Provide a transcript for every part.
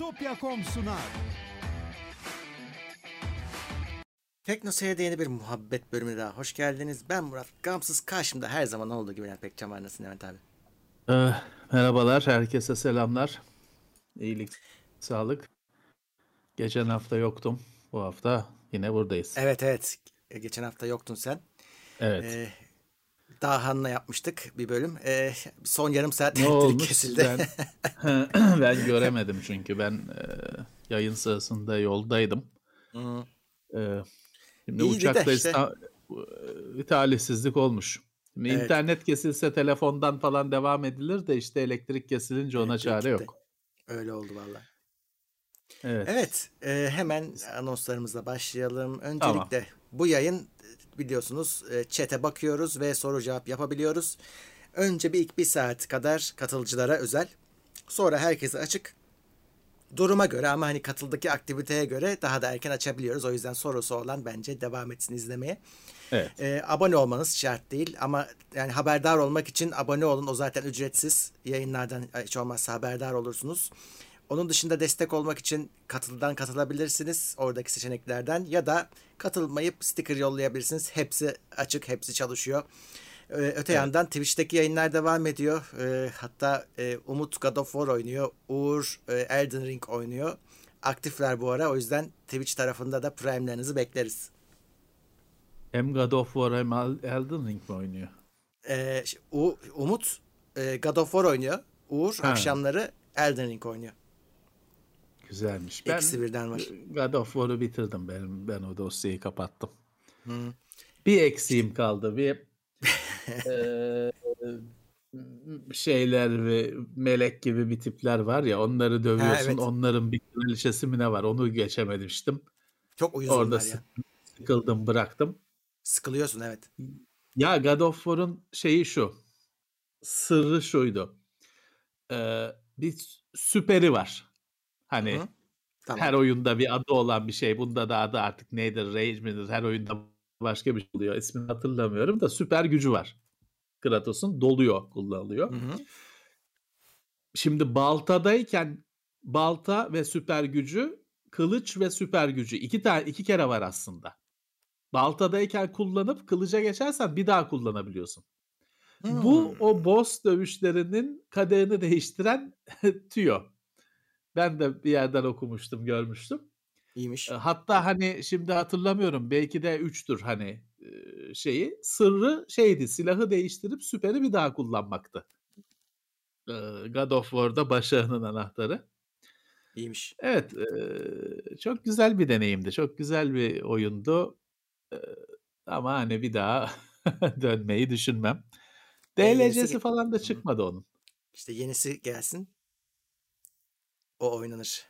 Bitopya.com sunar. TeknoSeyir'de yeni bir muhabbet bölümüne daha hoş geldiniz. Ben Murat Gamsız, karşımda her zaman olduğu gibi Levent Pekcan var. Nasılsın Levent abi? Merhabalar, herkese selamlar. İyilik, sağlık. Geçen hafta yoktum. Bu hafta yine buradayız. Evet. Geçen hafta yoktun sen. Evet. Dahan'la yapmıştık bir bölüm. Son yarım saat elektrik kesildi. Ben göremedim çünkü ben yayın sırasında yoldaydım. Şimdi İyiydi uçakta işte. Bir talihsizlik olmuş. Şimdi evet. İnternet kesilse telefondan falan devam edilir de işte elektrik kesilince ona çare yok. Öyle oldu vallahi. Evet. Hemen anonslarımızla başlayalım. Öncelikle bu yayın biliyorsunuz chat'e bakıyoruz ve soru cevap yapabiliyoruz. Önce bir saat kadar katılıcılara özel. Sonra herkese açık. Duruma göre ama hani katıldaki aktiviteye göre daha da erken açabiliyoruz. O yüzden sorusu olan bence devam etsin izlemeye. Evet. Abone olmanız şart değil ama yani haberdar olmak için abone olun. O zaten ücretsiz. Yayınlardan hiç olmazsa haberdar olursunuz. Onun dışında destek olmak için katılabilirsiniz oradaki seçeneklerden ya da katılmayıp sticker yollayabilirsiniz. Hepsi açık, hepsi çalışıyor. Öte yandan Twitch'teki yayınlar devam ediyor. Hatta Umut God of War oynuyor, Uğur Elden Ring oynuyor. Aktifler bu ara, o yüzden Twitch tarafında da prime'lerinizi bekleriz. Hem God of War hem Elden Ring mi oynuyor? Umut God of War oynuyor, Uğur akşamları Elden Ring oynuyor. Güzelmiş. İkisi birden var. God of War'u bitirdim. Ben o dosyayı kapattım. Bir eksiğim kaldı. Bir şeyler ve melek gibi bir tipler var ya, onları dövüyorsun. Evet. Onların bir kraliçesi mi ne var? Onu geçememiştim. Çok uyuz orada sıkıldım, bıraktım. Sıkılıyorsun evet. Ya God of War'un şeyi şu. Sırrı şuydu. Bir süperi var. Hani her oyunda bir adı olan bir şey. Bunda da adı artık nedir? Rage midir? Her oyunda başka bir şey oluyor. İsmini hatırlamıyorum da süper gücü var. Kratos'un doluyor, kullanılıyor. Şimdi baltadayken balta ve süper gücü, kılıç ve süper gücü. İki kere var aslında. Baltadayken kullanıp kılıca geçersen bir daha kullanabiliyorsun. Bu o boss dövüşlerinin kaderini değiştiren tüyo. Ben de bir yerden okumuştum, görmüştüm. İyiymiş. Hatta hani şimdi hatırlamıyorum. Belki de 3'tür hani şeyi. Sırrı şeydi, silahı değiştirip süperi bir daha kullanmaktı. God of War'da başarının anahtarı. İyiymiş. Evet. Çok güzel bir deneyimdi. Çok güzel bir oyundu. Ama hani bir daha dönmeyi düşünmem. DLC'si falan da çıkmadı onun. İşte yenisi gelsin. O oynanır.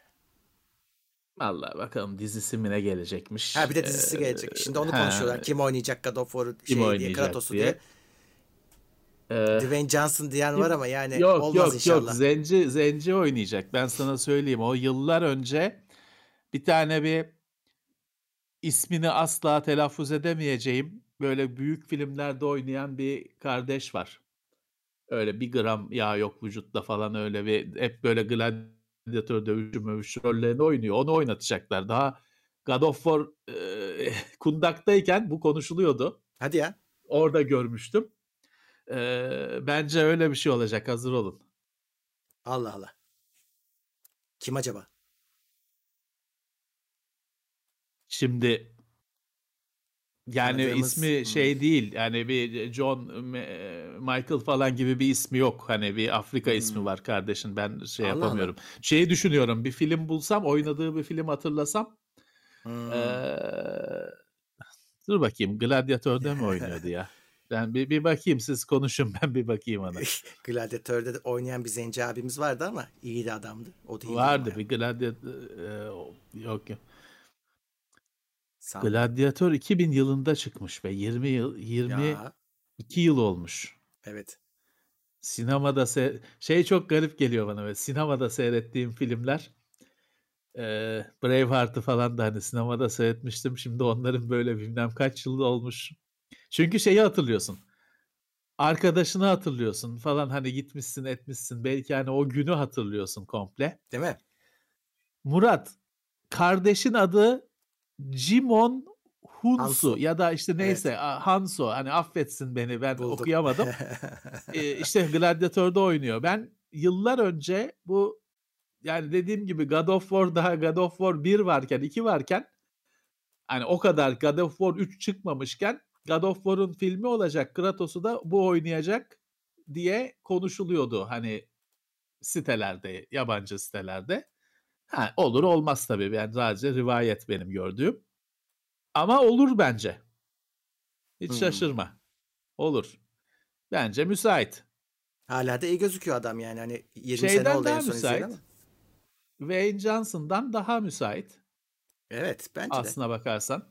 Vallahi bakalım dizisi mine gelecekmiş. Bir de dizisi gelecek. Şimdi onu konuşuyorlar. Kim oynayacak God of War'u diye, Kratos'u diye. Dwayne Johnson diyen var ama yani olmaz inşallah. Yok. Zenci oynayacak. Ben sana söyleyeyim. O yıllar önce bir ismini asla telaffuz edemeyeceğim böyle büyük filmlerde oynayan bir kardeş var. Öyle bir gram yağ yok vücutta falan, öyle bir hep böyle gladiatör dövüşü rollerini oynuyor. Onu oynatacaklar. Daha God of War kundaktayken bu konuşuluyordu. Hadi ya. Orada görmüştüm. Bence öyle bir şey olacak. Hazır olun. Allah Allah. Kim acaba? Şimdi yani ismi şey değil. Yani bir John Michael falan gibi bir ismi yok. Hani bir Afrika ismi var kardeşin. Ben yapamıyorum. Allah. Şeyi düşünüyorum. Bir film bulsam, oynadığı bir film hatırlasam. Dur bakayım. Gladiatör'de mi oynuyordu ya? Ben bir bakayım. Siz konuşun. Ben bir bakayım ona. Gladiatör'de de oynayan bir zenci abimiz vardı ama iyiydi adamdı. O da vardı. Bir gladyatör. Yok. Gladiator 2000 yılında çıkmış ve 22 yıl olmuş. Evet. Sinemada çok garip geliyor bana. Böyle. Sinemada seyrettiğim filmler, Braveheart'ı falan da hani sinemada seyretmiştim. Şimdi onların böyle bilmem kaç yılı olmuş. Çünkü şeyi hatırlıyorsun. Arkadaşını hatırlıyorsun falan, hani gitmişsin etmişsin. Belki hani o günü hatırlıyorsun komple. Değil mi? Murat, kardeşin adı Jimon Hunsu ya da işte neyse evet. Hanso, hani affetsin beni, ben buldum, okuyamadım. İşte Gladiator'da oynuyor. Ben yıllar önce bu, yani dediğim gibi God of War, daha God of War 1 varken, 2 varken, hani o kadar God of War 3 çıkmamışken God of War'un filmi olacak, Kratos'u da bu oynayacak diye konuşuluyordu hani sitelerde, yabancı sitelerde. Ha, olur olmaz tabii, ben sadece rivayet benim gördüğüm. Ama olur bence. Hiç şaşırma. Olur. Bence müsait. Hala da iyi gözüküyor adam yani. Hani 20 sene oldu en son izleyelim. Wayne Johnson'dan daha müsait. Evet, bence aslına de. Aslına bakarsan.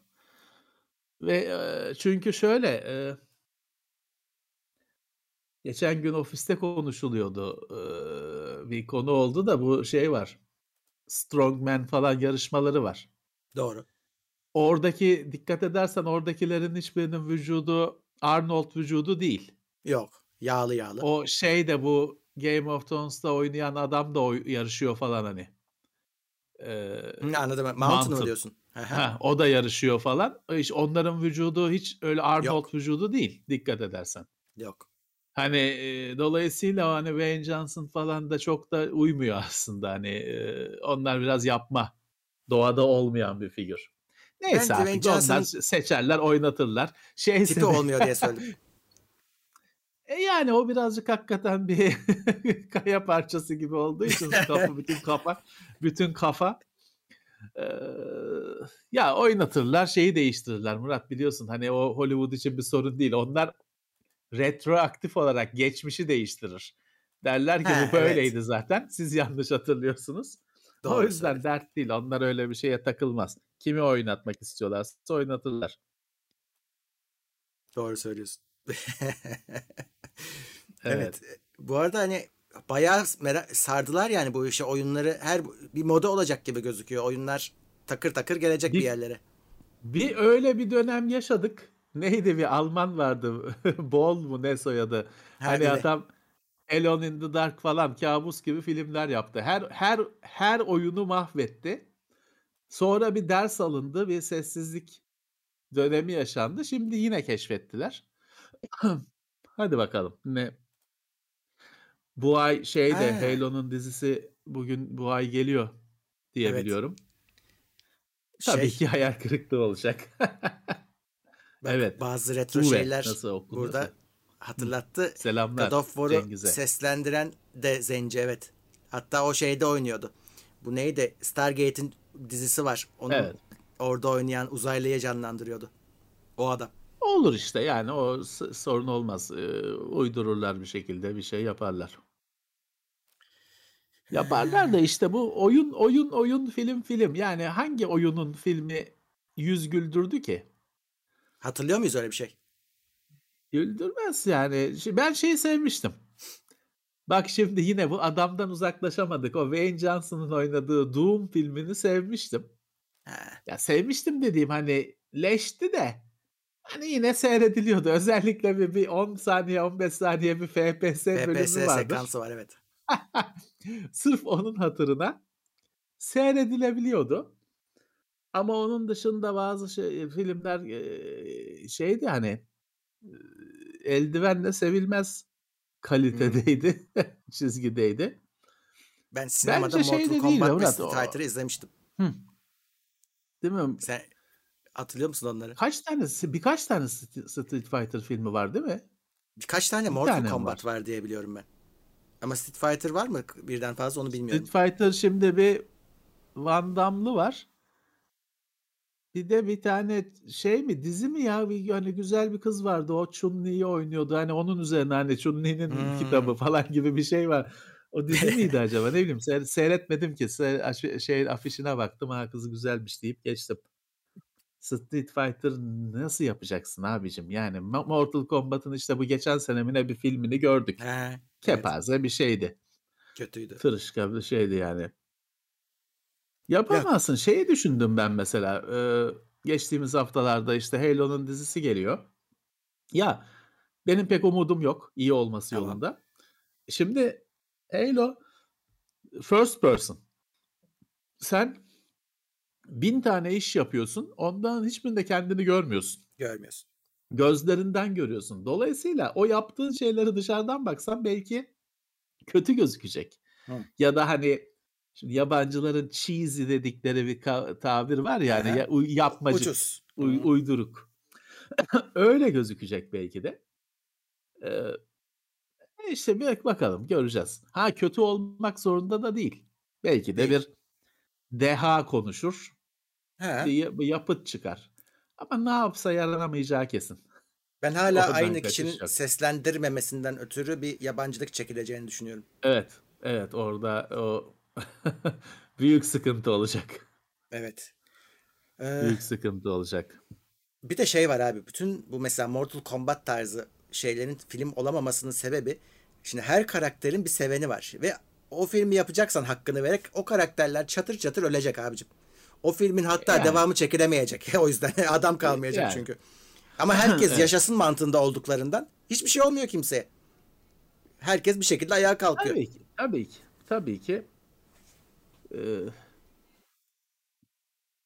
Ve çünkü şöyle, geçen gün ofiste konuşuluyordu. Bir konu oldu da bu şey var. Strongman falan yarışmaları var. Doğru. Oradaki, dikkat edersen oradakilerin hiçbirinin vücudu Arnold vücudu değil. Yok. Yağlı yağlı. O şey de, bu Game of Thrones'ta oynayan adam da yarışıyor falan hani. Anladım. Mountain'ı diyorsun. Ha, o da yarışıyor falan. Onların vücudu hiç öyle Arnold yok, vücudu değil. Dikkat edersen. Yok. Hani dolayısıyla hani Wayne Johnson falan da çok da uymuyor aslında. Hani onlar biraz yapma. Doğada olmayan bir figür. Neyse artık onlar seçerler, oynatırlar. Tipi olmuyor diye söyledim. Yani o birazcık hakikaten bir kaya parçası gibi olduğu için kafa, bütün kafa. Ya oynatırlar, şeyi değiştirirler Murat, biliyorsun hani o Hollywood için bir sorun değil. Onlar retroaktif olarak geçmişi değiştirir. Derler ki bu böyleydi evet, zaten siz yanlış hatırlıyorsunuz. Doğru, o yüzden evet, dert değil. Onlar öyle bir şeye takılmaz. Kimi oynatmak istiyorlarsa oynatırlar. Doğru söylüyorsun. Evet. Bu arada hani bayağı sardılar yani bu işe, oyunları her bir moda olacak gibi gözüküyor. Oyunlar takır takır gelecek bir yerlere. Bir öyle bir dönem yaşadık. Neydi, bir Alman vardı. Bol mu ne soyadı? Hani adam Alone in the Dark falan kabus gibi filmler yaptı. Her oyunu mahvetti. Sonra bir ders alındı, bir sessizlik dönemi yaşandı. Şimdi yine keşfettiler. Hadi bakalım. Ne? Bu ay şeyde Halo'nun dizisi bugün, bu ay geliyor diye biliyorum. Tabii ki hayal kırıklığı olacak. Bak, evet. Bazı retro şeyler burada hatırlattı. Selamlar. God of War'u seslendiren de Zenci, evet. Hatta o şeyde oynuyordu. Bu neydi? Stargate'in dizisi var. Onun orada oynayan uzaylıyı canlandırıyordu. O adam. Olur işte yani, o sorun olmaz. Uydururlar bir şekilde, bir şey yaparlar. Yaparlar da işte bu oyun, film. Yani hangi oyunun filmi yüz güldürdü ki? Hatırlıyor muyuz öyle bir şey? Güldürmez yani. Ben şeyi sevmiştim. Bak şimdi yine bu adamdan uzaklaşamadık. O Wayne Johnson'ın oynadığı Doom filmini sevmiştim. Ya sevmiştim dediğim hani leşti de hani yine seyrediliyordu. Özellikle bir 10 saniye 15 saniye bir FPS bölümü vardı. Sekansı var evet. Sırf onun hatırına seyredilebiliyordu. Ama onun dışında bazı filmler şeydi hani eldivenle sevilmez kalitedeydi. Çizgideydi. Ben sinemada Mortal Kombat Street Fighter'ı izlemiştim. Değil mi? Sen hatırlıyor musun onları? Birkaç tane Street Fighter filmi var değil mi? Birkaç tane Mortal Kombat var diye biliyorum ben. Ama Street Fighter var mı? Birden fazla onu bilmiyorum. Street Fighter şimdi bir Van Damme'lı var. Bir de bir tane şey mi, dizi mi ya, bir hani güzel bir kız vardı, o Chun-Li'yi oynuyordu, hani onun üzerine hani Chun-Li'nin kitabı falan gibi bir şey var. O dizi miydi acaba, ne bileyim, seyretmedim ki, afişine baktım, ha kız güzelmiş deyip geçtim. Street Fighter nasıl yapacaksın abicim yani? Mortal Kombat'ın işte bu geçen senemine bir filmini gördük. Kepaze bir şeydi. Kötüydü. Tırışka bir şeydi yani. Yapamazsın. Yok. Şeyi düşündüm ben mesela. Geçtiğimiz haftalarda işte Halo'nun dizisi geliyor. Ya benim pek umudum yok. İyi olması yolunda. Şimdi Halo first person. sen 1000 tane iş yapıyorsun. Ondan hiçbirinde kendini görmüyorsun. Görmüyorsun. Gözlerinden görüyorsun. Dolayısıyla o yaptığın şeyleri dışarıdan baksan belki kötü gözükecek. Hı. Ya da hani şimdi yabancıların cheesy dedikleri bir tabir var ya, hani yapmacık, ucuz. Uyduruk. Öyle gözükecek belki de. İşte bir bakalım, göreceğiz. Ha, kötü olmak zorunda da değil. Belki de bir deha konuşur. Bir yapıt çıkar. Ama ne yapsa yaranamayacağı kesin. Ben hala aynı kişinin seslendirmemesinden ötürü bir yabancılık çekileceğini düşünüyorum. Evet. Evet, orada o büyük sıkıntı olacak. Evet. Büyük sıkıntı olacak. Bir de şey var abi. Bütün bu mesela Mortal Kombat tarzı şeylerin film olamamasının sebebi, şimdi her karakterin bir seveni var. Ve o filmi yapacaksan hakkını vererek o karakterler çatır çatır ölecek abicim. O filmin hatta devamı çekilemeyecek. O yüzden adam kalmayacak çünkü. Ama herkes yaşasın mantığında olduklarından hiçbir şey olmuyor kimseye. Herkes bir şekilde ayağa kalkıyor. Tabii ki. Tabii ki.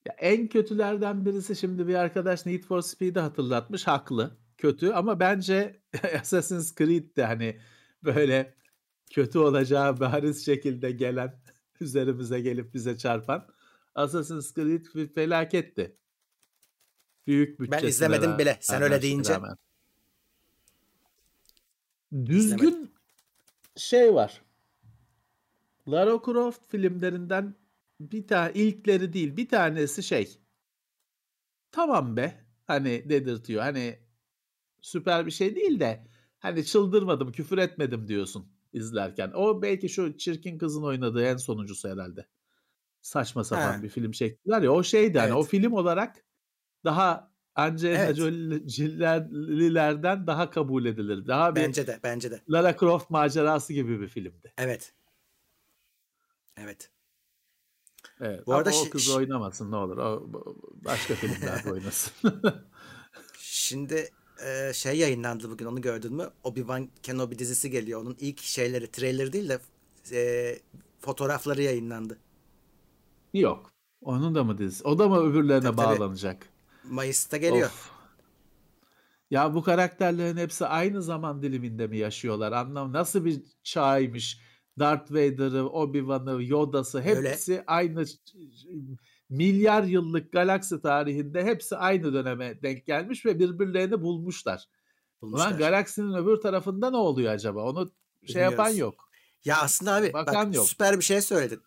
Ya en kötülerden birisi, şimdi bir arkadaş Need for Speed'i hatırlatmış. Haklı. Kötü ama bence Assassin's Creed de hani böyle kötü olacağı bariz şekilde gelen, üzerimize gelip bize çarpan Assassin's Creed bir felaketti. Büyük bütçe. Ben izlemedim bile. Sen öyle deyince. Rağmen. Düzgün İzlemedim. Şey var. Lara Croft filmlerinden bir tane, ilkleri değil, bir tanesi şey. Tamam be. Hani dedirtiyor. Hani süper bir şey değil de hani çıldırmadım, küfür etmedim diyorsun izlerken. O belki şu çirkin kızın oynadığı en sonuncusu herhalde. Saçma sapan bir film çektiler ya. O şeydi hani o film olarak daha Angelina Jolie'lerden daha kabul edilir. Daha bence de. Lara Croft macerası gibi bir filmdi. Evet. Bu arada o kız oynamasın ne olur. O başka filmlerde oynasın. Şimdi şey yayınlandı bugün, onu gördün mü? Obi-Wan Kenobi dizisi geliyor. Onun ilk şeyleri, trailer değil de fotoğrafları yayınlandı. Yok. Onun da mı dizisi? O da mı öbürlerine bağlanacak? Tabii. Mayıs'ta geliyor. Of. Ya bu karakterlerin hepsi aynı zaman diliminde mi yaşıyorlar? Anlam, nasıl bir çağymış? Darth Vader'ı, Obi-Wan'ı, Yoda'sı hepsi aynı milyar yıllık galaksi tarihinde hepsi aynı döneme denk gelmiş ve birbirlerini bulmuşlar. Ulan galaksinin öbür tarafında ne oluyor acaba? Onu şey yapan yok. Ya aslında abi bak, süper bir şey söyledin.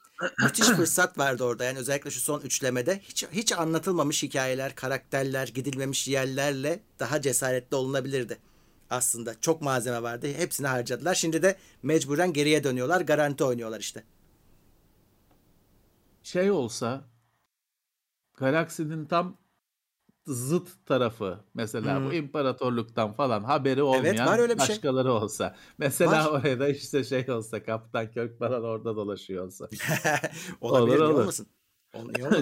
Müthiş fırsat vardı orada. Yani özellikle şu son üçlemede hiç anlatılmamış hikayeler, karakterler, gidilmemiş yerlerle daha cesaretli olunabilirdi. Aslında çok malzeme vardı. Hepsini harcadılar. Şimdi de mecburen geriye dönüyorlar. Garanti oynuyorlar işte. Şey olsa, galaksinin tam zıt tarafı mesela bu imparatorluktan falan haberi olmayan başkaları olsa. Mesela oraya da işte şey olsa, Kaptan Kirk falan orada dolaşıyor olsa. Olabilir. Olmasın?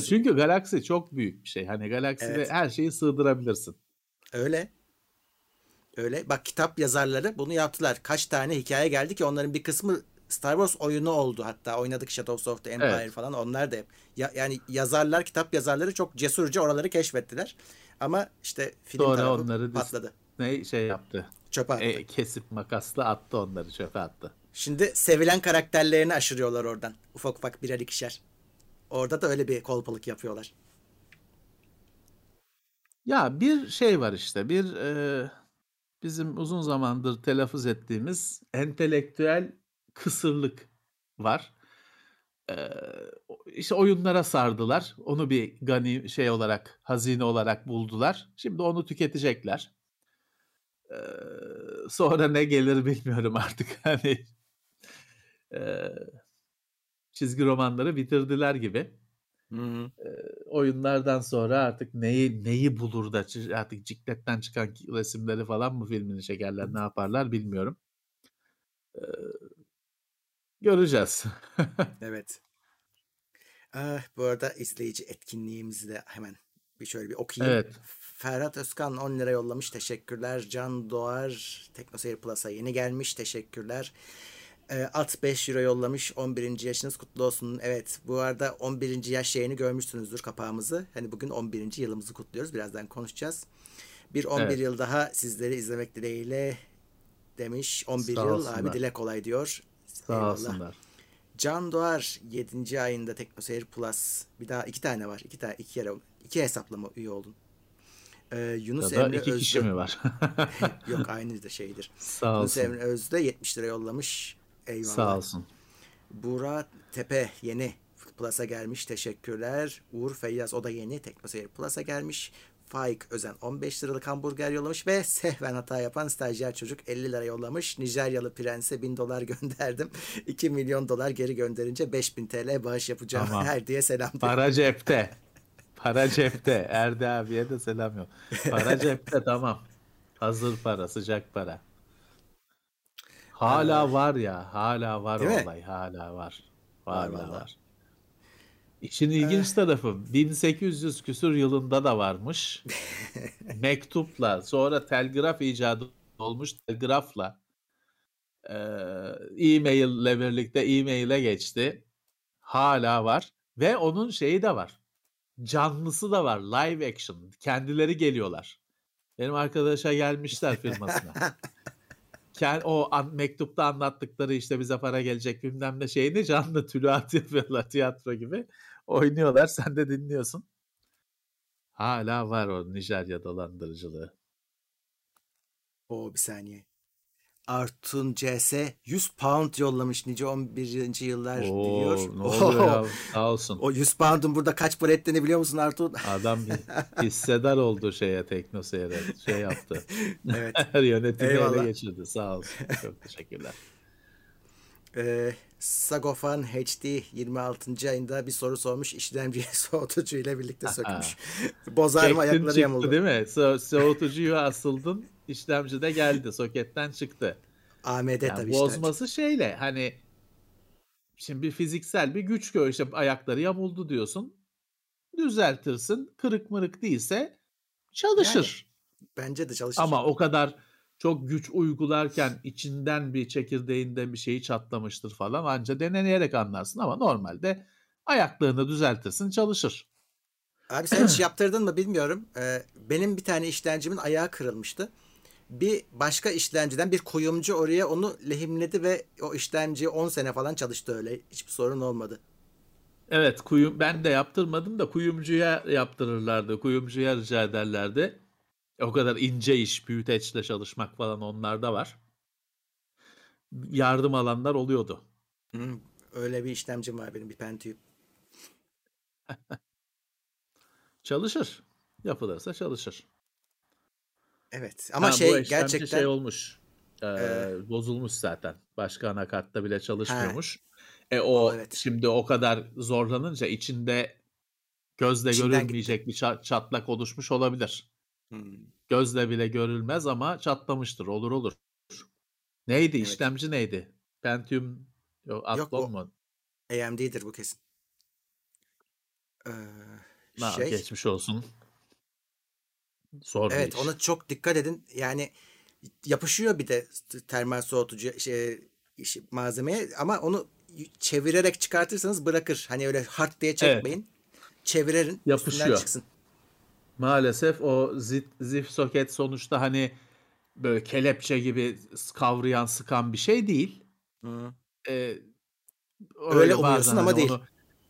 Çünkü galaksi çok büyük bir şey. Hani galakside her şeyi sığdırabilirsin. Öyle. Bak, kitap yazarları bunu yaptılar. Kaç tane hikaye geldi ki onların bir kısmı Star Wars oyunu oldu. Hatta oynadık Shadows of the Empire falan. Onlar da hep. Yani yazarlar, kitap yazarları çok cesurca oraları keşfettiler. Ama işte film sonra tarafı onları patladı. Şey yaptı. Çöpe attı. Kesip makasla attı onları. Çöpe attı. Şimdi sevilen karakterlerini aşırıyorlar oradan. Ufak ufak birer ikişer. Orada da öyle bir kolpalık yapıyorlar. Ya bir şey var işte. Bir... bizim uzun zamandır telaffuz ettiğimiz entelektüel kısırlık var. İşte oyunlara sardılar. Onu bir şey olarak, hazine olarak buldular. Şimdi onu tüketecekler. Sonra ne gelir bilmiyorum artık. Hani çizgi romanları bitirdiler gibi. Hı-hı. Oyunlardan sonra artık neyi bulur da artık cikletten çıkan resimleri falan mı filmini çekerler, ne yaparlar bilmiyorum. Göreceğiz. Bu arada izleyici etkinliğimizi de hemen şöyle bir okuyayım. Ferhat Özkan 10 lira yollamış, teşekkürler. Can Doğar Teknoseyir Plus'a yeni gelmiş, teşekkürler. At 5 euro yollamış. 11. yaşınız kutlu olsun. Evet, bu arada 11. yaş yayını görmüşsünüzdür, kapağımızı. Hani bugün 11. yılımızı kutluyoruz. Birazdan konuşacağız. Bir 11 evet. yıl daha sizleri izlemek dileğiyle demiş. 11 sağ yıl olsunlar. Abi dile kolay diyor. Sağ eyvallah. Olsunlar. Can Doğar 7. ayında TeknoSeyir Plus. Bir daha 2 tane var. 2 yere 2 hesaplama üye oldun. Yunus ya da Emre 2 Özlü. Kişi mi var? Yok, aynı da şeydir. Sağ Yunus olsun. Emre Özlü 70 lira yollamış. Eyvallah. Sağ olsun. Burak Tepe yeni Plus'a gelmiş. Teşekkürler. Uğur Feyyaz, o da yeni TeknoSeyir Plus'a gelmiş. Faik Özen 15 liralık hamburger yollamış ve sehven hata yapan stajyer çocuk 50 lira yollamış. Nijeryalı prense 1000 dolar gönderdim. 2 milyon dolar geri gönderince 5000 TL bağış yapacağım. Tamam. Her diye selam. Para cepte. Para cepte. Erdi abiye de selam yok. Para cepte, tamam. Hazır para, sıcak para. Hala var ya. Hala var değil olay. Mi? Hala var. Hala var. İşin ilginç tarafı 1800 küsur yılında da varmış. Mektupla, sonra telgraf icadı olmuş, telgrafla e-maille birlikte e-maile geçti. Hala var ve onun şeyi de var. Canlısı da var. Live action. Kendileri geliyorlar. Benim arkadaşa gelmişler firmasına. O mektupta anlattıkları işte bize para gelecek bilmem ne şeyini canlı tülat yapıyorlar, tiyatro gibi oynuyorlar, sen de dinliyorsun. Hala var o Nijerya dolandırıcılığı. Bir saniye. Artun CS 100 pound yollamış, nice 11. yıllar diliyor. Ne oluyor ya, sağ olsun. O 100 pound'un burada kaç para ettiğini biliyor musun Artun? Adam hissedar oldu şeye, TeknoSeyir'e şey yaptı. Evet. Yönetimi ele geçirdi, sağ olsun. Çok teşekkürler. Sagofan HD 26. ayında bir soru sormuş. İşlemci soğutucu ile birlikte sökmüş. Bozarma ayakları yamuldu. Değil mi? Soğutucuyu asıldın. İşlemci de geldi. Soketten çıktı. AMD yani tabii. Bozması işlemci. Şeyle hani şimdi bir fiziksel bir güç gör. İşte ayakları yamuldu diyorsun. Düzeltirsin. Kırık mırık değilse çalışır. Yani, bence de çalışır. Ama o kadar çok güç uygularken içinden bir çekirdeğinde bir şeyi çatlamıştır falan. Anca deneyerek anlarsın ama normalde ayaklığını düzeltirsin, çalışır. Abi sen hiç yaptırdın mı bilmiyorum. Benim bir tane işlemcimin ayağı kırılmıştı. Bir başka işlemciden bir kuyumcu oraya onu lehimledi ve o işlemci 10 sene falan çalıştı öyle. Hiçbir sorun olmadı. Evet, ben de yaptırmadım da kuyumcuya yaptırırlardı. Kuyumcuya rica ederlerdi. O kadar ince iş, büyüteçle çalışmak falan onlarda var. Yardım alanlar oluyordu. Öyle bir işlemcim var benim, bir Pentium. Çalışır. Yapılırsa çalışır. Evet ama bu gerçekten şey olmuş. Bozulmuş zaten. Başka anakartta bile çalışmıyormuş. Evet. Şimdi o kadar zorlanınca içinde gözle görülmeyecek gitti. Bir çatlak oluşmuş olabilir. Gözle bile görülmez ama çatlamıştır. Olur. Neydi? Evet. İşlemci neydi? Pentium Athlon mu? AMD'dir bu kesin. Geçmiş olsun. Zor evet bir iş. Ona çok dikkat edin. Yani yapışıyor bir de termal soğutucu malzemeye ama onu çevirerek çıkartırsanız bırakır. Hani öyle hard diye çekmeyin. Evet. Çevirerin. Yapışıyor. Çıksın. Maalesef o zif soket sonuçta hani böyle kelepçe gibi kavrayan, sıkan bir şey değil. Öyle umuyorsun ama hani değil.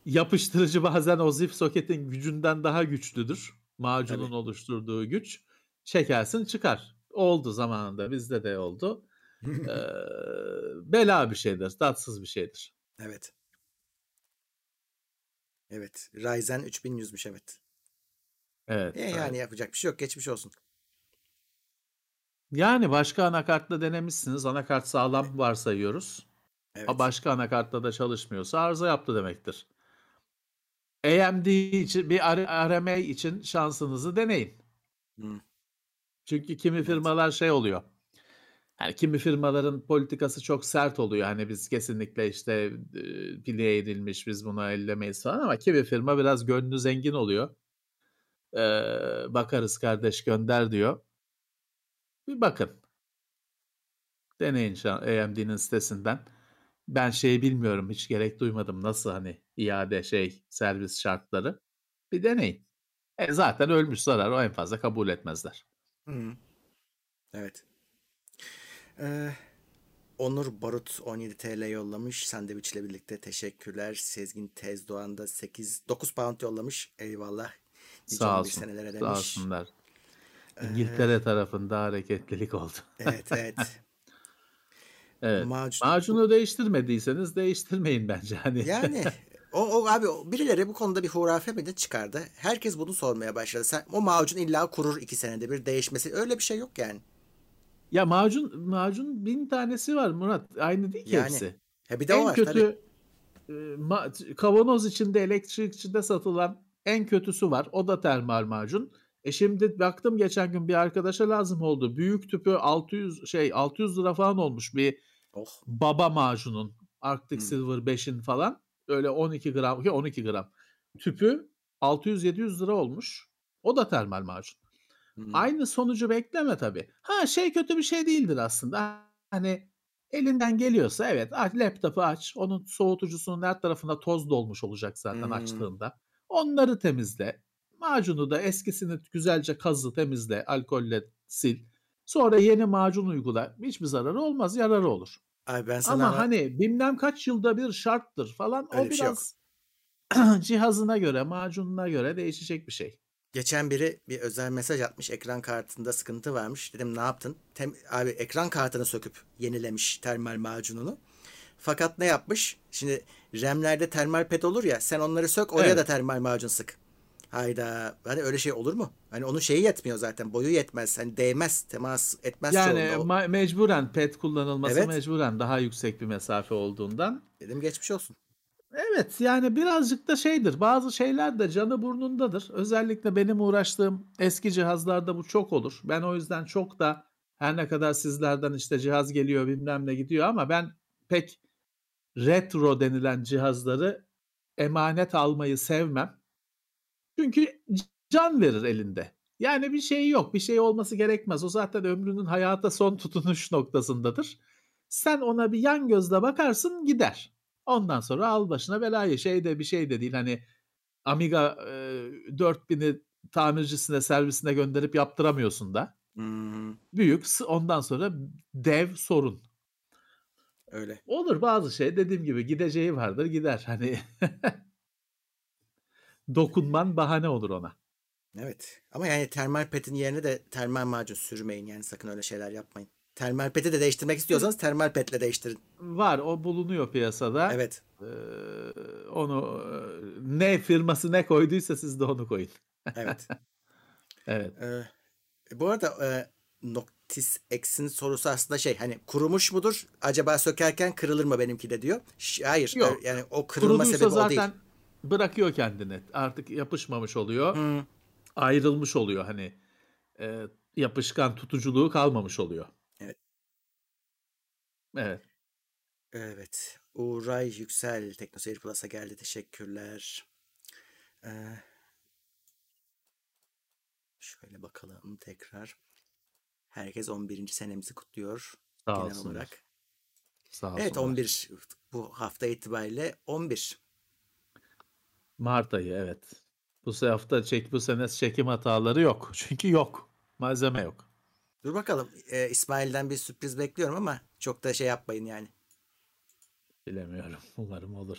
Yapıştırıcı bazen o zif soketin gücünden daha güçlüdür. Macunun oluşturduğu güç. Çekersin, çıkar. Oldu zamanında. Bizde de oldu. Bela bir şeydir. Tatsız bir şeydir. Evet. Evet. Ryzen 3100'müş evet. Evet. Yani yapacak bir şey yok. Geçmiş olsun. Yani başka anakartla denemişsiniz. Anakart sağlam varsayıyoruz. Evet. Başka anakartla da çalışmıyorsa arıza yaptı demektir. AMD için bir RMA için şansınızı deneyin. Çünkü kimi firmalar şey oluyor. Yani kimi firmaların politikası çok sert oluyor. Hani biz kesinlikle işte pile edilmiş, biz bunu ellemeyiz falan ama kimi firma biraz gönlü zengin oluyor. Bakarız kardeş, gönder diyor. Bir bakın. Deneyin AMD'nin sitesinden. Ben şeyi bilmiyorum, hiç gerek duymadım nasıl hani iade servis şartları. Bir deneyin. Zaten ölmüş zarar, o en fazla kabul etmezler. Hı. Evet. Onur Barut 17 TL yollamış. Sandviçle birlikte teşekkürler. Sezgin Tezdoğan da 9 pound yollamış. Eyvallah. Sağ olsun. Senelere demiş. Sağ olsunlar. İngiltere tarafında hareketlilik oldu. Evet, evet. Evet. Macunu değiştirmediyseniz değiştirmeyin bence. Hani. Yani o abi birileri bu konuda bir hurafe mi de çıkardı. Herkes bunu sormaya başladı. Sen, o macun illa kurur 2 senede bir değişmesi. Öyle bir şey yok yani. Ya macun 1000 tanesi var Murat. Aynı değil ki yani, hepsi. Bir de en var, kötü kavanoz içinde elektrikçide satılan en kötüsü var. O da termal macun. Şimdi baktım geçen gün bir arkadaşa lazım oldu. Büyük tüpü 600 lira falan olmuş bir baba macunun. Arctic Silver 5'in falan. Öyle 12 gram tüpü 600-700 lira olmuş. O da termal macun. Aynı sonucu bekleme tabii. Kötü bir şey değildir aslında. Hani elinden geliyorsa evet, laptopu aç. Onun soğutucusunun her tarafında toz dolmuş olacak zaten açtığında. Onları temizle. Macunu da eskisini güzelce kazı, temizle, alkolle sil. Sonra yeni macun uygula. Hiçbir zararı olmaz, yararı olur. Ay ben sana ama hani bilmem kaç yılda bir şarttır falan. Öyle o bir biraz şey cihazına göre, macununa göre değişecek bir şey. Geçen biri bir özel mesaj atmış. Ekran kartında sıkıntı varmış. Dedim ne yaptın? Abi ekran kartını söküp yenilemiş termal macununu. Fakat ne yapmış? Şimdi RAM'lerde termal pet olur ya. Sen onları sök, oraya da termal macun sık. Hayda. Hani öyle şey olur mu? Hani onun şeyi yetmiyor zaten. Boyu yetmez. Hani değmez. Temas etmez. Yani mecburen pet kullanılması mecburen daha yüksek bir mesafe olduğundan. Dedim geçmiş olsun. Evet yani birazcık da şeydir. Bazı şeyler de canı burnundadır. Özellikle benim uğraştığım eski cihazlarda bu çok olur. Ben o yüzden çok da her ne kadar sizlerden işte cihaz geliyor bilmem ne gidiyor ama ben pek retro denilen cihazları emanet almayı sevmem. Çünkü can verir elinde. Yani bir şey yok, bir şey olması gerekmez. O zaten ömrünün hayata son tutunuş noktasındadır. Sen ona bir yan gözle bakarsın gider. Ondan sonra al başına belayı. Bir şey de değil. Hani Amiga 4000'i tamircisine, servisine gönderip yaptıramıyorsun da. Büyük ondan sonra dev sorun. Öyle. Olur bazı şey dediğim gibi gideceği vardır gider. Hani dokunman bahane olur ona. Evet. Ama yani termal petin yerine de termal macun sürmeyin. Yani sakın öyle şeyler yapmayın. Termal peti de değiştirmek istiyorsanız termal petle değiştirin. Var, o bulunuyor piyasada. Evet. Onu ne firması ne koyduysa siz de onu koyun. Evet. Evet. Bu arada Noctis X'in sorusu aslında hani kurumuş mudur? Acaba sökerken kırılır mı benimki de diyor. Hayır. Yok. Yani o kırılma sebebi o değil. Zaten bırakıyor kendini. Artık yapışmamış oluyor. Ayrılmış oluyor. Hani yapışkan tutuculuğu kalmamış oluyor. Evet. Uğray Yüksel TeknoSeyir Plus'a geldi. Teşekkürler. Şöyle bakalım tekrar. Herkes 11. senemizi kutluyor. Sağ olsunlar. Evet, 11. Bu hafta itibariyle 11. Mart ayı evet. Bu sene çekim hataları yok. Çünkü yok. Malzeme yok. Dur bakalım. İsmail'den bir sürpriz bekliyorum ama çok da yapmayın yani. Bilemiyorum. Umarım olur.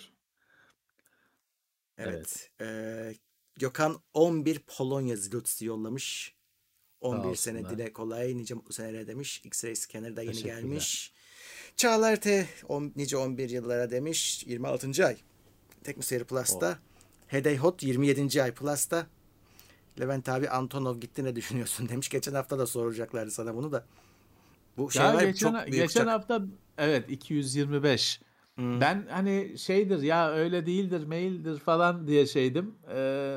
Evet. Gökhan 11 Polonya Zlotsi yollamış. 11 sene dile kolay. Nice mutlu senelere demiş. X-Ray Scanner'da yeni gelmiş. Çağlar T. Nice 11 yıllara demiş. 26. ay. TeknoSeyir Plus'ta. Hedey Hot 27. ay Plus'ta. Levent abi Antonov gitti ne düşünüyorsun demiş. Geçen hafta da soracaklardı sana bunu da. Bu şey var çok büyük. Geçen hafta evet 225. Ben hani şeydir ya öyle değildir maildir falan diye şeydim.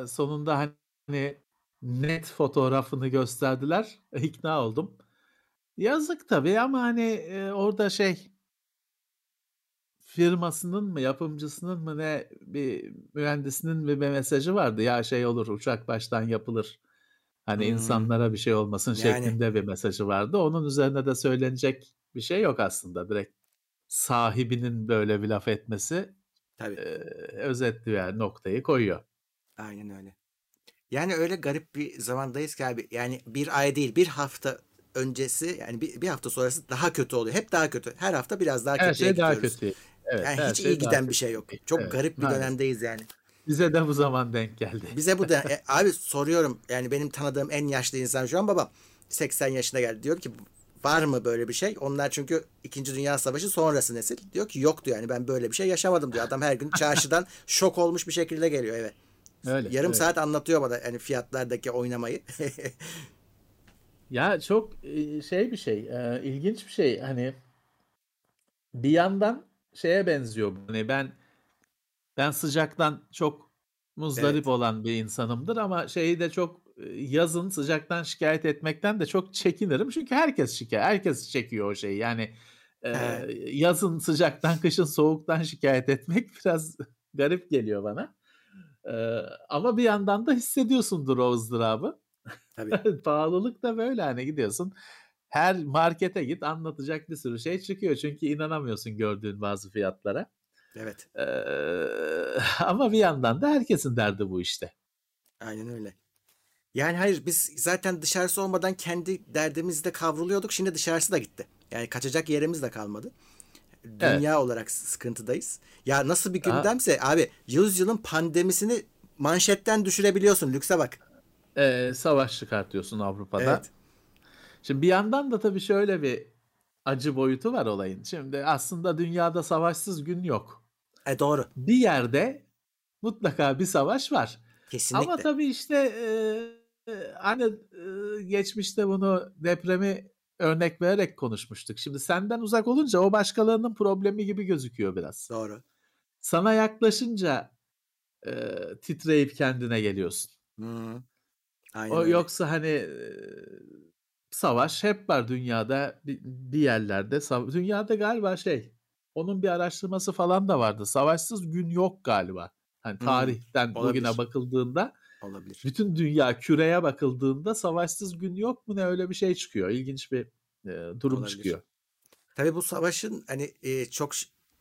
Sonunda hani net fotoğrafını gösterdiler. İkna oldum. Yazık tabii ama hani orada firmasının mı yapımcısının mı ne bir mühendisinin bir mesajı vardı. Ya olur uçak baştan yapılır. Hani insanlara bir şey olmasın şeklinde bir mesajı vardı. Onun üzerine de söylenecek bir şey yok aslında. Direkt sahibinin böyle bir laf etmesi özetliyor yani, noktayı koyuyor. Aynen öyle. Yani öyle garip bir zamandayız ki abi. Yani bir ay değil, bir hafta öncesi, yani bir hafta sonrası daha kötü oluyor. Hep daha kötü. Her hafta biraz daha kötüye gidiyoruz. Her şey daha kötü. Evet, yani hiç iyi giden bir şey yok. Çok garip bir dönemdeyiz yani. Bize de bu zaman denk geldi. Bize bu da abi soruyorum yani, benim tanıdığım en yaşlı insan şu an babam. 80 yaşına geldi. Diyorum ki var mı böyle bir şey? Onlar çünkü 2. Dünya Savaşı sonrası nesil. Diyor ki yoktu yani, ben böyle bir şey yaşamadım diyor. Adam her gün çarşıdan şok olmuş bir şekilde geliyor eve. Öyle, Yarım saat anlatıyor bana yani fiyatlardaki oynamayı. Ya çok şey bir şey, ilginç bir şey. Hani bir yandan şeye benziyor. Hani ben sıcaktan çok muzdarip olan bir insanımdır ama şeyi de çok, yazın sıcaktan şikayet etmekten de çok çekinirim. Çünkü herkes çekiyor o şeyi. Yani yazın sıcaktan, kışın soğuktan şikayet etmek biraz garip geliyor bana. Ama bir yandan da hissediyorsundur o ızdırabı. Tabii. Pahalılık da böyle, hani gidiyorsun. Her markete git, anlatacak bir sürü şey çıkıyor. Çünkü inanamıyorsun gördüğün bazı fiyatlara. Evet. Ama bir yandan da herkesin derdi bu işte. Aynen öyle. Yani hayır, biz zaten dışarısı olmadan kendi derdimizde kavruluyorduk. Şimdi dışarısı da gitti. Yani kaçacak yerimiz de kalmadı. Dünya olarak sıkıntıdayız. Ya nasıl bir gündemse abi, yüzyılın pandemisini manşetten düşürebiliyorsun. Lükse bak. Savaş çıkartıyorsun Avrupa'da. Evet. Şimdi bir yandan da tabii şöyle bir acı boyutu var olayın. Şimdi aslında dünyada savaşsız gün yok. Doğru. Bir yerde mutlaka bir savaş var. Kesinlikle. Ama tabii işte hani geçmişte bunu, depremi örnek vererek konuşmuştuk. Şimdi senden uzak olunca o başkalarının problemi gibi gözüküyor biraz. Doğru. Sana yaklaşınca titreyip kendine geliyorsun. Hı-hı. Aynen öyle. Yoksa hani savaş hep var dünyada, bir yerlerde. Dünyada galiba onun bir araştırması falan da vardı. Savaşsız gün yok galiba. Hani tarihten bugüne bakıldığında. Olabilir. Bütün dünya küreye bakıldığında savaşsız gün yok mu ne, öyle bir şey çıkıyor. İlginç bir durum çıkıyor. Tabii bu savaşın hani çok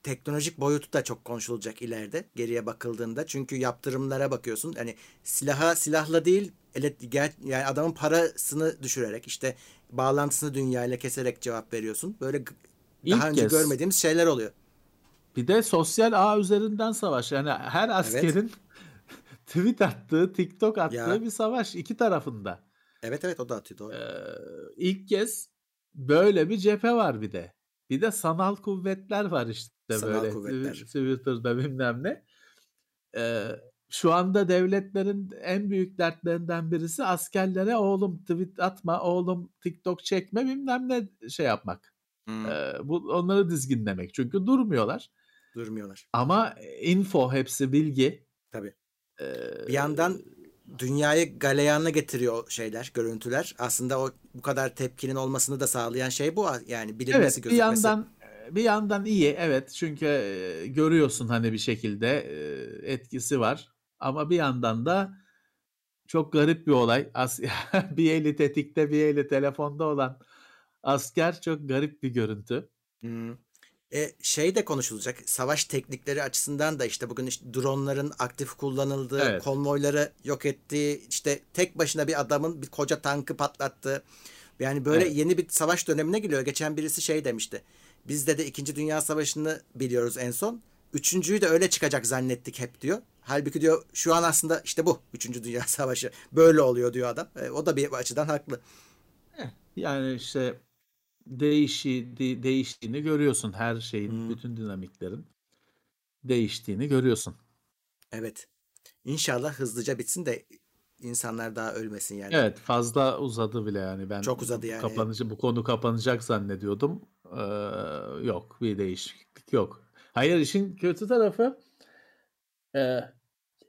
teknolojik boyutu da çok konuşulacak ileride, geriye bakıldığında. Çünkü yaptırımlara bakıyorsun. Hani silahla değil, yani adamın parasını düşürerek, işte bağlantısını dünyayla keserek cevap veriyorsun. Böyle daha önce görmediğimiz şeyler oluyor. Bir de sosyal ağ üzerinden savaş. Yani her askerin tweet attığı, TikTok attığı bir savaş iki tarafında. Evet, o da atıyor, doğru. İlk kez böyle bir cephe var bir de. Bir de sanal kuvvetler var işte, sanal böyle kuvvetler. Twitter'da bilmem ne. Şu anda devletlerin en büyük dertlerinden birisi askerlere oğlum tweet atma, oğlum TikTok çekme, bilmem ne yapmak. Onları dizginlemek. Çünkü durmuyorlar. Ama info, hepsi bilgi. Tabii. Bir yandan dünyayı galeyana getiriyor görüntüler. Aslında bu kadar tepkinin olmasını da sağlayan şey bu. Yani bilinmesi, gözükmesi. Bir yandan iyi. Evet. Çünkü görüyorsun hani bir şekilde etkisi var. Ama bir yandan da çok garip bir olay. Bir eli tetikte, bir eli telefonda olan asker çok garip bir görüntü. Şey de konuşulacak. Savaş teknikleri açısından da işte bugün dronların aktif kullanıldığı, konvoyları yok ettiği, işte tek başına bir adamın bir koca tankı patlattığı. Yani böyle yeni bir savaş dönemine giriyor. Geçen birisi demişti. Biz de 2. Dünya Savaşı'nı biliyoruz en son. 3.'yü de öyle çıkacak zannettik hep diyor. Halbuki diyor şu an aslında işte bu 3. Dünya Savaşı böyle oluyor diyor adam. O da bir açıdan haklı. Yani işte değiştiğini görüyorsun. Her şeyin, bütün dinamiklerin değiştiğini görüyorsun. Evet. İnşallah hızlıca bitsin de insanlar daha ölmesin yani. Evet, fazla uzadı bile yani. Ben çok uzadı yani. Bu konu kapanacak zannediyordum. Yok, bir değişiklik yok. Hayır, işin kötü tarafı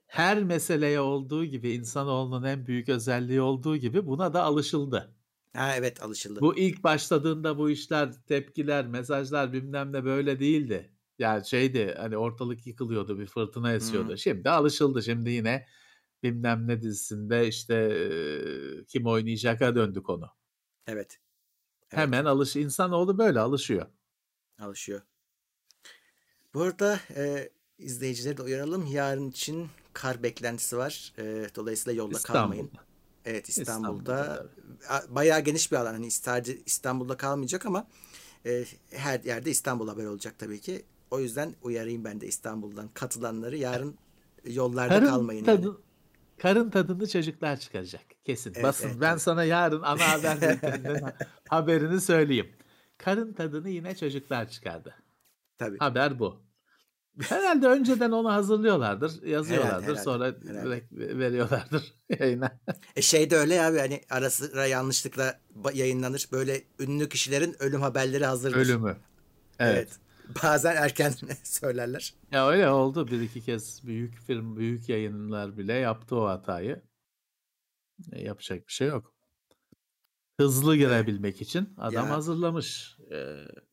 her meseleye olduğu gibi, insanoğlunun en büyük özelliği olduğu gibi buna da alışıldı. Evet, alışıldı. Bu ilk başladığında bu işler, tepkiler, mesajlar, bilmem ne böyle değildi. Yani hani ortalık yıkılıyordu, bir fırtına esiyordu. Şimdi alışıldı. Şimdi yine bilmem ne dizisinde kim oynayacak'a döndü konu. Evet. Hemen insanoğlu böyle alışıyor. Bu arada izleyicileri de uyaralım. Yarın için kar beklentisi var. Dolayısıyla yolda kalmayın. Evet, İstanbul'da bayağı geniş bir alan. Hani İstanbul'da kalmayacak ama her yerde İstanbul haberi olacak tabii ki. O yüzden uyarayım ben de İstanbul'dan katılanları. Yarın yollarda kalmayın. Karın tadını çocuklar çıkaracak. Kesin. Evet, basın. Evet, ben sana yarın ana haber bülteninden haberini söyleyeyim. Karın tadını yine çocuklar çıkardı. Tabii. Haber bu. Herhalde önceden onu hazırlıyorlardır, yazıyorlardır, sonra direkt veriyorlardır yayına. Şey de öyle abi, hani ara sıra yanlışlıkla yayınlanır. Böyle ünlü kişilerin ölüm haberleri hazırdır. Ölümü. Evet. Bazen erken söylerler. Ya öyle oldu. Bir iki kez büyük yayınlar bile yaptı o hatayı. Yapacak bir şey yok. Hızlı girebilmek için adam hazırlamış.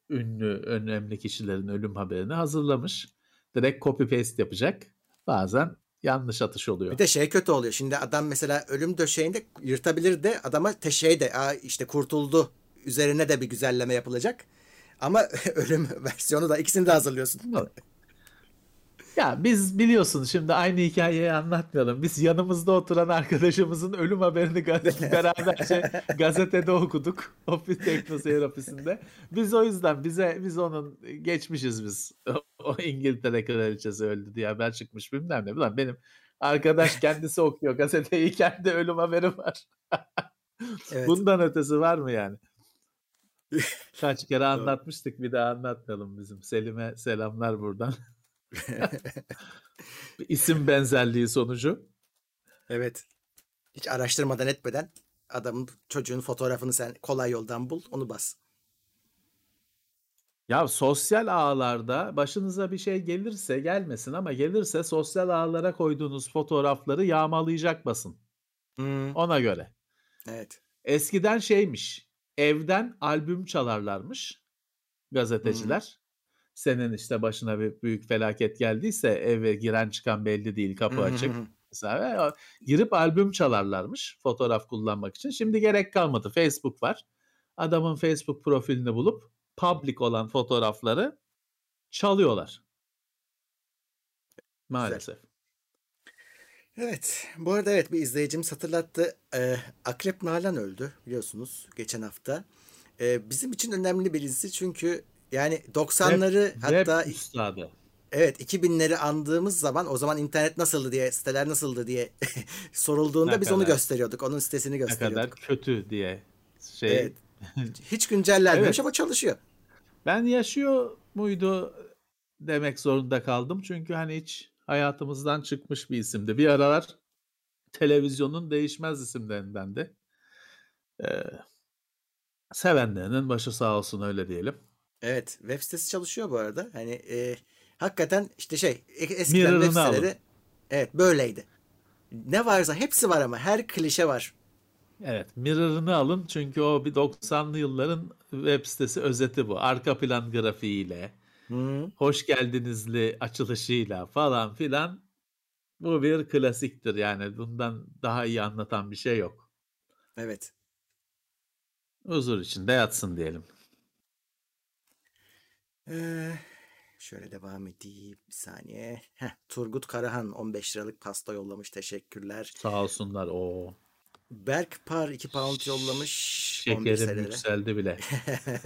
Ünlü, önemli kişilerin ölüm haberini hazırlamış. Direkt copy paste yapacak. Bazen yanlış atış oluyor. Bir de şey kötü oluyor. Şimdi adam mesela ölüm döşeğinde yırtabilir de adama işte kurtuldu üzerine de bir güzelleme yapılacak. Ama ölüm versiyonu da ikisini de hazırlıyorsun. Ya biz biliyorsun şimdi aynı hikayeyi anlatmayalım. Biz yanımızda oturan arkadaşımızın ölüm haberini beraber gazetede okuduk. Ofis Teknoseyir ofisinde. Biz o yüzden biz onun geçmişiz biz. O İngiltere kraliçesi öldü diye haber çıkmış bilmem ne. Ulan benim arkadaş kendisi okuyor gazeteyi, kendi ölüm haberi var. Evet. Bundan ötesi var mı yani? Kaç kere anlatmıştık, bir daha anlatmayalım bizim. Selim'e selamlar buradan. İsim benzerliği sonucu. Evet. Hiç araştırmadan etmeden adamın, çocuğun fotoğrafını sen kolay yoldan bul, onu bas. Ya sosyal ağlarda başınıza bir şey gelirse, gelmesin ama gelirse sosyal ağlara koyduğunuz fotoğrafları yağmalayacak basın. Ona göre. Evet. Eskiden şeymiş. Evden albüm çalarlarmış gazeteciler. Senin işte başına bir büyük felaket geldiyse eve giren çıkan belli değil, kapı açık. Mesela girip albüm çalarlarmış fotoğraf kullanmak için. Şimdi gerek kalmadı. Facebook var. Adamın Facebook profilini bulup public olan fotoğrafları çalıyorlar. Maalesef. Güzel. Evet. Bu arada evet, bir izleyicimiz hatırlattı. Akrep Nalan öldü biliyorsunuz geçen hafta. Bizim için önemli birisi çünkü yani 90'ları hatta üstadı. Evet, 2000'leri andığımız zaman, o zaman internet nasıldı diye, siteler nasıldı diye sorulduğunda ne biz kadar, onu gösteriyorduk. Onun sitesini gösteriyorduk. Ne kadar kötü diye. Evet, hiç güncellenmemiş ama çalışıyor. Ben yaşıyor muydu demek zorunda kaldım. Çünkü hani hiç hayatımızdan çıkmış bir isimdi. Bir aralar televizyonun değişmez isimlerindendi. Sevenlerinin başı sağ olsun, öyle diyelim. Evet, web sitesi çalışıyor bu arada. Hani hakikaten işte eskiden web siteleri böyleydi. Ne varsa hepsi var ama her klişe var. Evet, mirror'ını alın çünkü o bir 90'lı yılların web sitesi özeti bu. Arka plan grafiğiyle, hoş geldinizli açılışıyla falan filan, bu bir klasiktir yani, bundan daha iyi anlatan bir şey yok. Evet. Huzur içinde yatsın diyelim. Şöyle devam edeyim bir saniye. Turgut Karahan 15 liralık pasta yollamış, teşekkürler. Sağ olsunlar. Berk Par 2 pound yollamış. Şekerim yükseldi bile.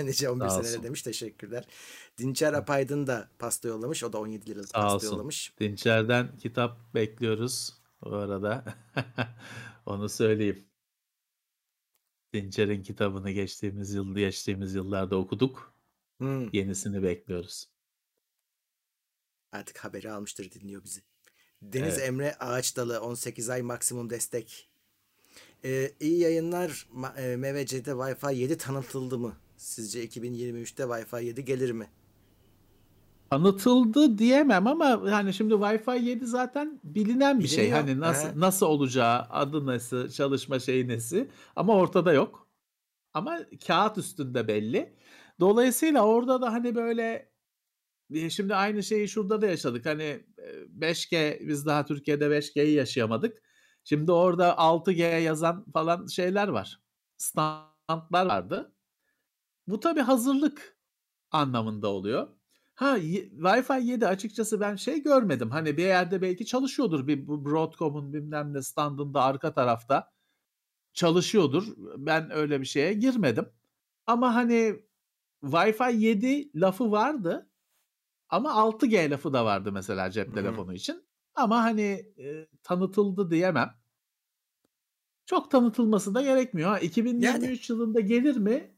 Nice 11 senere demiş, teşekkürler. Dinçer Apaydın da pasta yollamış, o da 17 liralık pasta yollamış. Dinçer'den kitap bekliyoruz bu arada. Onu söyleyeyim. Dinçer'in kitabını geçtiğimiz yıllarda okuduk. Yenisini bekliyoruz. Artık haberi almıştır, dinliyor bizi. Deniz Emre Ağaçdalı 18 ay maksimum destek. İyi yayınlar. MVC'de Wi-Fi 7 tanıtıldı mı? Sizce 2023'te Wi-Fi 7 gelir mi? Tanıtıldı diyemem ama hani şimdi Wi-Fi 7 zaten bilinen bir şey. Hani nasıl olacağı, adı nasıl, çalışma şeyi nesi, ama ortada yok. Ama kağıt üstünde belli. Dolayısıyla orada da hani böyle şimdi aynı şeyi şurada da yaşadık. Hani 5G, biz daha Türkiye'de 5G'yi yaşayamadık. Şimdi orada 6G yazan falan şeyler var. Standlar vardı. Bu tabii hazırlık anlamında oluyor. Ha, Wi-Fi 7 açıkçası ben şey görmedim. Hani bir yerde belki çalışıyordur, bir bu Broadcom'un bilmem ne standında arka tarafta çalışıyordur. Ben öyle bir şeye girmedim. Ama hani Wi-Fi 7 lafı vardı ama 6G lafı da vardı mesela cep telefonu için. Ama hani tanıtıldı diyemem. Çok tanıtılması da gerekmiyor. Ha, 2023 yılında gelir mi?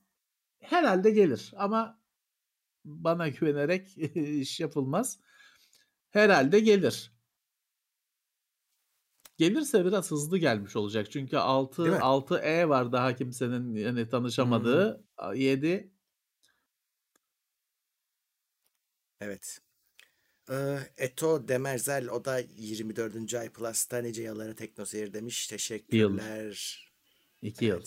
Herhalde gelir ama bana güvenerek iş yapılmaz. Herhalde gelir. Gelirse biraz hızlı gelmiş olacak. Çünkü 6E var daha kimsenin yani tanışamadığı. 7. Evet. Eto Demerzel, o da 24. ay Plus'ta nice yıllara teknoseyir demiş. Teşekkürler. 2 yıl.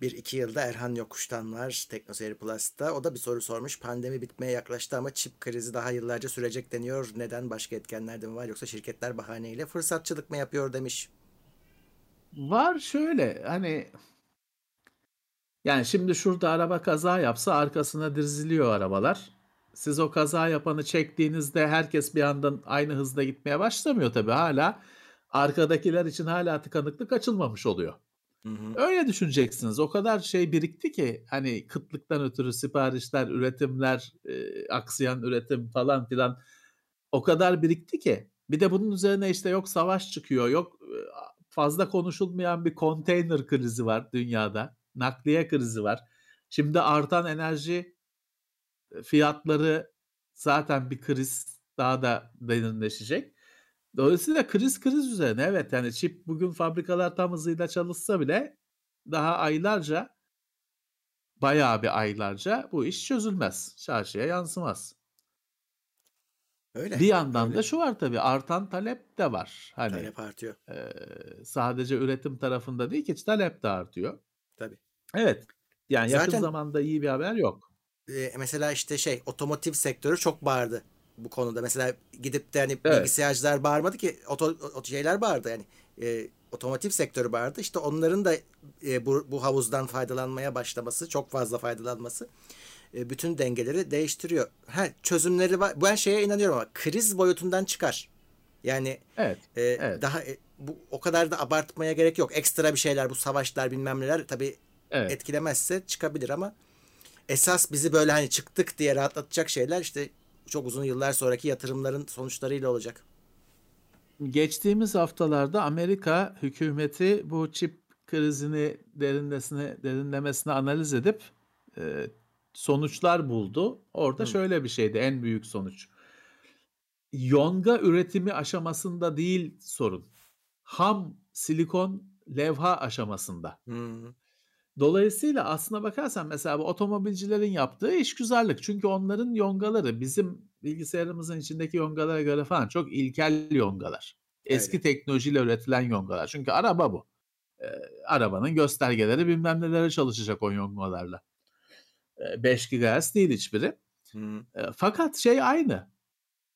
Bir 2 yılda Erhan Yokuş'tan var Teknoseyir Plus'ta. O da bir soru sormuş. Pandemi bitmeye yaklaştı ama çip krizi daha yıllarca sürecek deniyor. Neden? Başka etkenler de mi var? Yoksa şirketler bahaneyle fırsatçılık mı yapıyor demiş. Var şöyle hani yani şimdi şurada araba kaza yapsa arkasına diziliyor arabalar. Siz o kaza yapanı çektiğinizde herkes bir yandan aynı hızda gitmeye başlamıyor tabii. Hala arkadakiler için hala tıkanıklık açılmamış oluyor. Öyle düşüneceksiniz. O kadar şey birikti ki hani kıtlıktan ötürü siparişler, üretimler, aksayan üretim falan filan o kadar birikti ki. Bir de bunun üzerine işte yok savaş çıkıyor, yok fazla konuşulmayan bir konteyner krizi var dünyada. Nakliye krizi var. Şimdi artan enerji fiyatları zaten bir kriz daha da derinleşecek. Dolayısıyla kriz üzerine evet yani çip bugün fabrikalar tam hızıyla çalışsa bile daha aylarca bayağı bir aylarca bu iş çözülmez. Çarşıya yansımaz. Öyle. Bir yandan öyle. Da şu var tabii artan talep de var. Hani, talep artıyor. Sadece üretim tarafında değil ki talep de artıyor. Tabii. Evet yani zaten, yakın zamanda iyi bir haber yok. Mesela işte şey otomotiv sektörü çok bağırdı. Bu konuda mesela gidip de hani evet. Bilgisayarcılar bağırmadı ki şeyler bağırdı yani otomotiv sektörü bağırdı. İşte onların da bu havuzdan faydalanmaya başlaması, çok fazla faydalanması bütün dengeleri değiştiriyor. Çözümleri var. Ben şeye inanıyorum ama kriz boyutundan çıkar. Yani evet. Daha o kadar da abartmaya gerek yok. Ekstra bir şeyler bu savaşlar bilmem neler tabii etkilemezse çıkabilir ama esas bizi böyle hani çıktık diye rahatlatacak şeyler işte çok uzun yıllar sonraki yatırımların sonuçlarıyla olacak. Geçtiğimiz haftalarda Amerika hükümeti bu çip krizini derinlemesine analiz edip sonuçlar buldu. Orada şöyle bir şeydi en büyük sonuç. Yonga üretimi aşamasında değil sorun. Ham silikon levha aşamasında. Dolayısıyla aslına bakarsan mesela bu otomobilcilerin yaptığı işgüzarlık. Çünkü onların yongaları bizim bilgisayarımızın içindeki yongalara göre falan çok ilkel yongalar. Eski teknolojiyle üretilen yongalar. Çünkü araba bu. Arabanın göstergeleri bilmem nelere çalışacak o yongalarla. 5 GHz değil hiçbiri. Fakat şey aynı.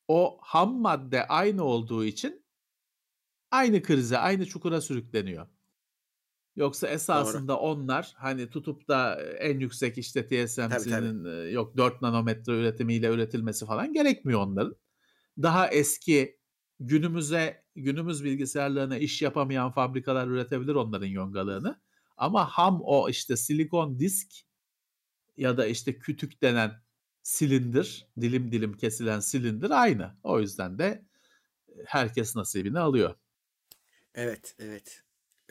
O ham madde aynı olduğu için aynı krize, aynı çukura sürükleniyor. Yoksa esasında onlar hani tutup da en yüksek işte TSMC'nin yok 4 nanometre üretimiyle üretilmesi falan gerekmiyor onların. Daha eski günümüz bilgisayarlarına iş yapamayan fabrikalar üretebilir onların yongalarını. Ama ham o işte silikon disk ya da işte kütük denen silindir, dilim dilim kesilen silindir aynı. O yüzden de herkes nasibini alıyor. Evet.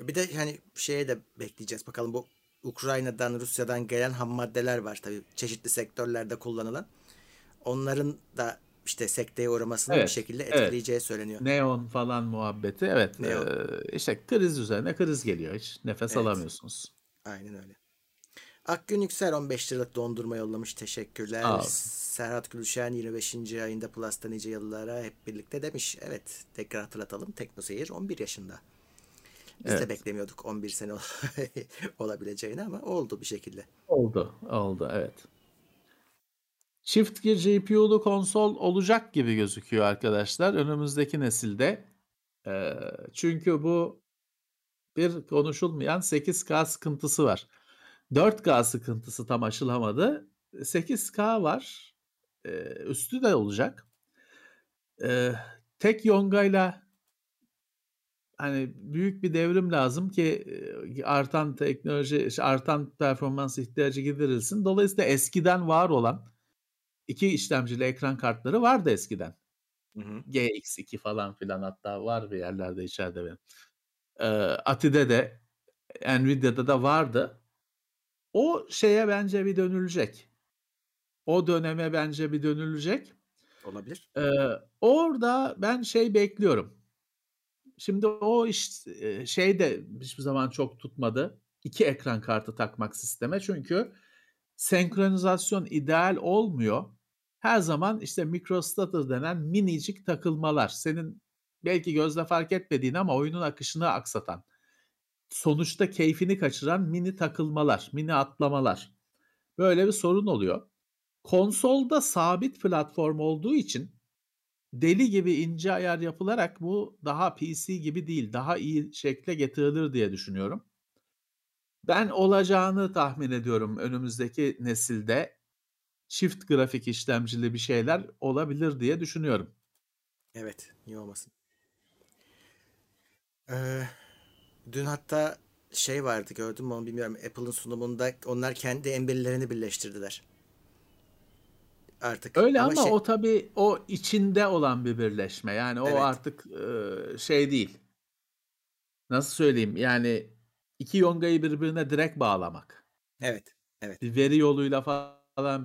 Bir de hani şeye de bekleyeceğiz bakalım bu Ukrayna'dan, Rusya'dan gelen ham maddeler var tabii çeşitli sektörlerde kullanılan. Onların da işte sekteye uğramasını bir şekilde etkileyeceği söyleniyor. Neon falan muhabbeti işte kriz üzerine kriz geliyor hiç nefes alamıyorsunuz. Aynen öyle. Akgün Yüksel 15 liralık dondurma yollamış. Teşekkürler. Serhat Gülşen 25. ayında Plus'ta nice yıllara hep birlikte demiş. Evet tekrar hatırlatalım Teknoseyir 11 yaşında. Biz de beklemiyorduk 11 sene olabileceğini ama oldu bir şekilde. Oldu evet. Çift GPU'lu konsol olacak gibi gözüküyor arkadaşlar önümüzdeki nesilde. Çünkü bu bir konuşulmayan 8K sıkıntısı var. 4K sıkıntısı tam aşılamadı. 8K var. üstü de olacak. Tek yongayla hani büyük bir devrim lazım ki artan teknoloji, artan performans ihtiyacı giderilsin. Dolayısıyla eskiden var olan iki işlemcili ekran kartları vardı eskiden. Hı hı. GX2 falan filan, hatta var bir yerlerde içeride benim. Ati'de de, Nvidia'da da vardı. O şeye bence bir dönülecek. O döneme bence bir dönülecek. Olabilir. Orada ben şey bekliyorum. Şimdi o şey de hiçbir zaman çok tutmadı. İki ekran kartı takmak sisteme. Çünkü senkronizasyon ideal olmuyor. Her zaman işte MicroStrator denen minicik takılmalar. Senin belki gözle fark etmediğin ama oyunun akışını aksatan, sonuçta keyfini kaçıran mini takılmalar, mini atlamalar. Böyle bir sorun oluyor. Konsolda sabit platform olduğu için deli gibi ince ayar yapılarak bu daha PC gibi değil, daha iyi şekle getirilir diye düşünüyorum. Ben olacağını tahmin ediyorum önümüzdeki nesilde. Çift grafik işlemcili bir şeyler olabilir diye düşünüyorum. Evet, niye olmasın? Dün hatta şey vardı, gördüm onu bilmiyorum. Apple'ın sunumunda onlar kendi embellerini birleştirdiler. Artık. Öyle ama şey... o tabii o içinde olan bir birleşme. Yani o evet, artık şey değil. Nasıl söyleyeyim? Yani iki yongayı birbirine direkt bağlamak. Evet, evet. Bir veri yoluyla falan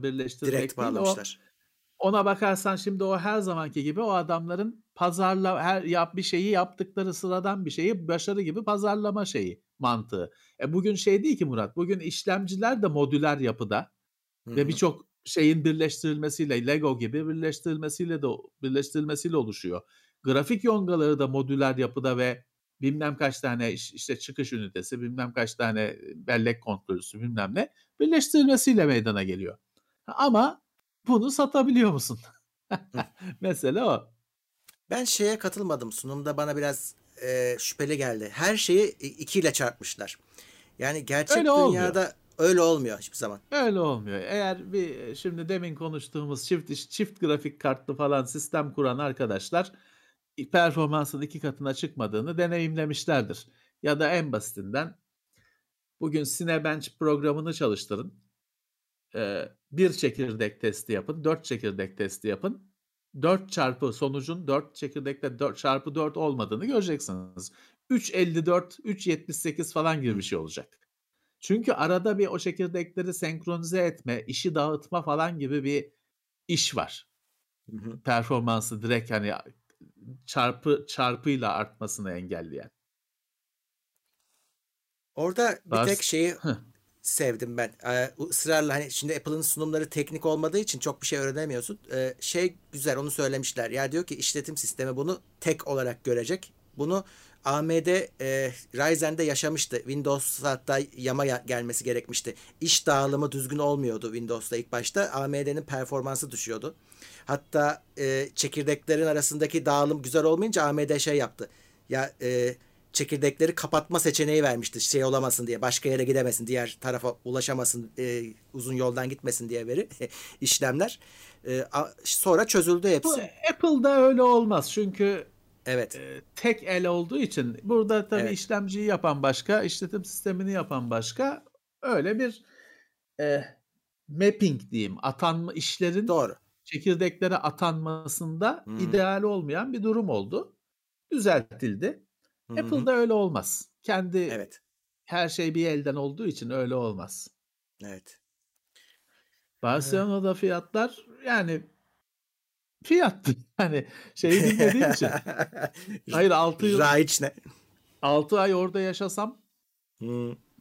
birleştirmek. Direkt bağlamışlar. O, ona bakarsan şimdi o her zamanki gibi o adamların pazarla bir şeyi yaptıkları sıradan bir şeyi başarı gibi pazarlama şeyi, mantığı. Bugün şey değil ki Murat. Bugün işlemciler de modüler yapıda. Hı-hı. Ve birçok şeyin birleştirilmesiyle, Lego gibi birleştirilmesiyle oluşuyor. Grafik yongaları da modüler yapıda ve bilmem kaç tane işte çıkış ünitesi, bilmem kaç tane bellek kontrolcüsü, bilmem ne birleştirilmesiyle meydana geliyor. Ama bunu satabiliyor musun? Mesele o. Ben şeye katılmadım. Sunumda bana biraz şüpheli geldi. Her şeyi 2 ile çarpmışlar. Yani gerçek öyle dünyada olmuyor. Öyle olmuyor hiçbir zaman. Öyle olmuyor. Eğer bir şimdi demin konuştuğumuz çift grafik kartlı falan sistem kuran arkadaşlar performansın 2 katına çıkmadığını deneyimlemişlerdir. Ya da en basitinden bugün Cinebench programını çalıştırın. 1 çekirdek testi yapın. 4 çekirdek testi yapın. 4 çarpı sonucun 4 çekirdekte 4 çarpı 4 olmadığını göreceksiniz. 3.54, 3.78 falan gibi bir şey olacak. Çünkü arada bir o çekirdekleri senkronize etme, işi dağıtma falan gibi bir iş var. Hı hı. Performansı direkt hani çarpıyla artmasını engelleyen. Orada bir tek şeyi sevdim ben. Israrla hani şimdi Apple'ın sunumları teknik olmadığı için çok bir şey öğrenemiyorsun. Şey güzel, onu söylemişler. Ya diyor ki işletim sistemi bunu tek olarak görecek. Bunu AMD Ryzen'de yaşamıştı. Windows'a hatta yama gelmesi gerekmişti. İş dağılımı düzgün olmuyordu Windows'ta ilk başta. AMD'nin performansı düşüyordu. Hatta çekirdeklerin arasındaki dağılım güzel olmayınca AMD şey yaptı. Ya çekirdekleri kapatma seçeneği vermişti. Şey olamasın diye, başka yere gidemesin, diğer tarafa ulaşamasın, uzun yoldan gitmesin diye veri işlemler. Sonra çözüldü hepsi. Apple'da öyle olmaz çünkü evet, tek el olduğu için burada tabii evet, işlemciyi yapan başka, işletim sistemini yapan başka, öyle bir mapping diyeyim, atanma işlerin doğru, çekirdeklere atanmasında ideal olmayan bir durum oldu. Düzeltildi. Hı-hı. Apple'da öyle olmaz. Kendi evet, her şey bir elden olduğu için öyle olmaz. Evet. Barcelona'da fiyatlar yani fiyattı. Hani şeyi bilmediğim için. Hayır, 6 yıl. 6 ay orada yaşasam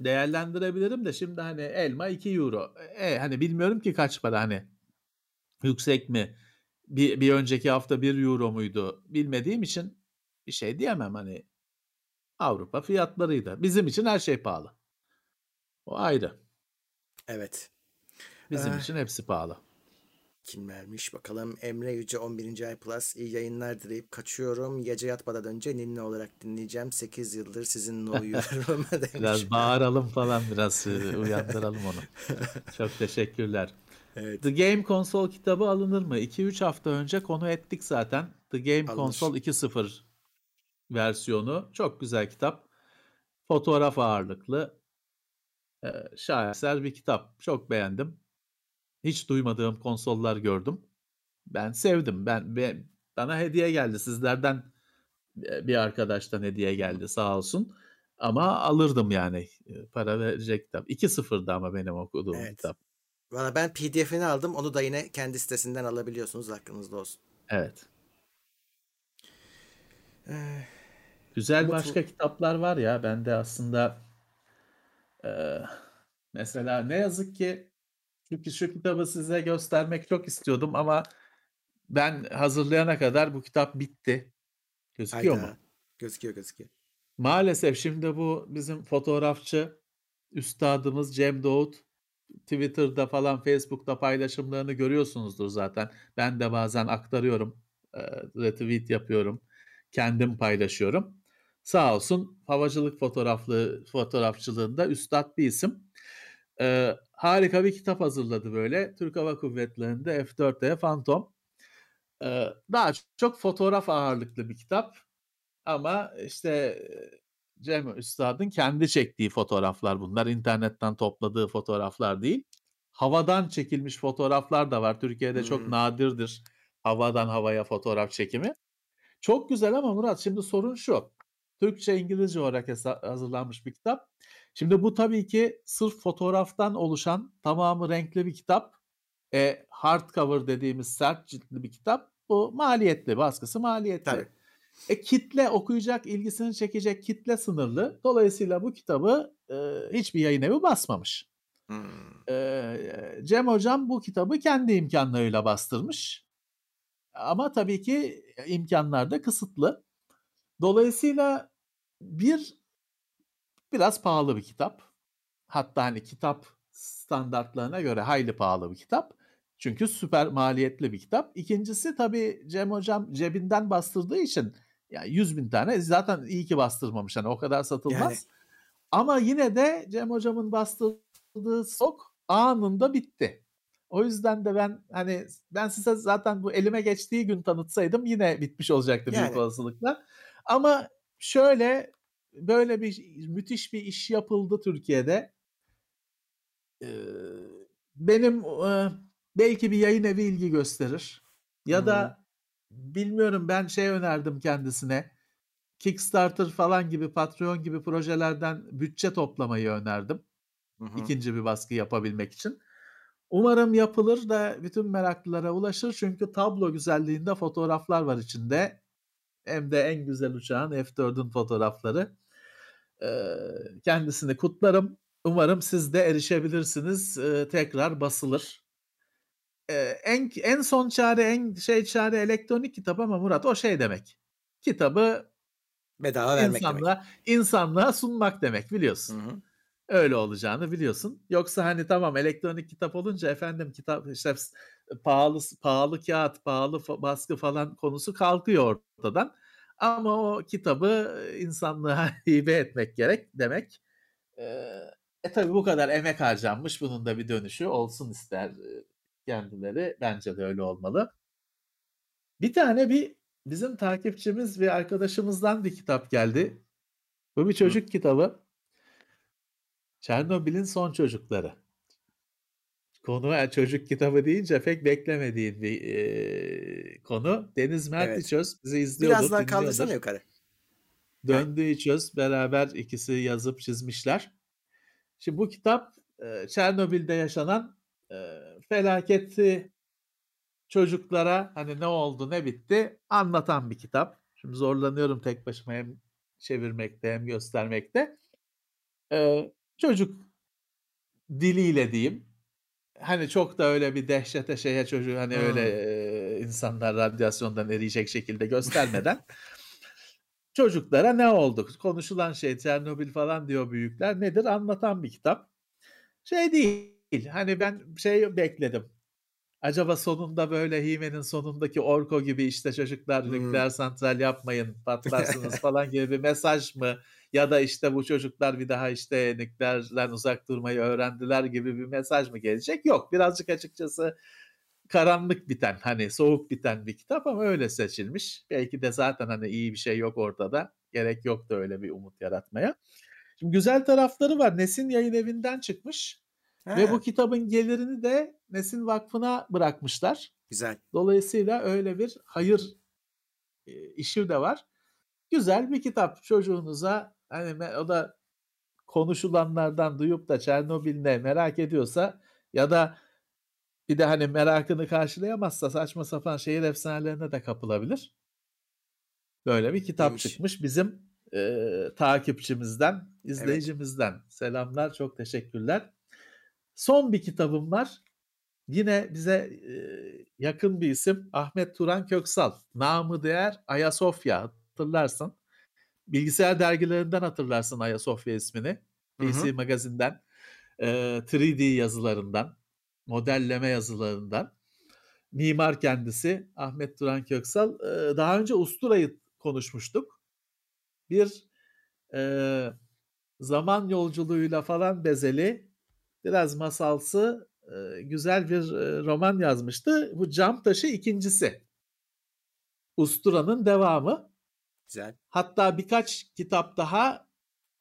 değerlendirebilirim de şimdi hani elma 2 euro. Hani bilmiyorum ki kaç para, hani yüksek mi? Bir önceki hafta 1 euro muydu? Bilmediğim için bir şey diyemem hani. Avrupa fiyatlarıydı. Bizim için her şey pahalı. O ayrı. Evet. Bizim için hepsi pahalı. Kim vermiş bakalım? Emre Yüce 11. Ay Plus. İyi yayınlar dileyip kaçıyorum. Gece yatmadan önce ninni olarak dinleyeceğim. 8 yıldır sizinle uyuyorum. Biraz bağıralım falan, biraz uyandıralım onu. Çok teşekkürler. Evet. The Game Console kitabı alınır mı? 2-3 hafta önce konu ettik zaten. The Game Console 2.0 versiyonu. Çok güzel kitap. Fotoğraf ağırlıklı şaheser bir kitap. Çok beğendim. Hiç duymadığım konsollar gördüm. Ben sevdim. Bana hediye geldi. Sizlerden bir arkadaştan hediye geldi sağ olsun. Ama alırdım yani. Para verecek kitap. 2.0'da ama benim okuduğum kitap. Valla ben PDF'ini aldım. Onu da yine kendi sitesinden alabiliyorsunuz. Hakkınızda olsun. Evet. Güzel başka kitaplar var ya. Ben de aslında mesela ne yazık ki şu kitabı size göstermek çok istiyordum ama ben hazırlayana kadar bu kitap bitti. Gözüküyor mu? Gözüküyor. Maalesef şimdi bu bizim fotoğrafçı üstadımız Cem Doğut Twitter'da falan Facebook'ta paylaşımlarını görüyorsunuzdur zaten. Ben de bazen aktarıyorum, retweet yapıyorum, kendim paylaşıyorum. Sağ olsun havacılık fotoğrafçılığında üstad bir isim. Harika bir kitap hazırladı böyle. Türk Hava Kuvvetleri'nde F4E Phantom. Daha çok fotoğraf ağırlıklı bir kitap. Ama işte Cem Üstad'ın kendi çektiği fotoğraflar bunlar. İnternetten topladığı fotoğraflar değil. Havadan çekilmiş fotoğraflar da var. Türkiye'de çok nadirdir havadan havaya fotoğraf çekimi. Çok güzel ama Murat şimdi sorun şu. Türkçe, İngilizce olarak hazırlanmış bir kitap. Şimdi bu tabii ki sırf fotoğraftan oluşan tamamı renkli bir kitap. Hardcover dediğimiz sert ciltli bir kitap. Bu maliyetli, baskısı maliyetli. Tabii. Kitle okuyacak, ilgisini çekecek kitle sınırlı. Dolayısıyla bu kitabı hiçbir yayın evi basmamış. Cem Hocam bu kitabı kendi imkanlarıyla bastırmış. Ama tabii ki imkanlar da kısıtlı. Dolayısıyla biraz pahalı bir kitap. Hatta hani kitap standartlarına göre hayli pahalı bir kitap. Çünkü süper maliyetli bir kitap. İkincisi tabii Cem Hocam cebinden bastırdığı için yani 100.000 tane zaten iyi ki bastırmamış. Hani o kadar satılmaz. Yani. Ama yine de Cem Hocam'ın bastırdığı sok anında bitti. O yüzden de ben size zaten bu elime geçtiği gün tanıtsaydım yine bitmiş olacaktı büyük olasılıkla. Ama şöyle böyle bir müthiş bir iş yapıldı Türkiye'de. Benim belki bir yayın evi ilgi gösterir. Ya da bilmiyorum ben önerdim kendisine. Kickstarter falan gibi Patreon gibi projelerden bütçe toplamayı önerdim. İkinci bir baskı yapabilmek için. Umarım yapılır da bütün meraklılara ulaşır. Çünkü tablo güzelliğinde fotoğraflar var içinde. Hem de en güzel uçağın F4'ün fotoğrafları. Kendisini kutlarım. Umarım siz de erişebilirsiniz. Tekrar basılır. En son çare, çare elektronik kitap ama Murat o demek. Kitabı bedava vermek demek. İnsanlığa sunmak demek biliyorsun. Öyle olacağını biliyorsun. Yoksa hani tamam elektronik kitap olunca kitap işte pahalı kağıt, pahalı baskı falan konusu kalkıyor ortadan. Ama o kitabı insanlığa hibe etmek gerek demek. Tabii bu kadar emek harcanmış. Bunun da bir dönüşü olsun ister kendileri. Bence de öyle olmalı. Bir tane bizim takipçimiz ve arkadaşımızdan bir kitap geldi. Bu bir çocuk kitabı. Çernobil'in son çocukları. Konu çocuk kitabı deyince pek beklemediğin bir konu. Deniz Mertiçöz bizi izliyordur. Biraz daha kaldırsana yukarı. Döndü İçöz beraber ikisi yazıp çizmişler. Şimdi bu kitap Çernobil'de yaşanan felaketi çocuklara ne oldu ne bitti anlatan bir kitap. Şimdi zorlanıyorum tek başıma hem çevirmekte hem göstermekte. Çocuk diliyle diyeyim. Çok da öyle bir dehşete çocuğu öyle insanlar radyasyondan eriyecek şekilde göstermeden çocuklara ne oldu? Konuşulan Çernobil falan diyor büyükler. Nedir? Anlatan bir kitap. Değil. Ben bekledim. Acaba sonunda böyle He-Man'in sonundaki Orko gibi işte çocuklar nükleer santral yapmayın patlarsınız falan gibi bir mesaj mı? Ya da işte bu çocuklar bir daha işte nükleerden uzak durmayı öğrendiler gibi bir mesaj mı gelecek? Yok, birazcık açıkçası karanlık biten, hani soğuk biten bir kitap ama öyle seçilmiş. Belki de zaten hani iyi bir şey yok ortada. Gerek yoktu öyle bir umut yaratmaya. Şimdi güzel tarafları var. Nesin Yayın Evi'nden çıkmış. He. Ve bu kitabın gelirini de Nesin Vakfı'na bırakmışlar. Güzel. Dolayısıyla öyle bir hayır işi de var. Güzel bir kitap. Çocuğunuza, hani o da konuşulanlardan duyup da Çernobil ne merak ediyorsa ya da bir de hani merakını karşılayamazsa saçma sapan şehir efsanelerine de kapılabilir. Böyle bir kitap çıkmış bizim takipçimizden, izleyicimizden. Evet. Selamlar, çok teşekkürler. Son bir kitabım var. Yine bize yakın bir isim Ahmet Turan Köksal. Namı değer Ayasofya, hatırlarsın. Bilgisayar dergilerinden hatırlarsın Ayasofya ismini. PC Magazin'den, 3D yazılarından, modelleme yazılarından. Mimar kendisi Ahmet Turan Köksal. Daha önce Ustura'yı konuşmuştuk. Bir zaman yolculuğuyla falan bezeli, biraz masalsı güzel bir roman yazmıştı. Bu Cam Taşı ikincisi. Ustura'nın devamı. Güzel. Hatta birkaç kitap daha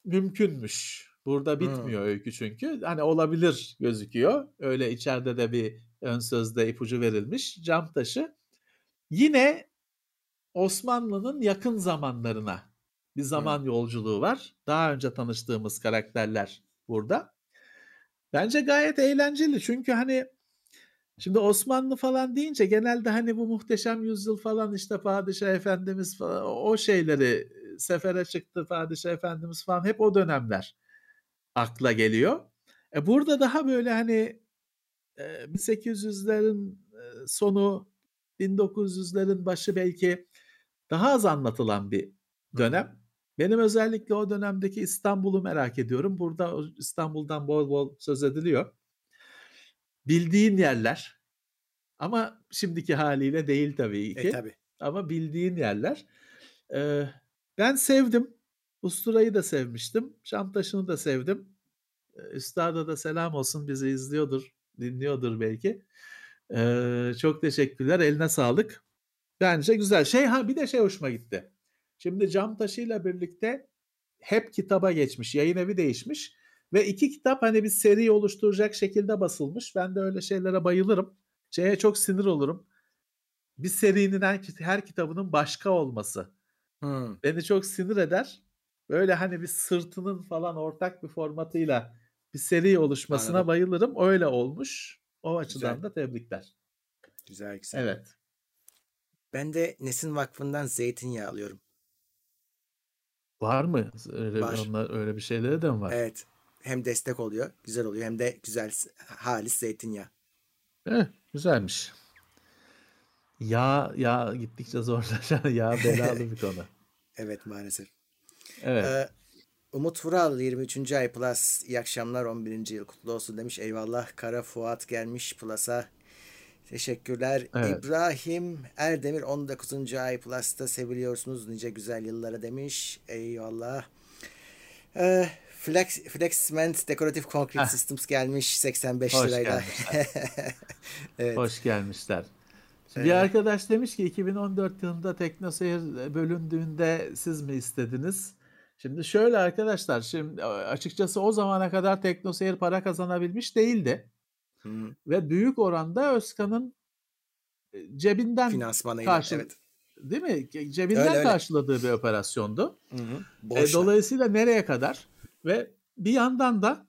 mümkünmüş. Burada bitmiyor öykü çünkü. Hani olabilir gözüküyor. Öyle içeride de bir ön sözde ipucu verilmiş. Cam Taşı. Yine Osmanlı'nın yakın zamanlarına bir zaman yolculuğu var. Daha önce tanıştığımız karakterler burada. Bence gayet eğlenceli çünkü hani şimdi Osmanlı falan deyince genelde hani bu muhteşem yüzyıl falan işte Padişah Efendimiz falan, o şeyleri sefere çıktı Padişah Efendimiz falan hep o dönemler akla geliyor. Burada daha böyle hani 1800'lerin sonu 1900'lerin başı belki daha az anlatılan bir dönem. Benim özellikle o dönemdeki İstanbul'u merak ediyorum. Burada İstanbul'dan bol bol söz ediliyor. Bildiğin yerler ama şimdiki haliyle değil tabii ki. Tabii. Ama bildiğin yerler. Ben sevdim. Ustura'yı da sevmiştim. Çamtaşı'nı da sevdim. Üstad'a da selam olsun, bizi izliyordur, dinliyordur belki. Çok teşekkürler. Eline sağlık. Bence güzel. Bir de hoşuma gitti. Şimdi Cam Taşı'yla birlikte hep kitaba geçmiş. Yayın evi değişmiş. Ve iki kitap hani bir seri oluşturacak şekilde basılmış. Ben de öyle şeylere bayılırım. Çok sinir olurum. Bir serinin her kitabının başka olması. Beni çok sinir eder. Böyle hani bir sırtının falan ortak bir formatıyla bir seri oluşmasına bayılırım. Öyle olmuş. O açıdan da tebrikler. Güzel. Evet. Ben de Nesin Vakfı'ndan zeytinyağı alıyorum. Var mı? Öyle bir şeyleri de mi var? Evet. Hem destek oluyor, güzel oluyor. Hem de güzel, halis zeytinyağı. Güzelmiş. Yağ gittikçe zorlaşan yağ belalı bir konu. Evet, maalesef. Evet. Umut Vural 23. ay Plus. İyi akşamlar, 11. yıl kutlu olsun demiş. Eyvallah. Kara Fuat gelmiş Plus'a. Teşekkürler. Evet. İbrahim Erdemir 19. ay Plus'ta seviliyorsunuz nice güzel yıllara demiş. Eyvallah. Flex Cement Decorative Concrete Systems gelmiş 85 lirayla. Evet. Hoş gelmişler. Bir arkadaş demiş ki 2014 yılında Teknoseyir bölündüğünde siz mi istediniz? Şimdi şöyle arkadaşlar, şimdi açıkçası o zamana kadar Teknoseyir para kazanabilmiş değildi. Ve büyük oranda Özkan'ın cebinden değil mi? Cebinden karşıladığı bir operasyondu. Dolayısıyla nereye kadar? Ve bir yandan da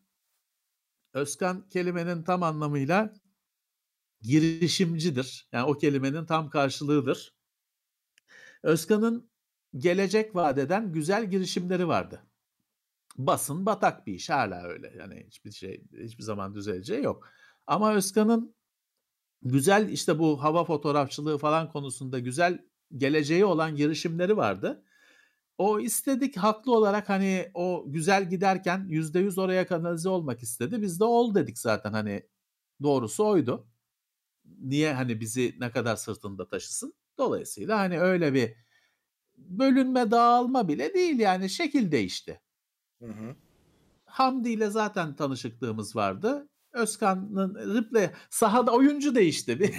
Özkan kelimenin tam anlamıyla girişimcidir. Yani o kelimenin tam karşılığıdır. Özkan'ın gelecek vadeden güzel girişimleri vardı. Basın batak bir iş, hala öyle. Yani hiçbir zaman düzeleceği yok. Ama Özkan'ın güzel işte bu hava fotoğrafçılığı falan konusunda güzel geleceği olan girişimleri vardı. O istedik, haklı olarak hani o güzel giderken %100 oraya kanalize olmak istedi. Biz de ol dedik zaten, hani doğrusu oydu. niye hani bizi ne kadar sırtında taşısın? Dolayısıyla hani öyle bir bölünme, dağılma bile değil yani, şekil değişti. Hı. Hamdi ile zaten tanışıklığımız vardı. Özkan'ın Ripley sahada oyuncu değişti.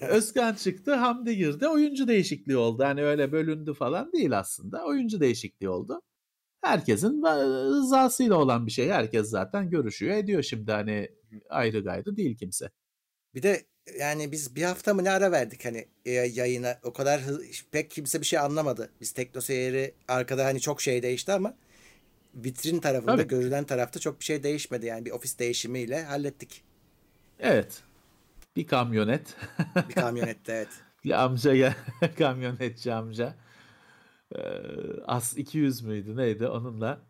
Özkan çıktı, Hamdi girdi. Oyuncu değişikliği oldu. Hani öyle bölündü falan değil aslında. Oyuncu değişikliği oldu. Herkesin rızasıyla olan bir şey. Herkes zaten görüşüyor, ediyor şimdi, hani ayrı gayrı değil kimse. Bir de yani biz bir hafta mı ne ara verdik hani yayına, o kadar pek kimse bir şey anlamadı. Biz Teknoseyir'i arkada hani çok şey değişti ama vitrin tarafında, tabii, görülen tarafta çok bir şey değişmedi. Yani bir ofis değişimiyle hallettik. Evet. Bir kamyonet. Bir kamyonette, evet. Bir amca gel. Kamyonetçi amca. As 200 müydü neydi, onunla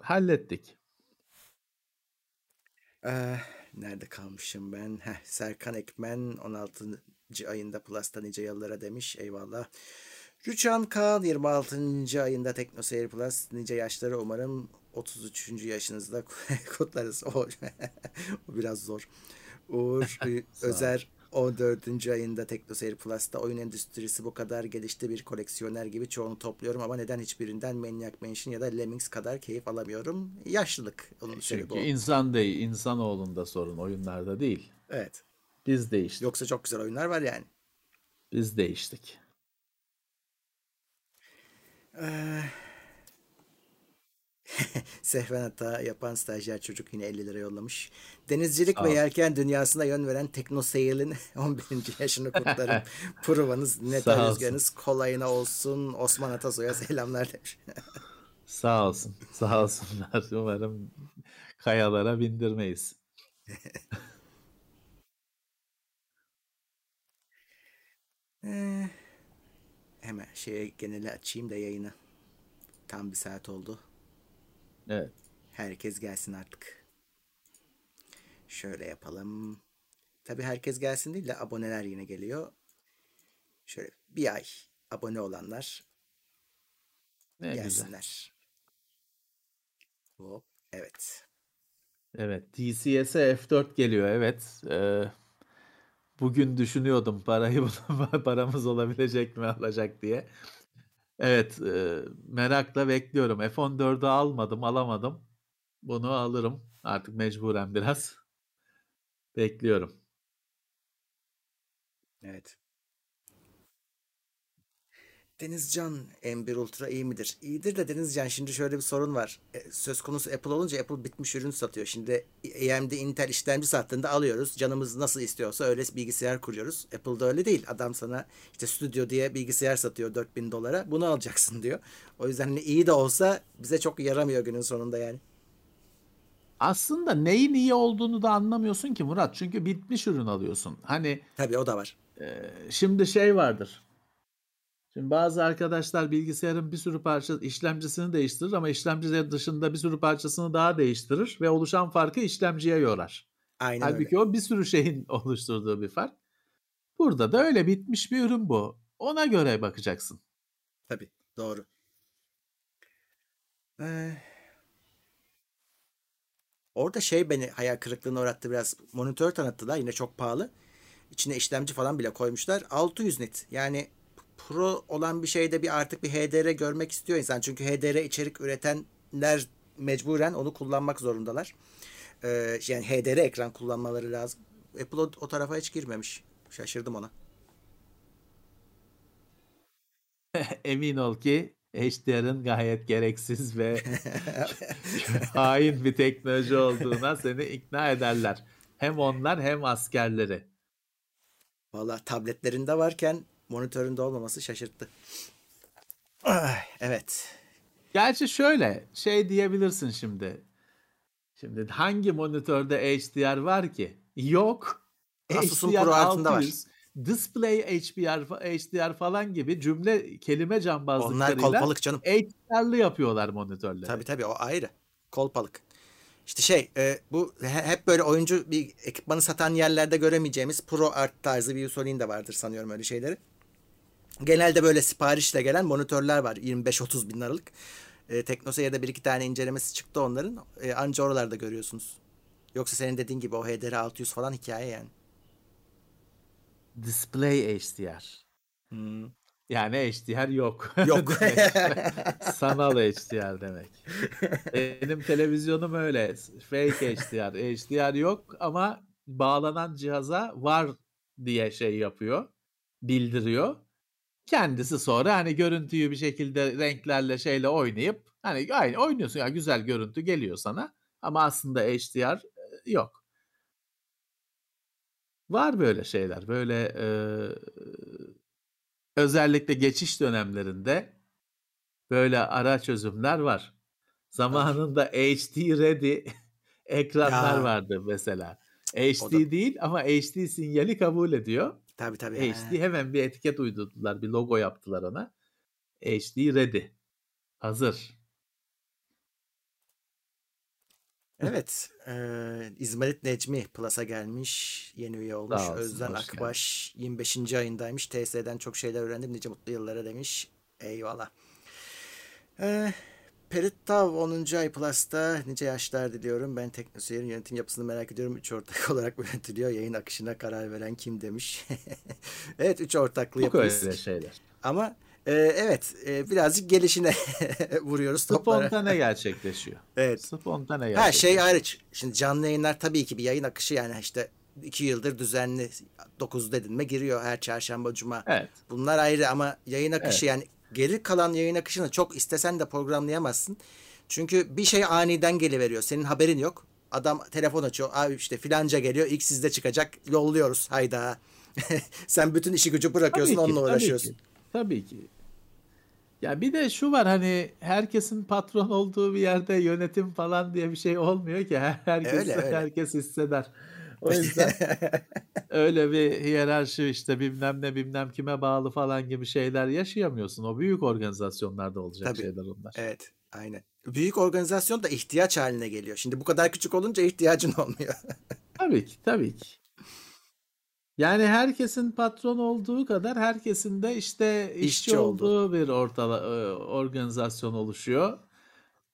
hallettik. Nerede kalmışım ben? Serkan Ekmen 16. ayında Plus'ta nice yıllara demiş. Eyvallah. Rüçhan Kaan 26. ayında Teknoseyir Plus nice yaşları, umarım 33. yaşınızda kutlarız. O biraz zor. Uğur Özer 14. ayında Teknoseyir Plus'ta oyun endüstrisi bu kadar gelişti, bir koleksiyoner gibi çoğunu topluyorum ama neden hiçbirinden Maniac Mansion ya da Lemmings kadar keyif alamıyorum? Yaşlılık onun sebebi. Çünkü insan değil, insanoğlunda sorun oyunlarda değil. Evet. Biz değiştik. Yoksa çok güzel oyunlar var yani. Biz değiştik. Sehven hata yapan stajyer çocuk yine 50 lira yollamış. Denizcilik ve yelken dünyasına yön veren Teknoseyir'in 11. yaşını kutlarım. Provanız net, rüzgarınız kolayına olsun. Osman Atasoy'a selamlar demiş. Sağ olsun. Sağ olsunlar. Umarım kayalara bindirmeyiz. Hemen geneli açayım da yayını. Tam bir saat oldu. Evet. Herkes gelsin artık. Şöyle yapalım. Tabii herkes gelsin değil de aboneler yine geliyor. Şöyle bir ay abone olanlar gelsinler. Güzel. Hop. Evet. Evet. DCS'e F4 geliyor. Evet. Bugün düşünüyordum parayı paramız olabilecek mi, alacak diye. Evet, merakla bekliyorum. F14'ü alamadım. Bunu alırım artık mecburen, biraz bekliyorum. Evet. Denizcan M1 Ultra iyi midir? İyidir de Denizcan, şimdi şöyle bir sorun var. Söz konusu Apple olunca Apple bitmiş ürün satıyor. Şimdi AMD Intel işlemci sattığında alıyoruz. Canımız nasıl istiyorsa öyle bilgisayar kuruyoruz. Apple'da öyle değil. Adam sana işte stüdyo diye bilgisayar satıyor $4000. Bunu alacaksın diyor. O yüzden iyi de olsa bize çok yaramıyor günün sonunda yani. Aslında neyin iyi olduğunu da anlamıyorsun ki Murat. Çünkü bitmiş ürün alıyorsun. Hani tabii o da var. Şimdi şey vardır. Şimdi bazı arkadaşlar bilgisayarın bir sürü parça, işlemcisini değiştirir ama işlemciler dışında bir sürü parçasını daha değiştirir ve oluşan farkı işlemciye yorar. Aynen. Halbuki öyle. O bir sürü şeyin oluşturduğu bir fark. Burada da öyle, bitmiş bir ürün bu. Ona göre bakacaksın. Tabii, doğru. Orada beni hayal kırıklığına uğrattı biraz. Monitör tanıttılar, yine çok pahalı. İçine işlemci falan bile koymuşlar. 600 nit yani. Pro olan bir şeyde artık bir HDR görmek istiyor insan. Çünkü HDR içerik üretenler mecburen onu kullanmak zorundalar. Yani HDR ekran kullanmaları lazım. Apple o tarafa hiç girmemiş. Şaşırdım ona. Emin ol ki HDR'ın gayet gereksiz ve hain bir teknoloji olduğuna seni ikna ederler. Hem onlar hem askerleri. Vallahi tabletlerinde varken monitöründe olmaması şaşırttı. Evet. Gerçi şöyle diyebilirsin şimdi. Şimdi hangi monitörde HDR var ki? Yok. Asus'un Pro altında var. Display HDR falan gibi kelime cambazlıklarıyla. Onlar kolpalık canım. HDR'lı yapıyorlar monitörleri. Tabii o ayrı. Kolpalık. İşte bu hep böyle oyuncu bir ekipmanı satan yerlerde göremeyeceğimiz ProArt tarzı bir Usolin de vardır sanıyorum öyle şeyleri. Genelde böyle siparişle gelen monitörler var. 25-30 bin liralık. Teknoseyir'de bir iki tane incelemesi çıktı onların. Anca oralarda görüyorsunuz. Yoksa senin dediğin gibi o HDR 600 falan hikaye yani. Display HDR. Yani HDR yok. Yok. Sanal HDR demek. Benim televizyonum öyle. Fake HDR. HDR yok ama bağlanan cihaza var diye şey yapıyor. Bildiriyor. Kendisi sonra hani görüntüyü bir şekilde renklerle şeyle oynayıp hani aynı oynuyorsun ya, güzel görüntü geliyor sana ama aslında HDR yok. Var böyle şeyler. Böyle özellikle geçiş dönemlerinde böyle ara çözümler var. Zamanında HD ready ekranlar vardı mesela. HD değil ama HD sinyali kabul ediyor. Tabii. HD hemen bir etiket uydurdular, bir logo yaptılar ona. HD ready. Hazır. Evet. İzmarit Necmi Plus'a gelmiş. Yeni üye olmuş. Olsun, Özden Akbaş geldin. 25. ayındaymış. TS'den çok şeyler öğrendim. Nice mutlu yıllara demiş. Eyvallah. Perit Tav 10. ay Plus'ta nice yaşlar diliyorum. Ben teknoseyir yönetim yapısını merak ediyorum. 3 ortak olarak yönetiliyor. Yayın akışına karar veren kim demiş. Evet, 3 ortaklı yapıyoruz. Öyle şeyler. Ama evet, birazcık gelişine vuruyoruz toplara. Spontane gerçekleşiyor. Evet. Spontane gerçekleşiyor. Her şey hariç. Şimdi canlı yayınlar tabii ki bir yayın akışı, yani işte 2 yıldır düzenli 9 dedinme giriyor her çarşamba, cuma. Evet. Bunlar ayrı ama yayın akışı, yani geri kalan yayın akışını çok istesen de programlayamazsın. Çünkü bir şey aniden geliveriyor. Senin haberin yok. Adam telefon açıyor. Abi işte filanca geliyor. İlk sizde çıkacak. Yolluyoruz. Hayda. Sen bütün işi gücü bırakıyorsun, onunla uğraşıyorsun. Tabii ki. Ya bir de şu var, hani herkesin patron olduğu bir yerde yönetim falan diye bir şey olmuyor ki. Herkes hisseder. O yüzden öyle bir hiyerarşi, işte bilmem ne bilmem kime bağlı falan gibi şeyler yaşayamıyorsun. O büyük organizasyonlarda olacak şeyler onlar. Evet, aynen. Büyük organizasyon da ihtiyaç haline geliyor. Şimdi bu kadar küçük olunca ihtiyacın olmuyor. Tabii ki. Yani herkesin patron olduğu kadar herkesin de işte işçi olduğu bir organizasyon oluşuyor.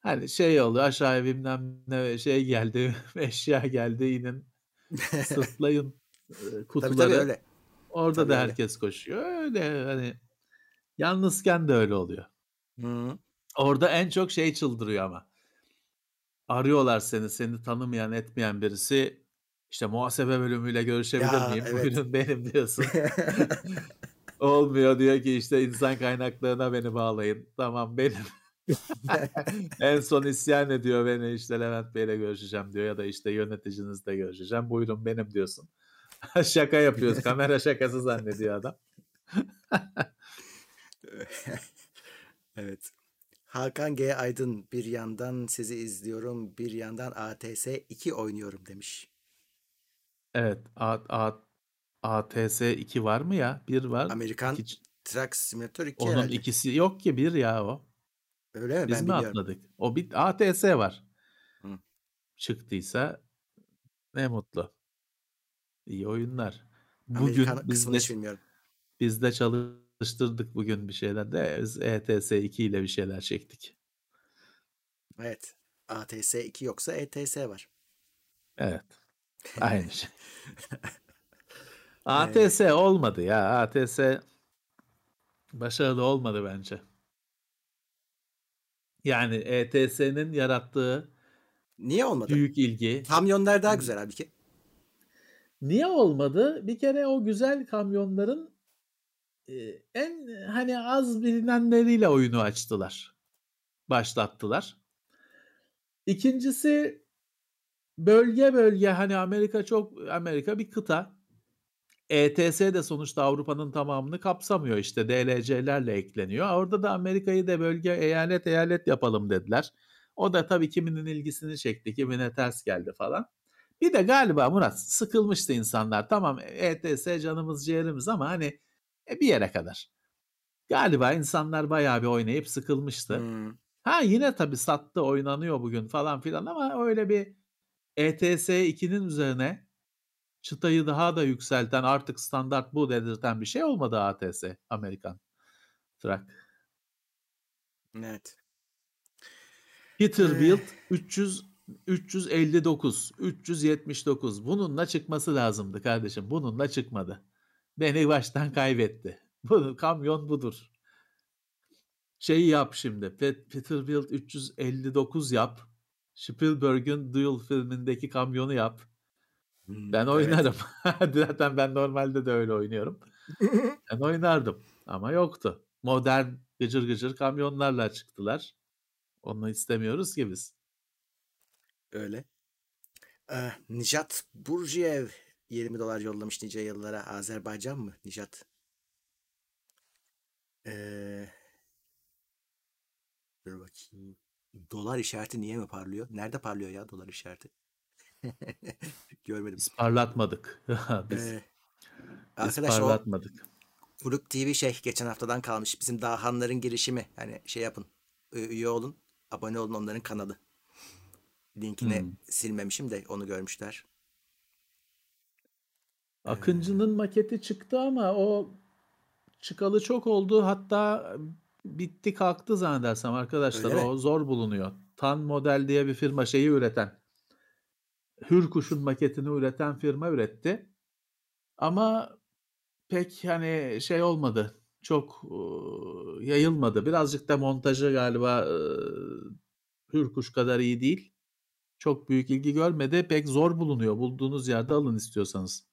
Hani şey oluyor, aşağıya bilmem ne şey geldi, eşya geldi, inin sırtlayın kutuları. Tabii öyle. Orada tabii da herkes öyle koşuyor. Öyle hani yalnızken de öyle oluyor. Hı. Orada en çok şey çıldırıyor ama. Arıyorlar seni tanımayan etmeyen birisi. İşte muhasebe bölümüyle görüşebilir miyim? Evet. Bugünün benim diyorsun. Olmuyor, diyor ki işte insan kaynaklarına beni bağlayın. Tamam, benim. En son isyan ediyor, beni işte Levent Bey'le görüşeceğim diyor ya da işte yöneticinizle görüşeceğim. Buyurun benim diyorsun. Şaka yapıyoruz. Kamera şakası zannediyor adam. Evet. Hakan G. Aydın bir yandan sizi izliyorum, bir yandan ATS 2 oynuyorum demiş. Evet, ATS 2 var mı ya? 1 var. Amerikan Truck Simulator 2 onun herhalde. İkisi yok ki, 1 ya o. Öyle mi? Biz ben mi biliyorum. Atladık? O bir ATS var. Hı. Çıktıysa ne mutlu. İyi oyunlar. Bugün biz de çalıştırdık bugün bir şeyler de. Biz ETS 2 ile bir şeyler çektik. Evet. ATS 2 yoksa ETS var. Evet. Aynı şey. ATS olmadı ya. ATS başarılı olmadı bence. Yani ETS'nin yarattığı niye olmadı? Büyük ilgi. Kamyonlar daha güzel abi ki. Niye olmadı? Bir kere o güzel kamyonların en hani az bilinenleriyle oyunu açtılar. Başlattılar. İkincisi, bölge hani Amerika bir kıta. ETS de sonuçta Avrupa'nın tamamını kapsamıyor, işte DLC'lerle ekleniyor. Orada da Amerika'yı da bölge eyalet yapalım dediler. O da tabii kiminin ilgisini çekti, kimine ters geldi falan. Bir de galiba Murat sıkılmıştı insanlar. Tamam, ETS canımız ciğerimiz ama hani bir yere kadar. Galiba insanlar bayağı bir oynayıp sıkılmıştı. Ha, yine tabii sattı, oynanıyor bugün falan filan ama öyle bir ETS 2'nin üzerine çıtayı daha da yükselten, artık standart bu dedirten bir şey olmadı ATS, Amerikan Truck. Evet. Peterbilt 359, 379. Bununla çıkması lazımdı kardeşim. Bununla çıkmadı. beni baştan kaybetti. Bu kamyon budur. Şeyi yap şimdi. Peterbilt 359 yap. Spielberg'ün Duel filmindeki kamyonu yap. Ben oynarım. Evet. Zaten ben normalde de öyle oynuyorum. Ben oynardım ama yoktu. Modern gıcır gıcır kamyonlarla çıktılar. Onu istemiyoruz ki biz. Öyle. Nijat Burjiyev $20 yollamış nice yıllara. Azerbaycan mı Nijat? Dur bakayım. Dolar işareti niye mi parlıyor? Nerede parlıyor ya dolar işareti? Görmedim. Biz parlatmadık. Arkadaşlar parlatmadık. Kulüp TV geçen haftadan kalmış. Bizim Dahanların girişimi. Hani şey yapın. Üye olun. Abone olun onların kanalı. Linkini silmemişim de onu görmüşler. Akıncı'nın maketi çıktı ama o çıkalı çok oldu. Hatta bitti kalktı zannedersem arkadaşlar. Öyle o mi? Zor bulunuyor. Tan Model diye bir firma şeyi üreten. Hürkuş'un maketini üreten firma üretti. Ama pek hani şey olmadı. Çok yayılmadı. Birazcık da montajı galiba Hürkuş kadar iyi değil. Çok büyük ilgi görmedi. Pek zor bulunuyor. Bulduğunuz yerde alın istiyorsanız.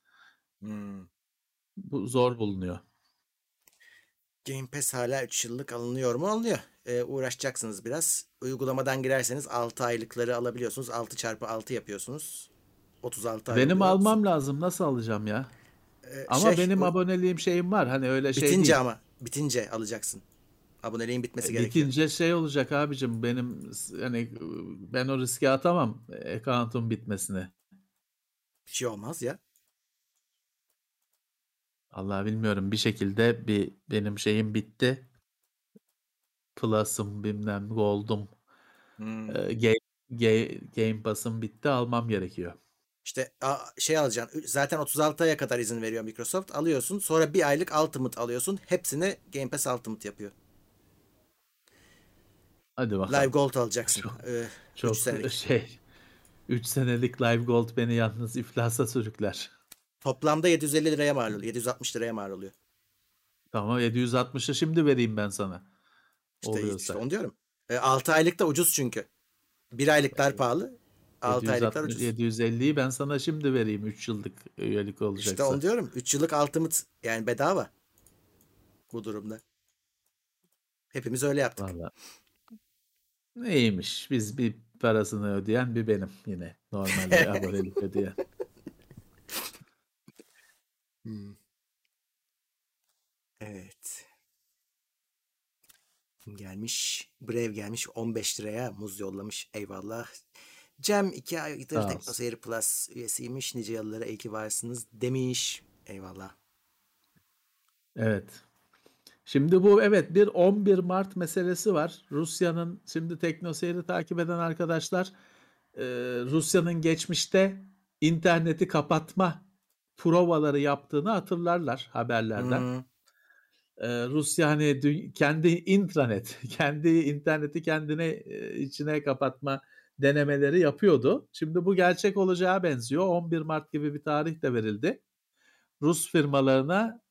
Bu zor bulunuyor. Game Pass hala 3 yıllık alınıyor mu? Alınıyor. Uğraşacaksınız biraz. Uygulamadan girerseniz 6 aylıkları alabiliyorsunuz. 6x6 yapıyorsunuz. 36 aylık. Benim almam lazım. Nasıl alacağım ya? Ama benim aboneliğim şeyim var. Hani öyle bitince şey değil. Ama bitince alacaksın. Aboneliğin bitmesi gerekiyor. Bitince şey olacak abicim benim hani ben o riske atamam account'un bitmesine. Bir şey olmaz ya. Allah bilmiyorum bir şekilde benim şeyim bitti. Plus'ım bilmem Gold'um. Game Pass'ım bitti almam gerekiyor. İşte şey alacaksın. Zaten 36 aya kadar izin veriyor Microsoft. Alıyorsun. Sonra bir aylık Ultimate alıyorsun. Hepsini Game Pass Ultimate yapıyor. Hadi bakalım. Live Gold alacaksın. Çok 3 senelik. 3 senelik Live Gold beni yalnız iflasa sürükler. Toplamda 750 liraya mal oluyor. 760 liraya mal oluyor. Tamam 760'ı şimdi vereyim ben sana. İşte onu diyorum. 6 aylık da ucuz çünkü. 1 aylıklar pahalı. 6 aylıklar ucuz. 750'yi ben sana şimdi vereyim. 3 yıllık üyelik olacaksa. İşte onu diyorum. 3 yıllık Ultimate yani bedava. Bu durumda. Hepimiz öyle yaptık. Vallahi. Neymiş? Biz bir parasını ödeyen bir benim yine. Normalde abonelik ödeyen. Evet. Gelmiş. Brave gelmiş. 15 liraya muz yollamış. Eyvallah. Cem 2 aydır TeknoSeyir Plus üyesiymiş. Nice yıllara iyi ki varsınız demiş. Eyvallah. Evet. Şimdi bu evet bir 11 Mart meselesi var. Rusya'nın şimdi TeknoSeyir'i takip eden arkadaşlar Rusya'nın geçmişte interneti kapatma provaları yaptığını hatırlarlar haberlerden. Rusya hani kendi intranet, kendi interneti kendine içine kapatma denemeleri yapıyordu. Şimdi bu gerçek olacağı benziyor. 11 Mart gibi bir tarih de verildi. Rus firmalarına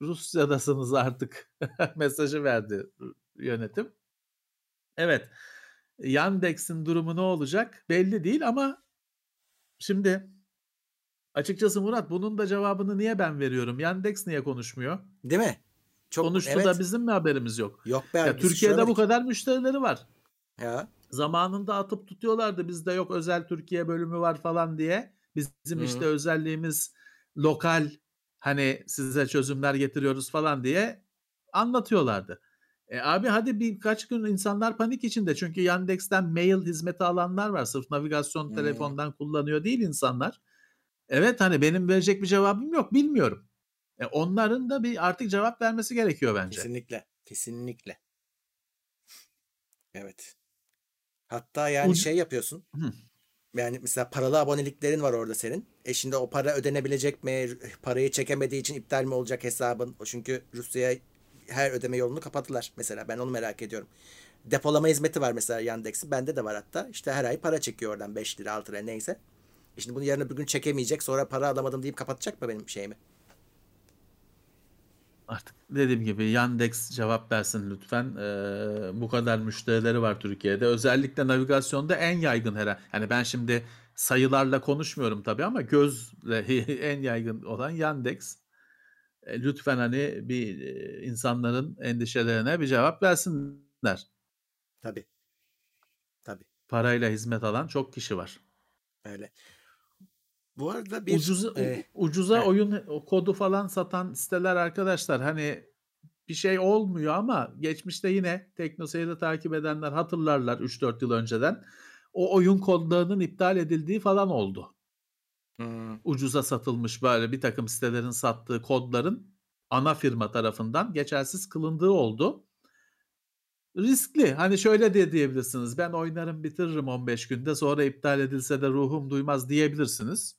Rusya'dasınız artık mesajı verdi yönetim. Evet. Yandex'in durumu ne olacak? Belli değil ama şimdi açıkçası Murat bunun da cevabını niye ben veriyorum? Yandex niye konuşmuyor? Değil mi? Çok, konuştu evet. Da bizim mi haberimiz yok? Yok be. Ya, Türkiye'de bu kadar müşterileri var. Ya. Zamanında atıp tutuyorlardı bizde yok özel Türkiye bölümü var falan diye. Bizim işte özelliğimiz lokal hani size çözümler getiriyoruz falan diye anlatıyorlardı. Abi hadi birkaç gün insanlar panik içinde çünkü Yandex'ten mail hizmeti alanlar var. Sırf navigasyon telefondan kullanıyor değil insanlar. Evet hani benim verecek bir cevabım yok bilmiyorum. Onların da bir artık cevap vermesi gerekiyor bence. Kesinlikle. Kesinlikle. Evet. Hatta yani şey yapıyorsun. Yani mesela paralı aboneliklerin var orada senin. Şimdi o para ödenebilecek mi? Parayı çekemediği için iptal mi olacak hesabın? Çünkü Rusya'ya her ödeme yolunu kapattılar. Mesela ben onu merak ediyorum. Depolama hizmeti var mesela Yandex'in. Bende de var hatta. İşte her ay para çekiyor oradan 5 lira 6 lira neyse. Şimdi bunu yarın bir gün çekemeyecek. Sonra para alamadım deyip kapatacak mı benim şeyimi? Artık dediğim gibi Yandex cevap versin lütfen. Bu kadar müşterileri var Türkiye'de. Özellikle navigasyonda en yaygın herhalde. Yani ben şimdi sayılarla konuşmuyorum tabii ama gözle en yaygın olan Yandex. Lütfen hani bir insanların endişelerine bir cevap versinler. Tabii. Tabii. Parayla hizmet alan çok kişi var. Öyle. Bu arada bir ucuza oyun kodu falan satan siteler arkadaşlar, hani bir şey olmuyor ama geçmişte yine TeknoSeyir'i takip edenler hatırlarlar 3-4 yıl önceden. O oyun kodlarının iptal edildiği falan oldu. Ucuza satılmış böyle bir takım sitelerin sattığı kodların ana firma tarafından geçersiz kılındığı oldu. Riskli. Hani şöyle de diyebilirsiniz. Ben oynarım bitiririm 15 günde sonra iptal edilse de ruhum duymaz diyebilirsiniz.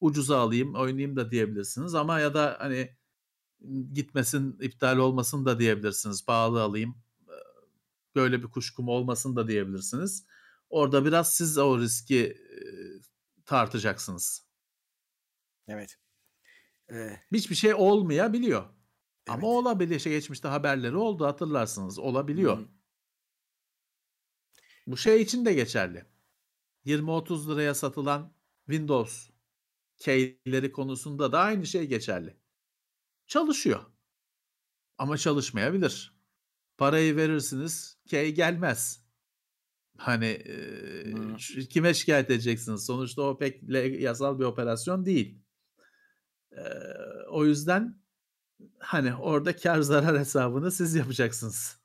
Ucuza alayım oynayayım da diyebilirsiniz ama ya da hani gitmesin iptal olmasın da diyebilirsiniz. Pahalı alayım böyle bir kuşkum olmasın da diyebilirsiniz. Orada biraz siz o riski tartacaksınız. Evet. Hiçbir şey olmayabiliyor. Evet. Ama olabiliyor. Geçmişte haberleri oldu hatırlarsınız. Olabiliyor. Bu şey için de geçerli. 20-30 liraya satılan Windows keyleri konusunda da aynı şey geçerli. Çalışıyor. Ama çalışmayabilir. Parayı verirsiniz, key gelmez. Hani kime şikayet edeceksiniz? Sonuçta o pek yasal bir operasyon değil. O yüzden hani orada kar zarar hesabını siz yapacaksınız.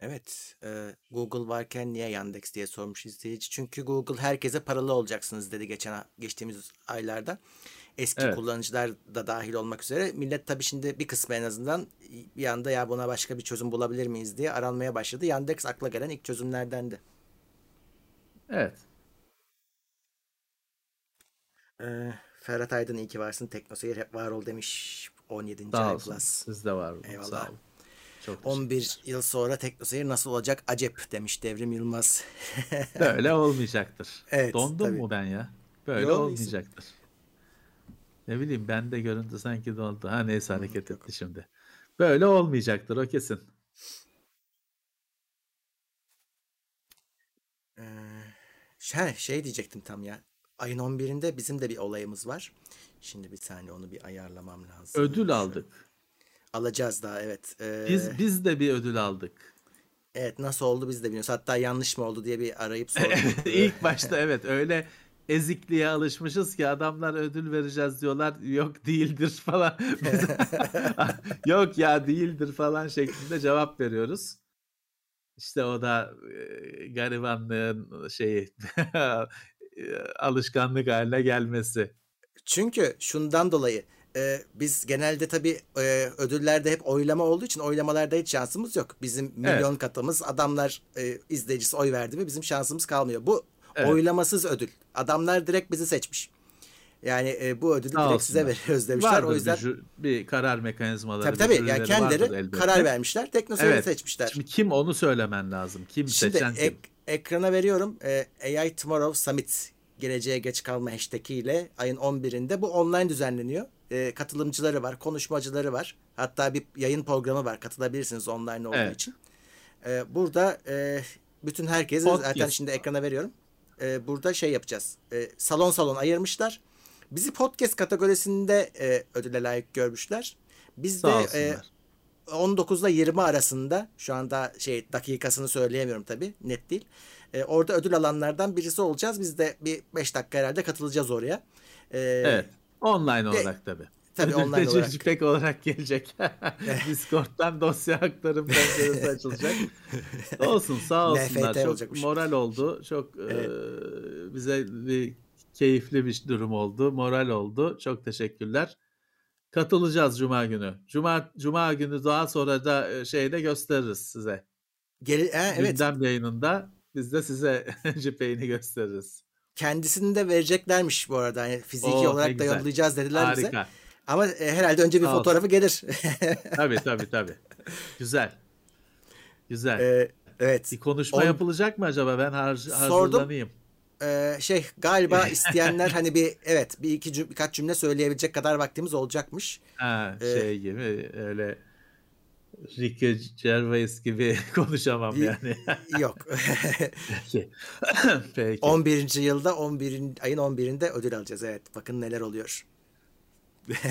Evet. Google varken niye Yandex diye sormuş izleyici. Çünkü Google herkese paralı olacaksınız dedi geçtiğimiz aylarda. Eski kullanıcılar da dahil olmak üzere. Millet tabii şimdi bir kısmı en azından bir anda ya buna başka bir çözüm bulabilir miyiz diye aranmaya başladı. Yandex akla gelen ilk çözümlerdendi. Evet. Ferhat Aydın iyi ki varsın. TeknoSeyir hep var ol demiş. 17. ay plus. Siz de var olun. Eyvallah. Sağ olun. Çok 11 yıl sonra TeknoSeyir nasıl olacak acep demiş Devrim Yılmaz. Böyle olmayacaktır. Evet, Dondum mu ben ya? Böyle olmayacaktır. Ne bileyim ben de görüntü sanki dondu. Ha neyse hareket etti şimdi. Böyle olmayacaktır o kesin. Şey diyecektim tam ya. Ayın 11'inde bizim de bir olayımız var. Şimdi bir saniye onu bir ayarlamam lazım. Ödül aldık. Alacağız daha evet. Biz de bir ödül aldık. Evet nasıl oldu biz de bilmiyoruz. Hatta yanlış mı oldu diye bir arayıp sorduk. İlk başta evet öyle ezikliğe alışmışız ki adamlar ödül vereceğiz diyorlar. Yok değildir falan. Yok ya değildir falan şeklinde cevap veriyoruz. İşte o da garibanlığın şeyi alışkanlık haline gelmesi. Çünkü şundan dolayı biz genelde tabii ödüllerde hep oylama olduğu için oylamalarda hiç şansımız yok. Bizim milyon katımız adamlar izleyicisi oy verdi mi bizim şansımız kalmıyor. Bu oylamasız ödül. Adamlar direkt bizi seçmiş. Yani bu ödülü direkt size veriyoruz demişler. Vardır o yüzden bir karar mekanizmaları. Tabii yani kendileri karar vermişler. TeknoSeyir'i seçmişler. Şimdi kim onu söylemen lazım. Kim şimdi seçen kim? Ekrana veriyorum. AI Tomorrow Summit geleceğe geç kalma hashtag'iyle ayın 11'inde bu online düzenleniyor. Katılımcıları var, konuşmacıları var. Hatta bir yayın programı var. Katılabilirsiniz online olduğu için. Burada bütün herkesi zaten şimdi ekrana veriyorum. Burada şey yapacağız. Salon salon ayırmışlar. Bizi podcast kategorisinde ödüle layık görmüşler. Biz de 19'la 20 arasında şu anda şey dakikasını söyleyemiyorum tabii. Net değil. Orada ödül alanlardan birisi olacağız. Biz de bir 5 dakika herhalde katılacağız oraya. Evet. Online olarak tabii. Tabii online olarak. Pek olarak gelecek. Discord'dan dosya aktarım penceresi açılacak. Olsun sağ olsunlar. NFT çok moral oldu. Çok bize bir keyifli bir durum oldu. Moral oldu. Çok teşekkürler. Katılacağız Cuma günü. Cuma günü daha sonra da şeyde gösteririz size. Gündem yayınında biz de size JPEG'ini gösteririz. Kendisini de vereceklermiş bu arada. Yani fiziki olarak da yollayacağız dediler bize. Ama herhalde önce bir fotoğrafı gelir. Tabii. Güzel. Evet. Bir konuşma yapılacak mı acaba? Ben hazırlanayım. galiba isteyenler hani birkaç cümle söyleyebilecek kadar vaktimiz olacakmış. Ha, gibi öyle Ricky Gervais gibi konuşamam yani. Yok. Peki. Peki. 11. yılda 11. ayın 11'inde ödül alacağız. Evet. Bakın neler oluyor.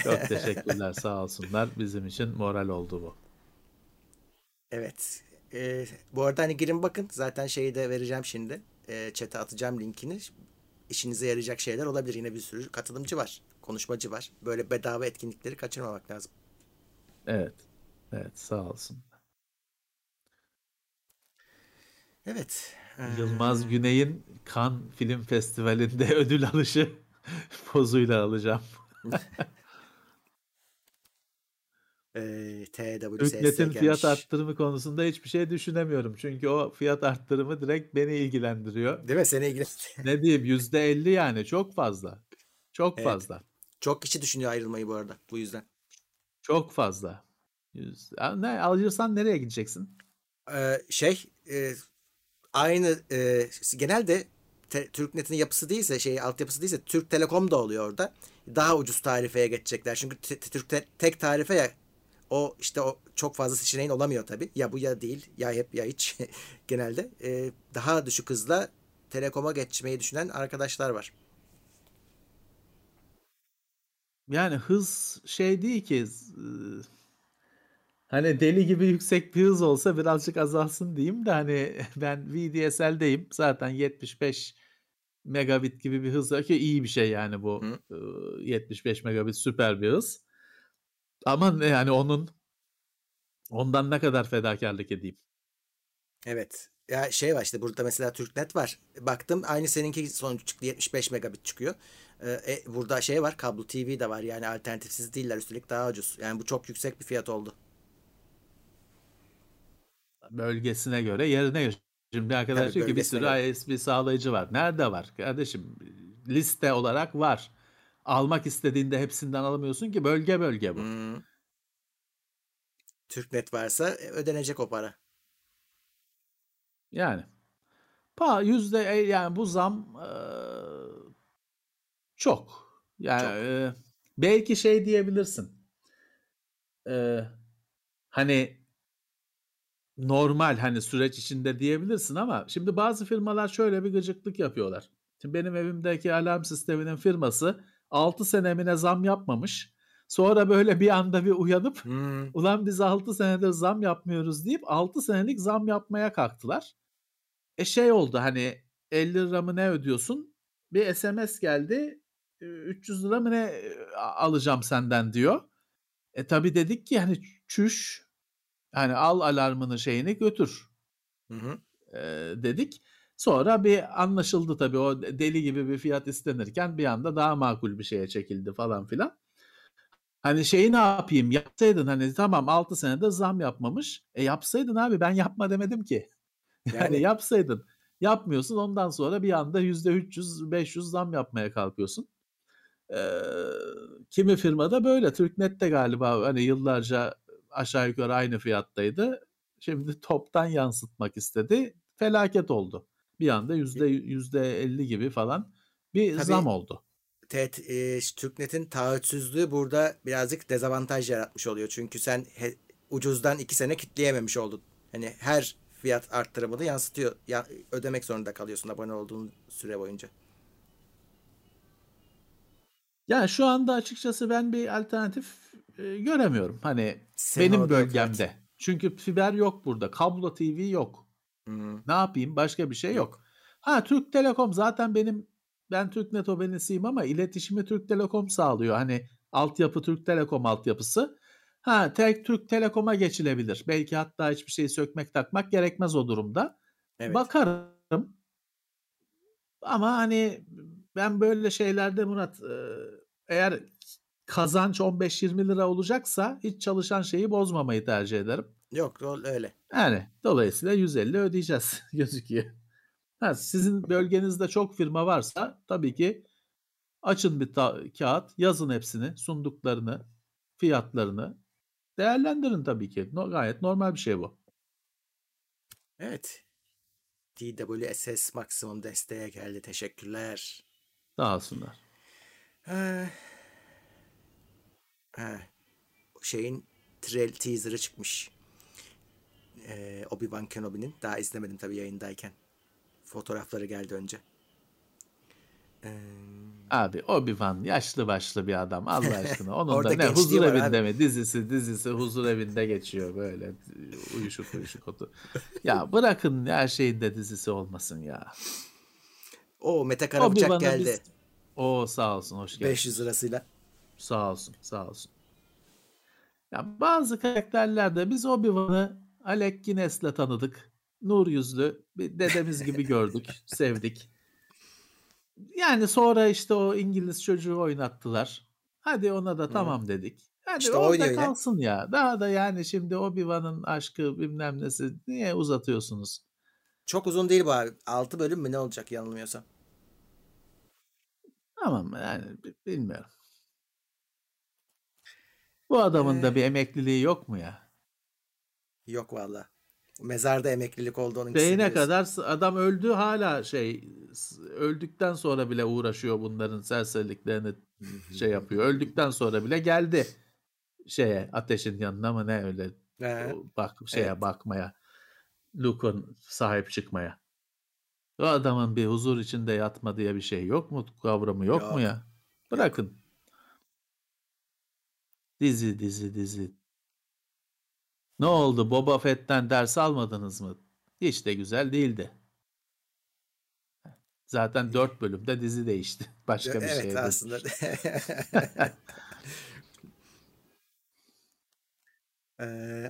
Çok teşekkürler. Sağ olsunlar. Bizim için moral oldu bu. Evet. Bu arada hani girin bakın. Zaten şeyi de vereceğim şimdi. Chat'e atacağım linkini. İşinize yarayacak şeyler olabilir. Yine bir sürü katılımcı var. Konuşmacı var. Böyle bedava etkinlikleri kaçırmamak lazım. Evet. Evet, sağ olsun. Evet. Yılmaz Güney'in Cannes Film Festivali'nde ödül alışı pozuyla alacağım. TWSS'ye fiyat arttırımı konusunda hiçbir şey düşünemiyorum. Çünkü o fiyat arttırımı direkt beni ilgilendiriyor. Değil mi? Seni ilgilendiriyor. Ne diyeyim? %50 yani. Çok fazla. Çok fazla. Çok kişi düşünüyor ayrılmayı bu arada. Bu yüzden. Çok fazla. Alırsan nereye gideceksin? Aynı genelde TürkNet'in yapısı değilse altyapısı değilse Türk Telekom da oluyor orada. Daha ucuz tarifeye geçecekler. Çünkü tek tarife ya o çok fazla seçeneğin olamıyor tabii. Ya bu ya değil. Ya hep ya hiç genelde. Daha düşük hızla Telekom'a geçmeyi düşünen arkadaşlar var. Yani hız değil ki hani deli gibi yüksek bir hız olsa birazcık azalsın diyeyim de hani ben VDSL'deyim. Zaten 75 megabit gibi bir hız var ki iyi bir şey yani bu. 75 megabit süper bir hız. Ama yani ondan ne kadar fedakarlık edeyim. Evet. Ya var işte burada mesela TürkNet var. Baktım aynı seninki sonuç çıktı 75 megabit çıkıyor. Burada var kablo TV de var yani alternatifsiz değiller üstelik daha ucuz. Yani bu çok yüksek bir fiyat oldu. Bölgesine göre yerine göre. Şimdi arkadaş diyor ki bir sürü ISP sağlayıcı var. Nerede var? Kardeşim liste olarak var. Almak istediğinde hepsinden alamıyorsun ki bölge bu. TürkNet varsa ödenecek o para. Yani. Yani bu zam çok. Yani çok. Belki diyebilirsin. Hani normal süreç içinde diyebilirsin ama şimdi bazı firmalar şöyle bir gıcıklık yapıyorlar. Şimdi benim evimdeki alarm sisteminin firması 6 senemine zam yapmamış. Sonra böyle bir anda bir uyanıp ulan biz 6 senedir zam yapmıyoruz deyip 6 senelik zam yapmaya kalktılar. Oldu hani 50 lira mı ne ödüyorsun? Bir SMS geldi 300 lira mı ne alacağım senden diyor. Tabii dedik ki yani çüş. Yani al alarmını götür. Dedik. Sonra bir anlaşıldı tabii o deli gibi bir fiyat istenirken bir anda daha makul bir şeye çekildi falan filan. Hani ne yapayım yapsaydın tamam 6 senedir zam yapmamış. Yapsaydın abi ben yapma demedim ki. Yani yapsaydın. Yapmıyorsun ondan sonra bir anda %300-500 zam yapmaya kalkıyorsun. Kimi firmada böyle. TürkNet'te galiba yıllarca aşağı yukarı aynı fiyattaydı. Şimdi toptan yansıtmak istedi. Felaket oldu. Bir anda %50 gibi falan bir zam oldu. TürkNet'in taahhütsüzlüğü burada birazcık dezavantaj yaratmış oluyor. Çünkü sen ucuzdan 2 sene kitleyememiş oldun. Hani her fiyat arttırımı da yansıtıyor. Ödemek zorunda kalıyorsun abone olduğun süre boyunca. Yani şu anda açıkçası ben bir alternatif göremiyorum. Benim bölgemde. Evet. Çünkü fiber yok burada. Kablo TV yok. Ne yapayım? Başka bir şey yok. Türk Telekom zaten ben TürkNet abonesiyim ama iletişimi Türk Telekom sağlıyor. Altyapı Türk Telekom altyapısı. Tek Türk Telekom'a geçilebilir. Belki hatta hiçbir şeyi sökmek takmak gerekmez o durumda. Evet. Bakarım. Ama ben böyle şeylerde Murat eğer kazanç 15-20 lira olacaksa hiç çalışan şeyi bozmamayı tercih ederim. Yok öyle. Dolayısıyla 150 ödeyeceğiz gözüküyor. Sizin bölgenizde çok firma varsa tabii ki açın bir kağıt, yazın hepsini, sunduklarını, fiyatlarını değerlendirin tabii ki. Gayet normal bir şey bu. Evet. DWSS maksimum desteğe geldi. Teşekkürler. Sağ olsunlar. Şeyin trail teaser'ı çıkmış. Obi-Wan Kenobi'nin. Daha izlemedim tabii yayındayken. Fotoğrafları geldi önce. Abi Obi-Wan yaşlı başlı bir adam Allah aşkına. Onun da ne huzur evinde mi? Dizisi huzur evinde geçiyor böyle. Uyuşuk otu. Ya bırakın her şeyin de dizisi olmasın ya. O Mete Karabıçak geldi. O sağ olsun, hoş geldin. 500 lirasıyla. Sağ olsun. Ya bazı karakterlerde biz Obi-Wan'ı Alec Guinness'le tanıdık. Nur yüzlü bir dedemiz gibi gördük, sevdik. Yani sonra işte o İngiliz çocuğu oynattılar. Hadi ona da tamam dedik. Hadi işte orada kalsın ya. Daha da yani şimdi Obi-Wan'ın aşkı bilmem nesi niye uzatıyorsunuz? Çok uzun değil bu abi. 6 bölüm mü ne olacak yanılmıyorsam? Tamam yani bilmiyorum. Bu adamın da bir emekliliği yok mu ya? Yok valla. Mezarda emeklilik oldu onun. Beyne kadar adam öldü hala öldükten sonra bile uğraşıyor bunların serseriliklerini şey yapıyor. Öldükten sonra bile geldi ateşin yanına mı ne öyle bakmaya. Luke'un sahip çıkmaya. O adamın bir huzur içinde yatma diye bir şey yok mu? Kavramı yok mu ya? Bırakın. Yok. Dizi. Ne oldu? Boba Fett'ten ders almadınız mı? Hiç de güzel değildi. Zaten 4 bölümde dizi değişti. Başka bir şey. Evet aslında.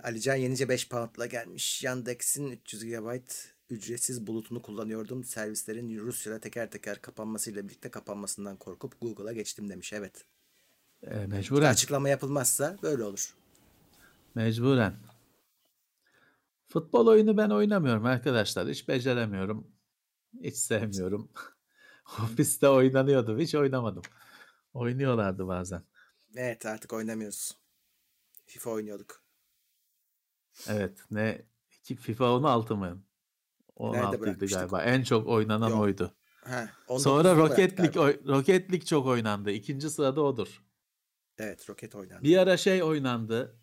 Alican Yenice 5 pound'la gelmiş. Yandex'in 300 GB ücretsiz bulutunu kullanıyordum. Servislerin Rusya'da teker teker kapanmasıyla birlikte kapanmasından korkup Google'a geçtim demiş. Evet. Mecburen. Açıklama yapılmazsa böyle olur. Mecburen. Futbol oyunu ben oynamıyorum arkadaşlar. Hiç beceremiyorum. Hiç sevmiyorum. Ofiste oynanıyordu. Hiç oynamadım. Oynuyorlardı bazen. Evet artık oynamıyoruz. FIFA oynuyorduk. Evet. Ne? FIFA 16 mı? 16'ydı galiba. En çok oynanan oydu. Sonra Rocket League çok oynandı. 2. sırada odur. Evet Rocket oynandı. Bir ara oynandı.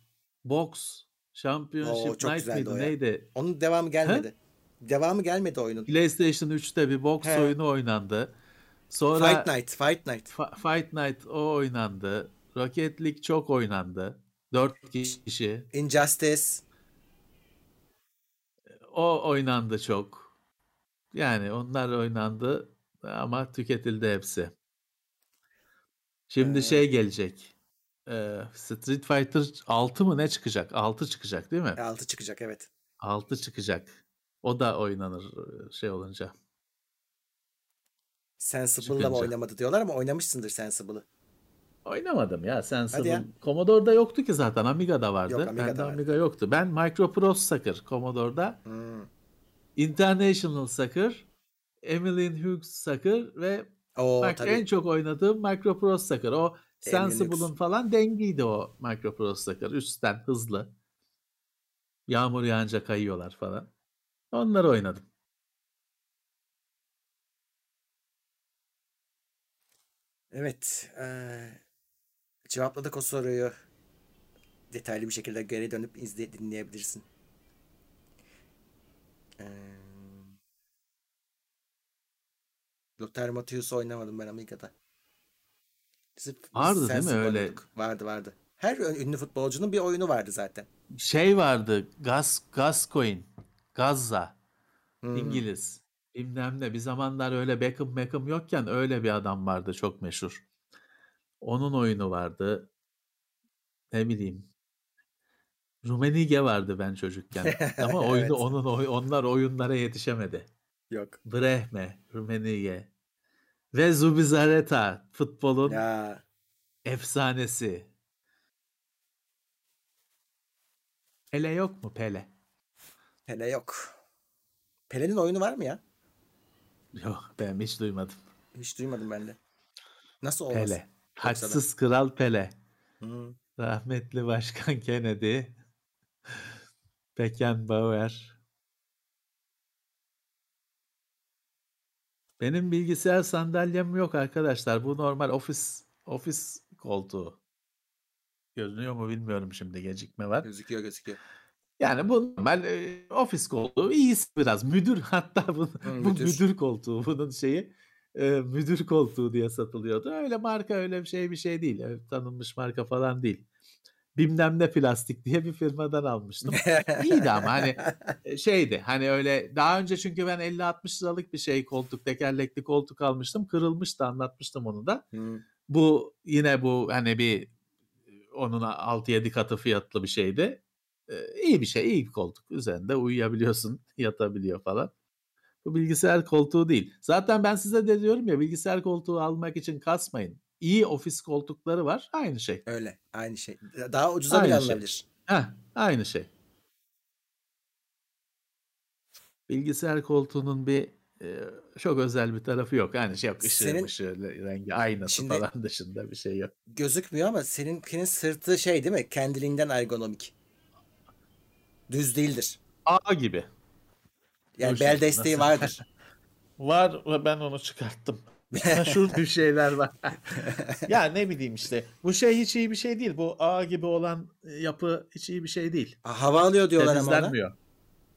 Box, Championship Night miydi neydi? Onun devamı gelmedi. Devamı gelmedi oyunun. PlayStation 3'te bir box oyunu oynandı. Sonra Fight Night o oynandı. Rocket League çok oynandı. 4 kişi. Injustice. O oynandı çok. Yani onlar oynandı ama tüketildi hepsi. Şimdi gelecek. Street Fighter 6 mı ne çıkacak? 6 çıkacak değil mi? 6 çıkacak evet. 6 çıkacak. O da oynanır olunca. Sensible'la mı oynamadı diyorlar ama oynamışsındır Sensible'ı. Oynamadım ya Sensible. Ya. Commodore'da yoktu ki zaten. Amiga'da vardı. Amiga yoktu. Ben Microprose Soccer Commodore'da. International Soccer, Emily Hughes Soccer ve en çok oynadığım Microprose Soccer. O Sensible'ın falan dengiydi o Microprose Soccer. Üstten hızlı. Yağmur yağınca kayıyorlar falan. Onları oynadım. Evet. Cevapladık o soruyu. Detaylı bir şekilde geri dönüp dinleyebilirsin. Lothar Matthäus'u oynamadım ben Amerika'da. Vardı değil mi öyle? Oynadık. Vardı. Her ünlü futbolcunun bir oyunu vardı zaten. Vardı. Gascoigne. Gazza. İngiliz. Bilmem ne. Bir zamanlar öyle Beckham yokken öyle bir adam vardı. Çok meşhur. Onun oyunu vardı. Ne bileyim. Rumenige vardı ben çocukken. Ama oyunu evet. Onlar oyunlara yetişemedi. Yok. Brehme. Rumenige. Ve Zubizarreta futbolun efsanesi. Pele yok mu Pele? Pele yok. Pele'nin oyunu var mı ya? Yok ben hiç duymadım. Hiç duymadım ben de. Nasıl olmaz? Pele. Haçsız Kral Pele. Rahmetli Başkan Kennedy. Beckenbauer. Benim bilgisayar sandalyem yok arkadaşlar. Bu normal ofis koltuğu. Görünüyor mu bilmiyorum şimdi. Gecikme var. Gözüküyor gözüküyor. Yani bu normal ofis koltuğu. İyisi biraz. Müdür hatta bu müdür koltuğu. Bunun şeyi müdür koltuğu diye satılıyordu. Öyle marka öyle bir şey değil. Öyle tanınmış marka falan değil. Bilmem ne plastik diye bir firmadan almıştım. İyiydi ama hani şeydi hani öyle daha önce çünkü ben 50-60 liralık bir şey koltuk tekerlekli koltuk almıştım. Kırılmıştı anlatmıştım onu da. Bu yine bu hani bir onun 6-7 katı fiyatlı bir şeydi. İyi bir şey iyi bir koltuk üzerinde uyuyabiliyorsun yatabiliyor falan. Bu bilgisayar koltuğu değil. Zaten ben size de diyorum ya bilgisayar koltuğu almak için kasmayın. İyi ofis koltukları var. Aynı şey. Öyle. Aynı şey. Daha ucuza bile alınabilir. Aynı şey. Bilgisayar koltuğunun bir çok özel bir tarafı yok. Aynı şey yok. Işığı, rengi, aynası falan dışında bir şey yok. Gözükmüyor ama seninkinin sırtı şey değil mi? Kendiliğinden ergonomik. Düz değildir. A gibi. Yani Görüşmeler bel desteği nasıl? Vardır. Var ve ben onu çıkarttım. Şurada şeyler var. Ya ne bileyim işte. Bu şey hiç iyi bir şey değil. Bu ağ gibi olan yapı hiç iyi bir şey değil. Hava alıyor diyorlar ama.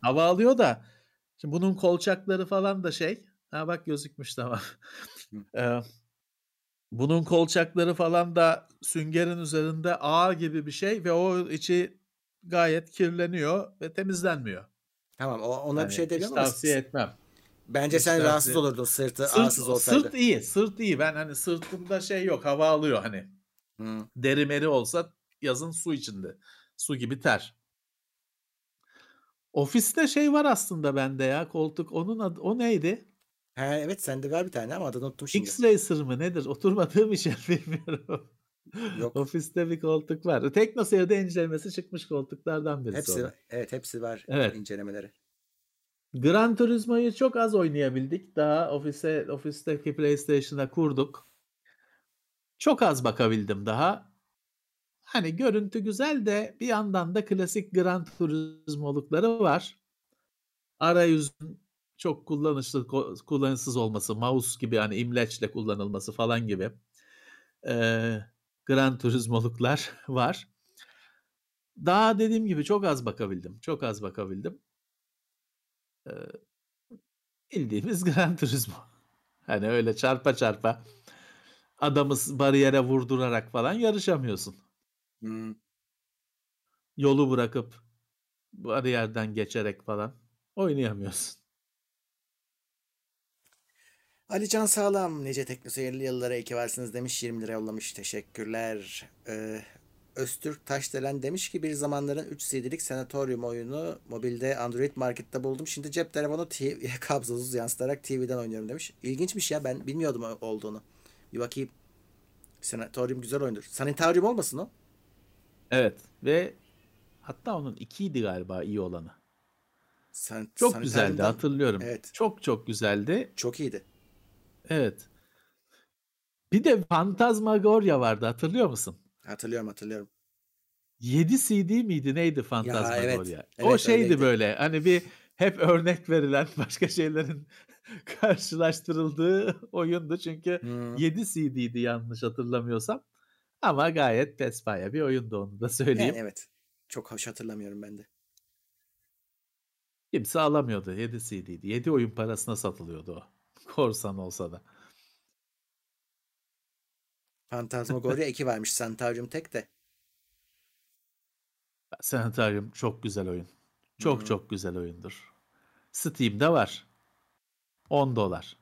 Hava alıyor da. Şimdi bunun kolçakları falan da şey. Ha bak gözükmüş tamam. Bunun kolçakları falan da süngerin üzerinde ağ gibi bir şey ve o içi gayet kirleniyor ve temizlenmiyor. Tamam ona yani bir şey demiyorum ama. Tavsiye etmem. Bence sen rahatsız olurdun ağsız olsaydı. Sırt iyi. Sırt iyi. Ben hani sırtımda şey yok. Hava alıyor hani. Deri meri olsa yazın su içinde. Su gibi ter. Ofiste şey var aslında bende ya. Koltuk. Onun adı o neydi? Ha, evet sende var bir tane ama adını unuttum şimdi. X-Racer mı nedir? Oturmadığım için bilmiyorum. Yok. Ofiste bir koltuk var. TeknoSeyir'de incelemesi çıkmış koltuklardan birisi. Hepsi var. Evet. İncelemeleri. Gran Turismo'yu çok az oynayabildik. Daha ofisteki PlayStation'a kurduk. Çok az bakabildim daha. Hani görüntü güzel de bir yandan da klasik Gran Turismo'lukları var. Arayüzün çok kullanışsız olması, mouse gibi hani imleçle kullanılması falan gibi Gran Turismo'luklar var. Daha dediğim gibi çok az bakabildim. Bildiğimiz Gran Turismo. Hani öyle çarpa adamı bariyere vurdurarak falan yarışamıyorsun. Yolu bırakıp bariyerden geçerek falan oynayamıyorsun. Ali Can Sağlam nice teknoseyirli yıllara iyi ki varsınız demiş. 20 lira yollamış. Teşekkürler. Öztürk Taşdelen demiş ki bir zamanların 3 CD'lik Sanatorium oyunu mobilde Android Market'te buldum. Şimdi cep telefonu kabzasız yansıtarak TV'den oynuyorum demiş. İlginçmiş ya ben bilmiyordum olduğunu. Bir bakayım. Sanatorium güzel oyundur. Sanitarium olmasın o? Evet ve hatta onun 2'ydi galiba iyi olanı. Çok güzeldi hatırlıyorum. Evet. Çok güzeldi. Çok iyiydi. Evet. Bir de Phantasmagoria vardı hatırlıyor musun? Hatırlıyorum. 7 CD miydi neydi Phantasmagoria? Evet, o şeydi öyleydi. Böyle hani bir hep örnek verilen başka şeylerin karşılaştırıldığı oyundu. Çünkü 7 CD'ydi yanlış hatırlamıyorsam. Ama gayet pespaya bir oyundu onu da söyleyeyim. Yani evet. Çok hoş hatırlamıyorum ben de. Kimse alamıyordu 7 CD'ydi. 7 oyun parasına satılıyordu o. Korsan olsa da. Phantasmagoria 2 varmış. Sanitarium tek de. Sanitarium çok güzel oyun. Çok güzel oyundur. Steam'de var. $10.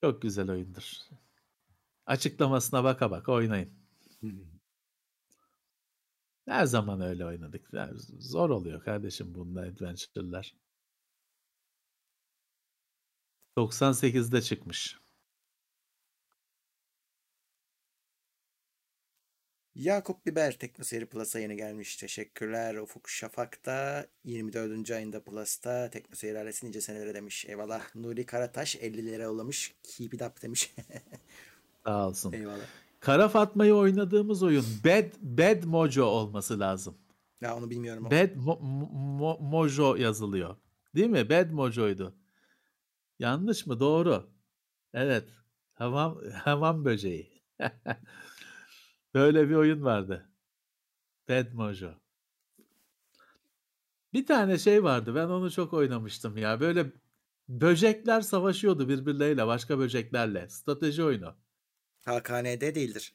Çok güzel oyundur. Açıklamasına baka oynayın. Her zaman öyle oynadık. Zor oluyor kardeşim bunda adventure'lar. 98'de çıkmış. Yakup Biber TeknoSeyir Plus'a yeni gelmiş. Teşekkürler. Ufuk Şafak da 24. ayında Plus'ta TeknoSeyir ailesi nice senelere demiş. Eyvallah. Nuri Karataş 50 lira yollamış. Keep it up demiş. Sağ olsun. Eyvallah. Kara Fatma'yı oynadığımız oyun Bad Mojo olması lazım. Ya onu bilmiyorum. Bad Mojo yazılıyor. Değil mi? Bad Mojo'ydu. Yanlış mı? Doğru. Evet. Hamam böceği. Böyle bir oyun vardı. Bedmojo. Bir tane şey vardı. Ben onu çok oynamıştım ya. Böyle böcekler savaşıyordu birbirleriyle, başka böceklerle. Strateji oyunu. HKN'de değildir.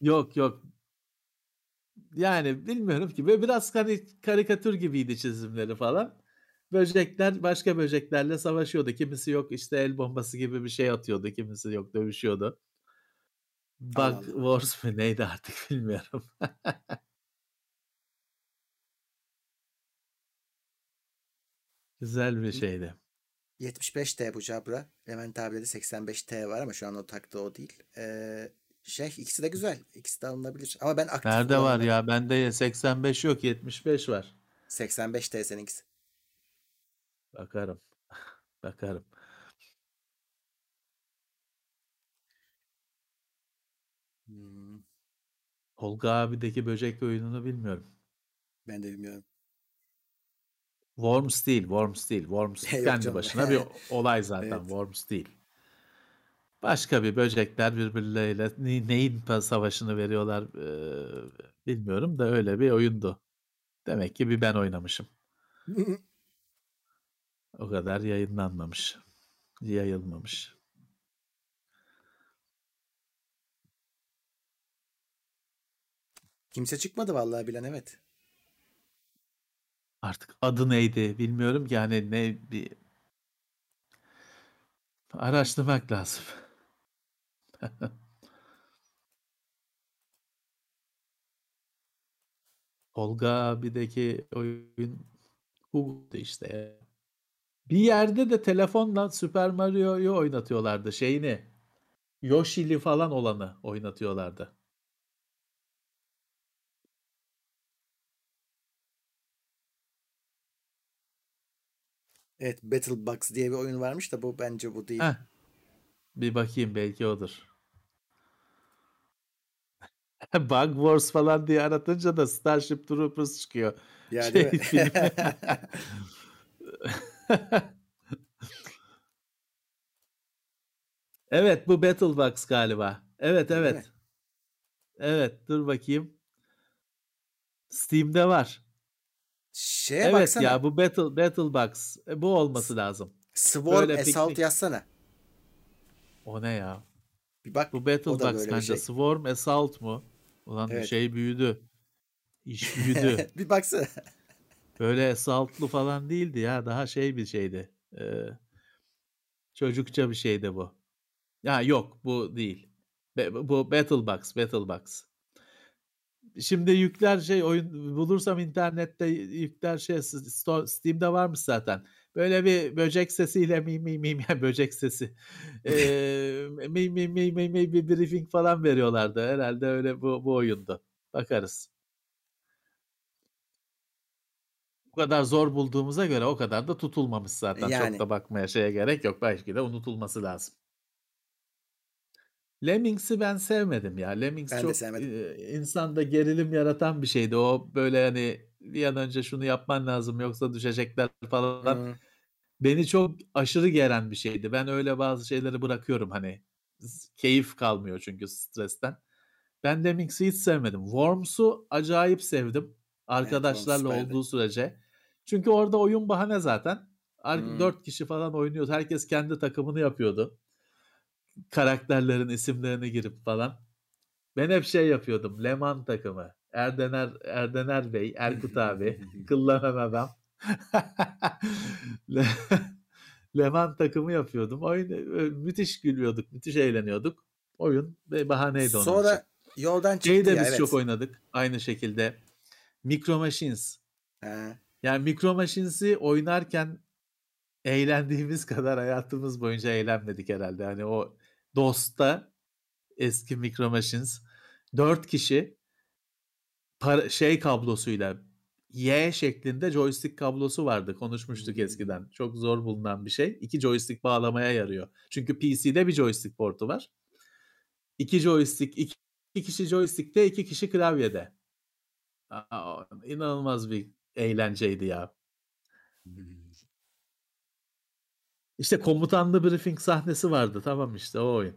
Yok. Yani bilmiyorum ki. Böyle biraz karikatür gibiydi çizimleri falan. Böcekler başka böceklerle savaşıyordu. Kimisi yok işte el bombası gibi bir şey atıyordu. Kimisi yok dövüşüyordu. Bug Anladım. Wars mı neydi artık bilmiyorum. Güzel bir şeydi. 75T bu Jabra. Levent abi'de de 85T var ama şu an o taktığı o değil. İkisi de güzel. İkisi de alınabilir. Ama ben aktif Nerede var kullanmadım. ya? Bende 85 yok, 75 var. 85T seninkisi. Bakarım. Bakarım. Hmm, Tolga abideki böcek oyununu bilmiyorum. Ben de bilmiyorum. Worms değil, Worms değil. Worms Yok kendi canım. başına bir olay zaten. Evet. Worms değil. Başka bir böcekler birbirleriyle neyin savaşını veriyorlar bilmiyorum da öyle bir oyundu. Demek ki bir ben oynamışım. O kadar yayınlanmamış. Yayılmamış. Kimse çıkmadı vallahi bilen evet. Artık adı neydi bilmiyorum ki, yani ne bir araştırmak lazım. Tolga abideki oyun Google'du işte ya. Bir yerde de telefonla Super Mario'yu oynatıyorlardı. Yoshi'li falan olanı oynatıyorlardı. Evet, Battle Box diye bir oyun varmış da bu bence bu değil. Heh, bir bakayım belki odur. Bug Wars falan diye aratınca da Starship Troopers çıkıyor. Ya değil mi? Film. Evet, bu Battle Box galiba. Evet Değil mi? evet. Evet, dur bakayım. Steam'de var. Şeye Evet baksana. ya, bu Battle Box. Bu olması lazım. Swarm Böyle Assault piknik. yazsana. O ne ya? Bir bak, Bu Battle o da Box böyle bir bence. şey. Swarm Assault mu? Ulan Evet. şey büyüdü. İş büyüdü. Bir baksana. Böyle assaultlu falan değildi ya. Daha bir şeydi. Çocukça bir şeydi bu. Ya yok, bu değil. Bu Battle Box. Şimdi yükler oyun bulursam internette yükler Steam'de varmış zaten. Böyle bir böcek sesiyle mi mi mi mi böcek sesi. Mi mi mi mi mi bir briefing falan veriyorlardı. Herhalde öyle bu oyunda. Bakarız. Bu kadar zor bulduğumuza göre o kadar da tutulmamış zaten. Çok Yani da bakmaya gerek yok. Belki de unutulması lazım. Lemmings'i ben sevmedim ya. Lemmings ben de çok sevmedim. İnsanda gerilim yaratan bir şeydi. O böyle hani bir an önce şunu yapman lazım yoksa düşecekler falan. Hı. Beni çok aşırı geren bir şeydi. Ben öyle bazı şeyleri bırakıyorum hani. Keyif kalmıyor çünkü stresten. Ben Lemmings'i hiç sevmedim. Worms'u acayip sevdim. Evet, Worms Arkadaşlarla süperdi. olduğu sürece. Çünkü orada oyun bahane zaten. Hı. 4 kişi falan oynuyordu. Herkes kendi takımını yapıyordu. Karakterlerin isimlerini girip falan. Ben hep yapıyordum. Leman takımı. Erdener Bey, Erkut abi, kıllanan adam. Le- Leman takımı yapıyordum. Müthiş gülüyorduk, müthiş eğleniyorduk. Oyun ve bahaneydi onun için. Sonra yoldan Şeyi çıktı de ya biz çok evet. oynadık aynı şekilde. Micro Machines. Ha. Yani Micro Machines'i oynarken eğlendiğimiz kadar hayatımız boyunca eğlenmedik herhalde. Hani o Dost'ta eski Micro Machines 4 kişi kablosuyla Y şeklinde joystick kablosu vardı. Konuşmuştuk Hmm. eskiden. Çok zor bulunan bir şey. 2 joystick bağlamaya yarıyor. Çünkü PC'de bir joystick portu var. 2 joystick, 2 kişi joystick'te, 2 kişi klavyede. İnanılmaz bir eğlenceydi ya. İşte komutanlı briefing sahnesi vardı. Tamam işte o oyun.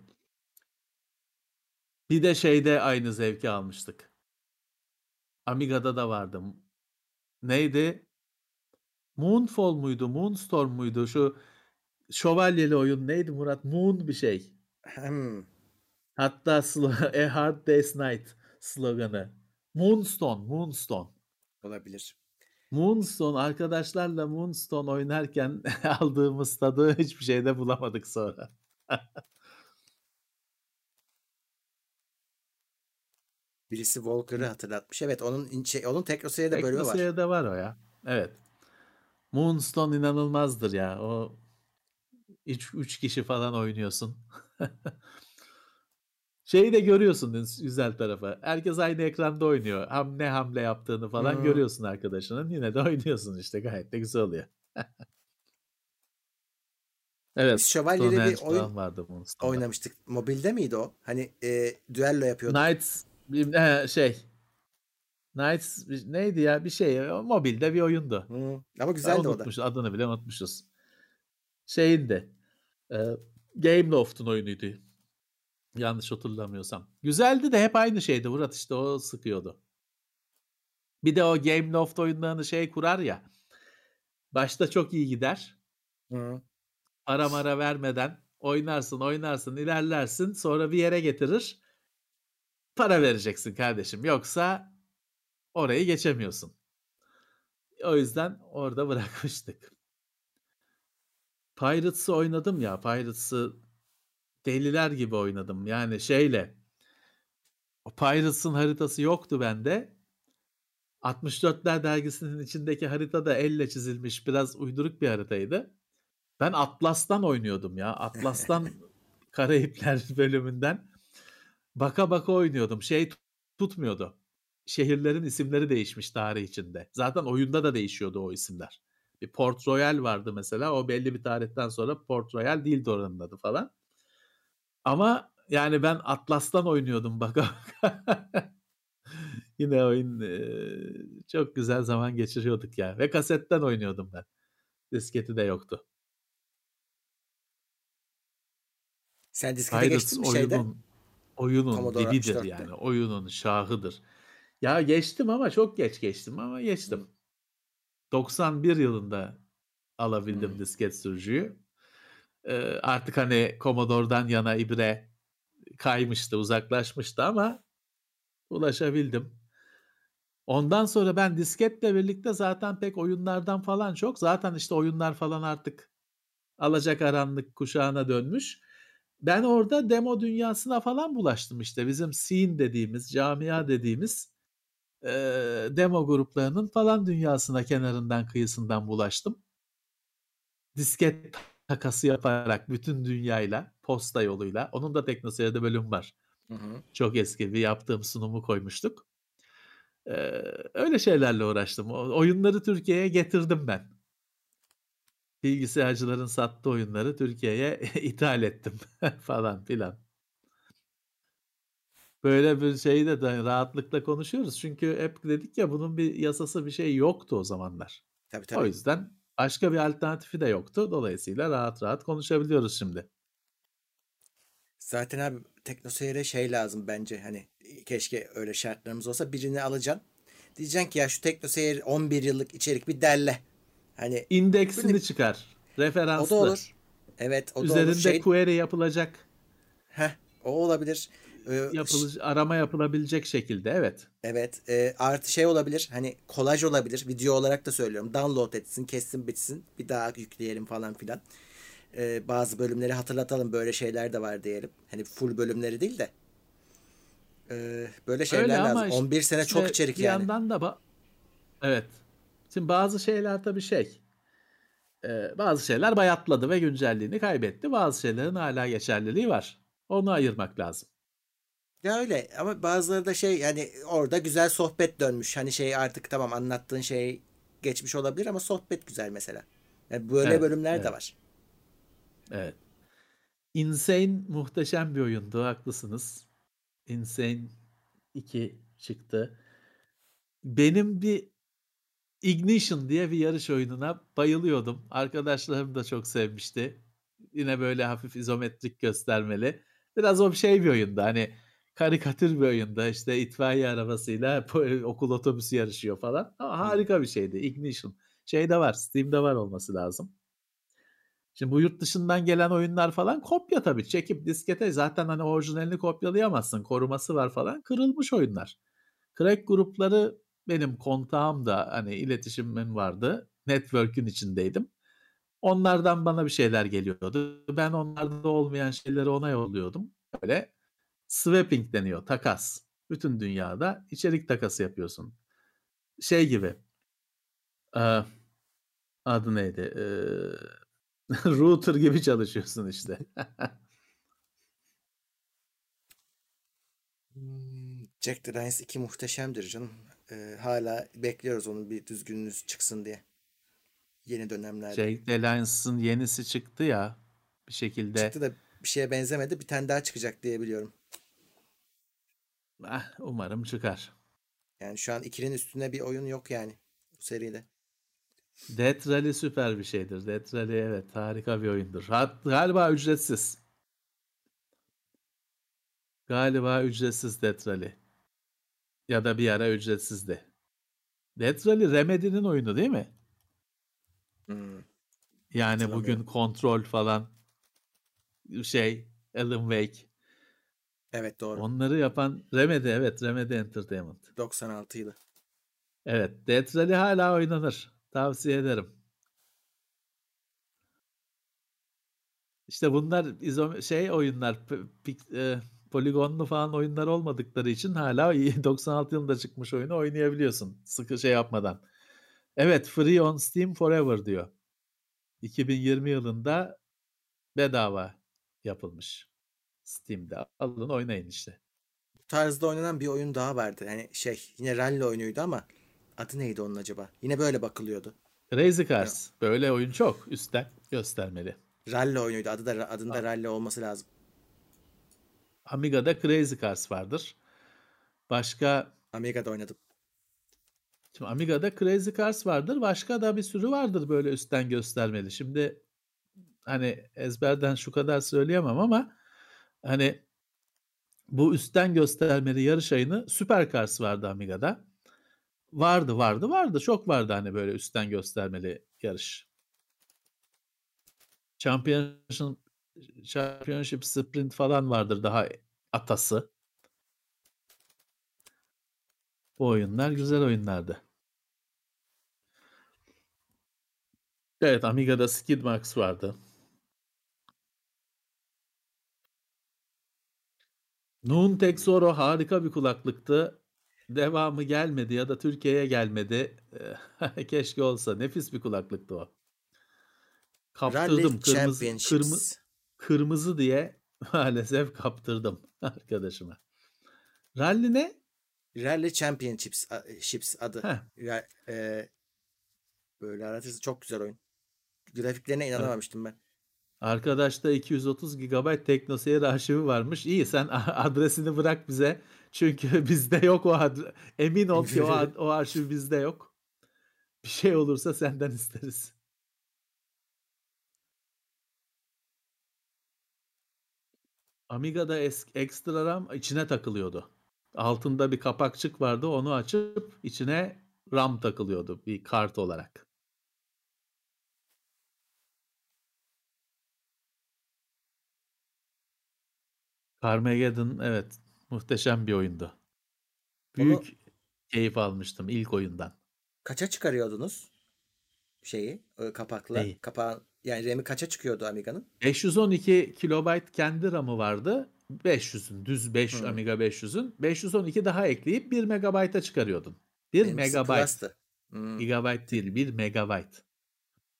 Bir de şeyde aynı zevki almıştık. Amiga'da da vardı. Neydi? Moonfall muydu? Moonstorm muydu? Şu şövalyeli oyun neydi Murat? Moon bir şey. Hatta A Hard Day's Night sloganı. Moonstone. Olabilir. Moonstone, arkadaşlarla Moonstone oynarken aldığımız tadı hiçbir şeyde bulamadık sonra. Birisi Walker'ı hatırlatmış. Evet, onun Teknoseyir'de bölümü var. Teknoseyir'de var o ya. Evet. Moonstone inanılmazdır ya. O 3 kişi falan oynuyorsun. Şeyi de görüyorsun güzel tarafa. Herkes aynı ekranda oynuyor. Hamle yaptığını falan görüyorsun arkadaşının. Yine de oynuyorsun işte. Gayet de güzel oluyor. Evet. Şövalyeli bir oyun vardı Moonstone'da. Oynamıştık. Mobilde miydi o? Hani düello yapıyorduk. Knights neydi ya? Bir şey. Mobilde bir oyundu. Ama güzeldi o da. Adını bile unutmuşuz. Şeyinde. Gameloft'un oyunuydu. Yanlış hatırlamıyorsam. Güzeldi de hep aynı şeydi. Murat işte o sıkıyordu. Bir de o Gameloft oyunlarını kurar ya. Başta çok iyi gider. Ara mara vermeden oynarsın ilerlersin. Sonra bir yere getirir. Para vereceksin kardeşim. Yoksa orayı geçemiyorsun. O yüzden orada bırakmıştık. Pirates'ı oynadım ya. Pirates'ı deliler gibi oynadım. Yani o Pirates'ın haritası yoktu bende. 64'ler dergisinin içindeki harita da elle çizilmiş biraz uyduruk bir haritaydı. Ben Atlas'tan oynuyordum ya. Atlas'tan Karayipler bölümünden baka oynuyordum. Tutmuyordu. Şehirlerin isimleri değişmiş tarih içinde. Zaten oyunda da değişiyordu o isimler. Bir Port Royal vardı mesela. O belli bir tarihten sonra Port Royal değildi oranın adı falan. Ama yani ben Atlas'tan oynuyordum baka. Yine oyun çok güzel zaman geçiriyorduk ya. Ve kasetten oynuyordum ben. Disketi de yoktu. Sen diskete geçtin mi oyunun dibidir 64'te. Yani. Oyunun şahıdır. Ya geçtim ama çok geç geçtim ama geçtim. 91 yılında alabildim disket sürücüyü. Artık Commodore'dan yana ibre kaymıştı, uzaklaşmıştı ama ulaşabildim. Ondan sonra ben disketle birlikte zaten pek oyunlardan falan çok. Zaten işte oyunlar falan artık alacakaranlık kuşağına dönmüş. Ben orada demo dünyasına falan bulaştım işte. Bizim scene dediğimiz, camia dediğimiz demo gruplarının falan dünyasına kenarından kıyısından bulaştım. Disket takası yaparak bütün dünyayla, posta yoluyla. Onun da Teknoseyir'de bölüm var. Çok eski bir yaptığım sunumu koymuştuk. Öyle şeylerle uğraştım. Oyunları Türkiye'ye getirdim ben. Bilgisayarcıların sattığı oyunları Türkiye'ye ithal ettim falan filan. Böyle bir şeyi de rahatlıkla konuşuyoruz. Çünkü hep dedik ya bunun bir yasası bir şey yoktu o zamanlar. Tabii. O yüzden başka bir alternatifi de yoktu. Dolayısıyla rahat konuşabiliyoruz şimdi. Zaten abi Teknoseyir'e lazım bence. Keşke öyle şartlarımız olsa, birini alacaksın. Diyeceksin ki ya şu Teknoseyir 11 yıllık içerik bir derle. İndeksini çıkar. Referanslı. O da olur. Evet, o da olur. Üzerinde query yapılacak. O olabilir. Arama yapılabilecek şekilde. Evet. Evet. Artı olabilir. Kolaj olabilir. Video olarak da söylüyorum. Download etsin, kessin, bitsin. Bir daha yükleyelim falan filan. Bazı bölümleri hatırlatalım. Böyle şeyler de var diyelim. Full bölümleri değil de. Böyle şeyler lazım. Işte, 11 sene çok içerik bir yandan da evet. Şimdi bazı şeyler tabii bazı şeyler bayatladı ve güncelliğini kaybetti. Bazı şeylerin hala geçerliliği var. Onu ayırmak lazım. Ya öyle ama bazıları da orada güzel sohbet dönmüş. Artık tamam anlattığın şey geçmiş olabilir ama sohbet güzel mesela. Böyle bölümler de var. Evet. Insane muhteşem bir oyundu. Haklısınız. Insane 2 çıktı. Benim bir Ignition diye bir yarış oyununa bayılıyordum. Arkadaşlarım da çok sevmişti. yine böyle hafif izometrik göstermeli. Biraz o şey bir oyunda, hani karikatür bir oyunda, işte itfaiye arabasıyla okul otobüsü yarışıyor falan. Ama harika bir şeydi. Ignition. Şeyde var, Steam'de var olması lazım. Şimdi bu yurt dışından gelen oyunlar falan kopya tabii. Çekip diskete zaten hani orijinalini kopyalayamazsın. Koruması var falan. Kırılmış oyunlar. Crack grupları benim kontağımda, hani iletişimim vardı. Network'ün içindeydim. Onlardan bana bir şeyler geliyordu. Ben onlarda olmayan şeyleri ona yolluyordum. Böyle swapping deniyor. Takas. Bütün dünyada içerik takası yapıyorsun. Şey gibi. Adı neydi? Router gibi çalışıyorsun işte. Jack the Lions 2 muhteşemdir canım. Hala bekliyoruz onun bir düzgününüz çıksın diye. Yeni dönemlerde. Jack the Lions'ın yenisi çıktı ya. Bir şekilde. Çıktı da bir şeye benzemedi. Bir tane daha çıkacak diye biliyorum. Umarım çıkar. Yani şu an 2'nin üstüne bir oyun yok yani. Bu seride. Death Rally süper bir şeydir. Death Rally evet harika bir oyundur. Galiba ücretsiz. Galiba ücretsiz Death Rally. Ya da bir ara ücretsizdi. Death Rally Remedy'nin oyunu değil mi? Hmm. Yani bugün Control falan şey Alan Wake. Evet doğru. Onları yapan Remedy, evet Remedy Entertainment. 96 yılı. Evet Death Rally hala oynanır. Tavsiye ederim. İşte bunlar şey oyunlar poligonlu falan oyunlar olmadıkları için hala 96 yılında çıkmış oyunu oynayabiliyorsun. Sıkı şey yapmadan. Evet Free on Steam Forever diyor. 2020 yılında bedava yapılmış. Steam'de alın oynayın işte. Bu tarzda oynanan bir oyun daha vardı. Yani şey yine rally oyunuydu ama adı neydi onun acaba? Yine böyle bakılıyordu. Crazy Cars. Ya. Böyle oyun çok. Üstten göstermeli. Rally oyunuydu. Adında rally olması lazım. Amiga'da Crazy Cars vardır. Başka... Amiga'da oynadım. Şimdi Amiga'da Crazy Cars vardır. Başka da bir sürü vardır böyle üstten göstermeli. Şimdi hani ezberden şu kadar söyleyemem ama hani bu üstten göstermeli yarış ayını Super Cars vardı Amiga'da. Vardı. Çok vardı hani böyle üstten göstermeli yarış. Championship Sprint falan vardır daha atası. Bu oyunlar güzel oyunlardı. Evet Amiga'da Skid Marks vardı. Noon Texoro harika bir kulaklıktı. Devamı gelmedi ya da Türkiye'ye gelmedi. Keşke olsa. Nefis bir kulaklıktı o. Kaptırdım. Kırmızı diye maalesef kaptırdım arkadaşıma. Rally ne? Rally Championships adı. Böyle aratırsın. Çok güzel oyun. Grafiklerine inanamamıştım ben. Arkadaşta 230 GB teknoseyir arşivi varmış. İyi sen adresini bırak bize. Çünkü bizde yok o adres. Emin ol ki o arşiv bizde yok. Bir şey olursa senden isteriz. Amiga'da ekstra RAM içine takılıyordu. Altında bir kapakçık vardı. Onu açıp içine RAM takılıyordu bir kart olarak. Carmageddon evet muhteşem bir oyundu. Büyük keyif almıştım ilk oyundan. Kaça çıkarıyordunuz şeyi kapakla? Kapağın, yani RAM'i kaça çıkıyordu Amiga'nın? 512 kilobayt kendi RAM'ı vardı. 500'ün düz 5 Amiga 500'ün 512 daha ekleyip 1 megabayta çıkarıyordun. 1 megabayt. Gigabayt değil 1 megabayt.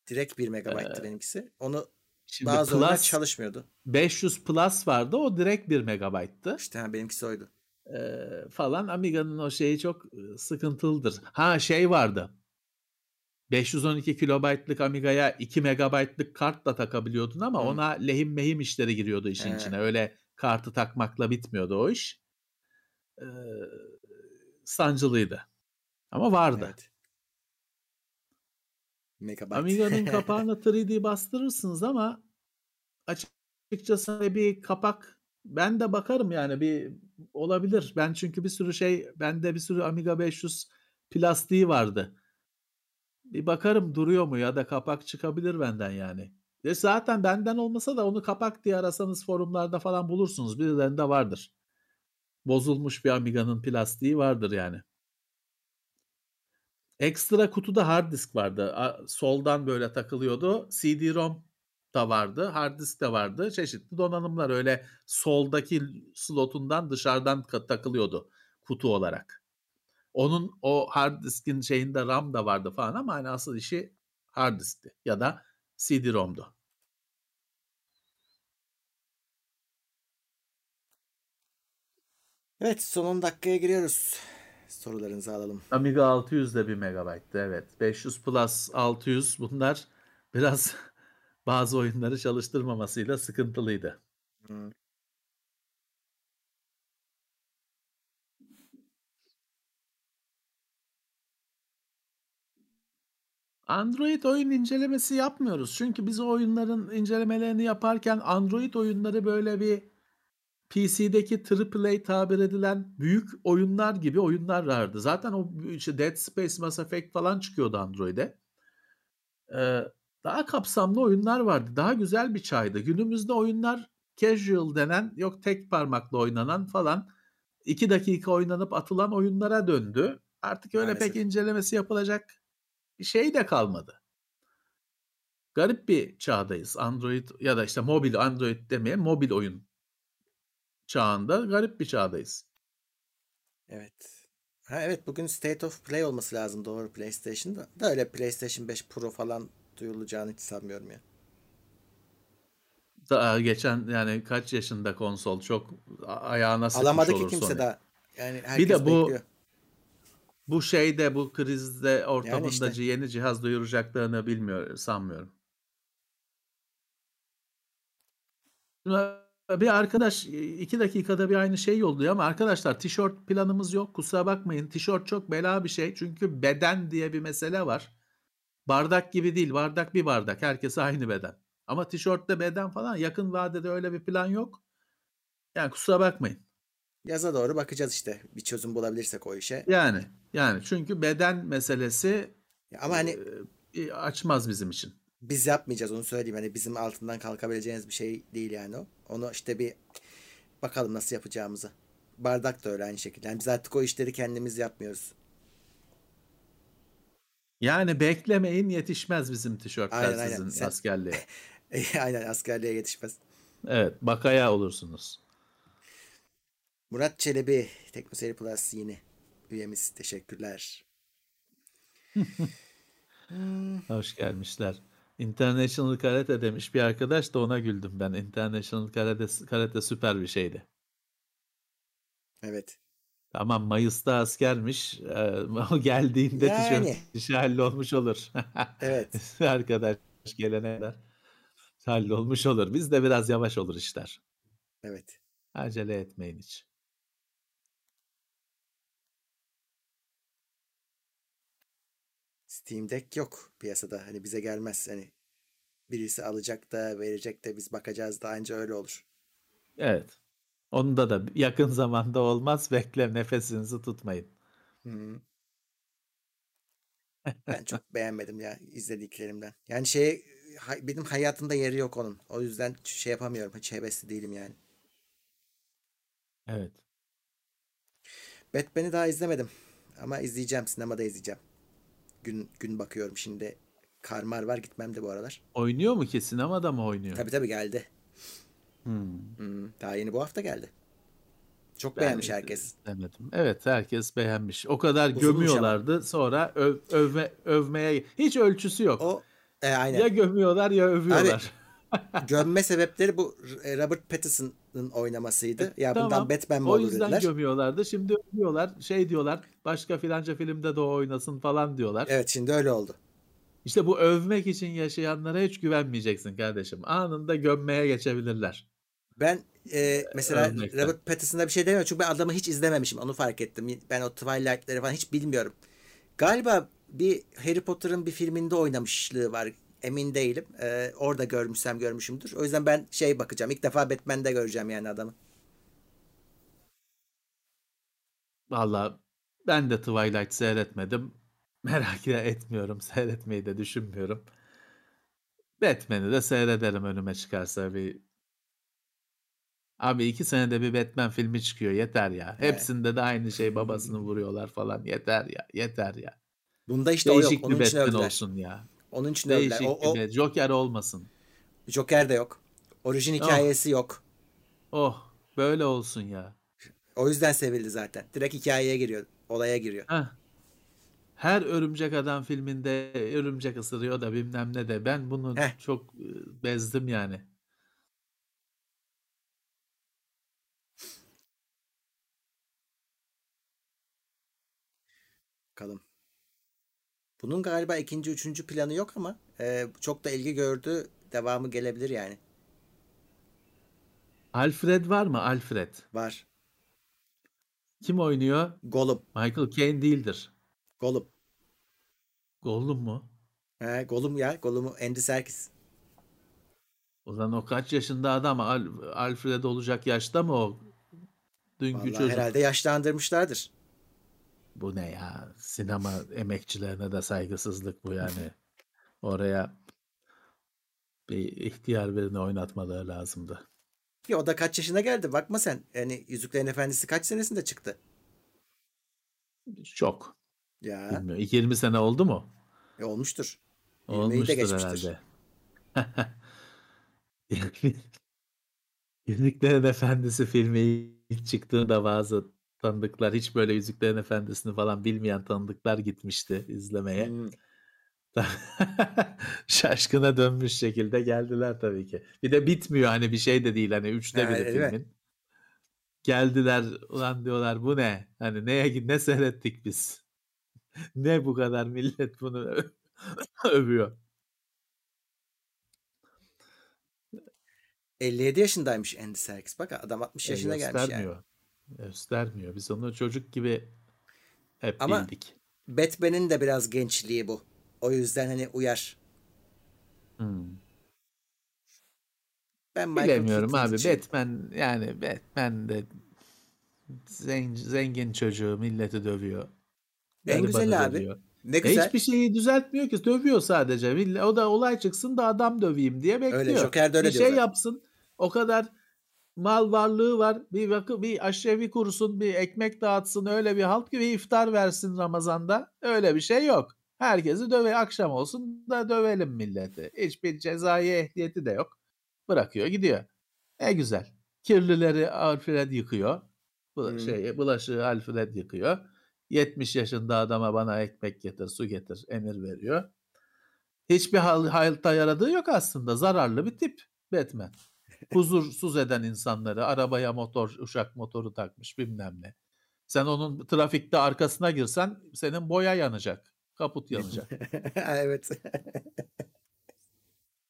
Direkt 1 megabayttı benimkisi. Onu şimdi bazı oyunlar çalışmıyordu. 500 Plus vardı. O direkt 1 megabayttı. İşte benimkisi oydu. Falan Amiga'nın o şeyi çok sıkıntılıdır. Şey vardı. 512 kilobaytlık Amiga'ya 2 megabaytlık kart da takabiliyordun ama ona lehim mehim işleri giriyordu işin içine. Öyle kartı takmakla bitmiyordu o iş. Sancılıydı. Ama vardı. Evet. Amiga'nın kapağına 3D bastırırsınız ama açıkçası bir kapak ben de bakarım yani, bir olabilir. Ben çünkü bir sürü şey, bende bir sürü Amiga 500 plastiği vardı. Bir bakarım duruyor mu, ya da kapak çıkabilir benden yani. Ve zaten benden olmasa da onu kapak diye arasanız forumlarda falan bulursunuz. Birilerinde vardır. Bozulmuş bir Amiga'nın plastiği vardır yani. Ekstra kutuda hard disk vardı. Soldan böyle takılıyordu. CD-ROM da vardı. Hard disk de vardı. Çeşitli donanımlar öyle soldaki slotundan dışarıdan takılıyordu kutu olarak. Onun o hard diskin şeyinde RAM da vardı falan, ama hani asıl işi hard diskti ya da CD-ROM'du. Evet, son 10 dakikaya giriyoruz. Sorularınızı alalım. Amiga 600 de 1 megabayttı. Evet. 500 Plus 600 bunlar biraz bazı oyunları çalıştırmamasıyla sıkıntılıydı. Hı. Android oyun incelemesi yapmıyoruz. Çünkü biz o oyunların incelemelerini yaparken Android oyunları böyle bir PC'deki AAA tabir edilen büyük oyunlar gibi oyunlar vardı. Zaten o işte Dead Space, Mass Effect falan çıkıyordu Android'e. Daha kapsamlı oyunlar vardı. Daha güzel bir çaydı. Günümüzde oyunlar casual denen, yok tek parmakla oynanan falan, 2 dakika oynanıp atılan oyunlara döndü. Artık öyle maalesef pek incelemesi yapılacak şey de kalmadı. Garip bir çağdayız. Android ya da işte mobil, Android demeyelim, mobil oyun çağında garip bir çağdayız. Evet. Ha evet, bugün State of Play olması lazım doğru PlayStation'da. Da öyle PlayStation 5 Pro falan duyulacağını hiç sanmıyorum ya. Daha geçen yani kaç yaşında konsol, çok ayağına sıkmış alamadı ki kimse sonra daha. Yani herkes bir de bekliyor. Bu şeyde, bu krizde ortamında yani işte yeni cihaz duyuracaklarını bilmiyorum, sanmıyorum. Bir arkadaş 2 dakikada bir aynı şey yolluyor, ama arkadaşlar tişört planımız yok, kusura bakmayın. Tişört çok bela bir şey, çünkü beden diye bir mesele var. Bardak gibi değil, bardak bir bardak, herkese aynı beden. Ama tişörtte beden falan, yakın vadede öyle bir plan yok. Yani kusura bakmayın. Yaza doğru bakacağız işte. Bir çözüm bulabilirsek o işe. Yani çünkü beden meselesi ya, ama hani açmaz bizim için. Biz yapmayacağız, onu söyleyeyim. Hani bizim altından kalkabileceğiniz bir şey değil yani o. Onu işte bir bakalım nasıl yapacağımızı. Bardak da öyle aynı şekilde. Yani biz artık o işleri kendimiz yapmıyoruz. Yani beklemeyin, yetişmez bizim tişörtler aynen, sizin aynen. Askerliğe. Aynen, askerliğe yetişmez. Evet, bakaya olursunuz. Murat Çelebi, TeknoSeyir Plus yeni üyemiz. Teşekkürler. Hoş gelmişler. International Karate demiş bir arkadaş da ona güldüm ben. International Karate süper bir şeydi. Evet. Tamam, Mayıs'ta askermiş. O geldiğinde yani tişört işi hallolmuş olur. Evet. Arkadaş gelene kadar hallolmuş olur. Biz de biraz yavaş olur işler. Evet. Acele etmeyin hiç. Steam Deck yok piyasada. Hani bize gelmez. Hani birisi alacak da verecek de biz bakacağız da, anca öyle olur. Evet. Onda da yakın zamanda olmaz. Bekle, nefesinizi tutmayın. Hı-hı. Ben çok beğenmedim ya izlediklerimden. Yani benim hayatımda yeri yok onun. O yüzden şey yapamıyorum. Hiç hevesli değilim yani. Evet. Batman'i daha izlemedim. Ama izleyeceğim. Sinemada izleyeceğim. Gün bakıyorum şimdi. Karmar var, gitmem de bu aralar. Oynuyor mu ki? Sinemada mı oynuyor? Tabii geldi. Daha yeni bu hafta geldi. Çok beğenmiş herkes. Demedim. Evet, herkes beğenmiş. O kadar uzun gömüyorlardı ama sonra övmeye hiç ölçüsü yok. O, aynen. Ya gömüyorlar ya övüyorlar. Abi, gömme sebepleri bu Robert Pattinson'ın oynamasıydı. Ya tamam, bundan Batman mı olur dediler. O yüzden gömüyorlardı. Şimdi övüyorlar. Şey diyorlar. Başka filanca filmde de o oynasın falan diyorlar. Evet, şimdi öyle oldu. İşte bu övmek için yaşayanlara hiç güvenmeyeceksin kardeşim. Anında gömmeye geçebilirler. Ben mesela örnekten. Robert Pattinson'a bir şey demiyorum. Çünkü ben adamı hiç izlememişim. Onu fark ettim. Ben o Twilight'leri falan hiç bilmiyorum. Galiba bir Harry Potter'ın bir filminde oynamışlığı var. emin değilim. Orada görmüşsem görmüşümdür. O yüzden ben şey bakacağım. İlk defa Batman'de göreceğim yani adamı. Valla ben de Twilight seyretmedim. Merak etmiyorum. Seyretmeyi de düşünmüyorum. Batman'i de seyrederim önüme çıkarsa bir. Abi 2 senede bir Batman filmi çıkıyor. Yeter ya. Hepsinde de aynı şey, babasını vuruyorlar falan. Yeter ya. Yeter ya. Bunda işte değişik o yok. Onun bir için Batman övdüler. Olsun ya. Onun için değişik övdüler. O... Joker olmasın. Joker de yok. Orijin hikayesi yok. Oh. Böyle olsun ya. O yüzden sevildi zaten. Direkt hikayeye giriyor. Olaya giriyor. Heh. Her Örümcek Adam filminde örümcek ısırıyor da bilmem ne de. Ben bunu çok bezdim yani. Bakalım. Bunun galiba 2. 3. planı yok ama çok da ilgi gördü. Devamı gelebilir yani. Alfred var mı? Alfred. Var. Kim oynuyor? Gollum. Michael Caine değildir. Gollum. Gollum mu? He, Gollum ya. Gollum'u Andy Serkis. O zaman o kaç yaşında adam? Alfred olacak yaşta mı o? Dünkü vallahi çocuk. Herhalde yaşlandırmışlardır. Bu ne ya? Sinema emekçilerine de saygısızlık bu yani. Oraya bir ihtiyar birini oynatmaları lazımdı. Ya o da kaç yaşına geldi? Bakma sen. Yani Yüzüklerin Efendisi kaç senesinde çıktı? Çok. Ya. Bilmiyorum. 20 sene oldu mu? Olmuştur. Olmuştur herhalde. Yüzüklerin Efendisi filmi ilk çıktığında bazı tanıdıklar, hiç böyle Yüzüklerin Efendisi'ni falan bilmeyen tanıdıklar gitmişti izlemeye. Şaşkına dönmüş şekilde geldiler tabii ki. Bir de bitmiyor hani, bir şey de değil hani 3'te 1 filmin. Evet. Geldiler ulan diyorlar bu ne? Hani ne seyrettik biz? Ne bu kadar millet bunu övüyor? 57 yaşındaymış Andy Serkis. Bak adam 60 yaşına gelmiş yani. Göstermiyor. Biz onu çocuk gibi hep bildik. Ama Batman'in de biraz gençliği bu. O yüzden hani uyar. Ben bilemiyorum abi. Batman yani, Batman de zengin çocuğu, milleti dövüyor. En güzel abi. Dövüyor. Ne güzel. Hiçbir şeyi düzeltmiyor ki. Dövüyor sadece. O da olay çıksın da adam döveyim diye bekliyor. Öyle, Joker de öyle diyor. Bir şey yapsın. O kadar mal varlığı var. Bir aşevi kurusun, bir ekmek dağıtsın, öyle bir halk gibi iftar versin Ramazan'da. Öyle bir şey yok. Herkesi döve, akşam olsun da dövelim milleti. Hiçbir cezai ehliyeti de yok. Bırakıyor gidiyor. Güzel. Kirlileri Alfred yıkıyor. Bulaşığı Alfred yıkıyor. 70 yaşında adama bana ekmek getir, su getir, emir veriyor. Hiçbir hayata yaradığı yok aslında. Zararlı bir tip Batman. Huzursuz eden insanları, arabaya uçak motoru takmış bilmem ne. Sen onun trafikte arkasına girsen senin boya yanacak. Kaput yanacak. Evet.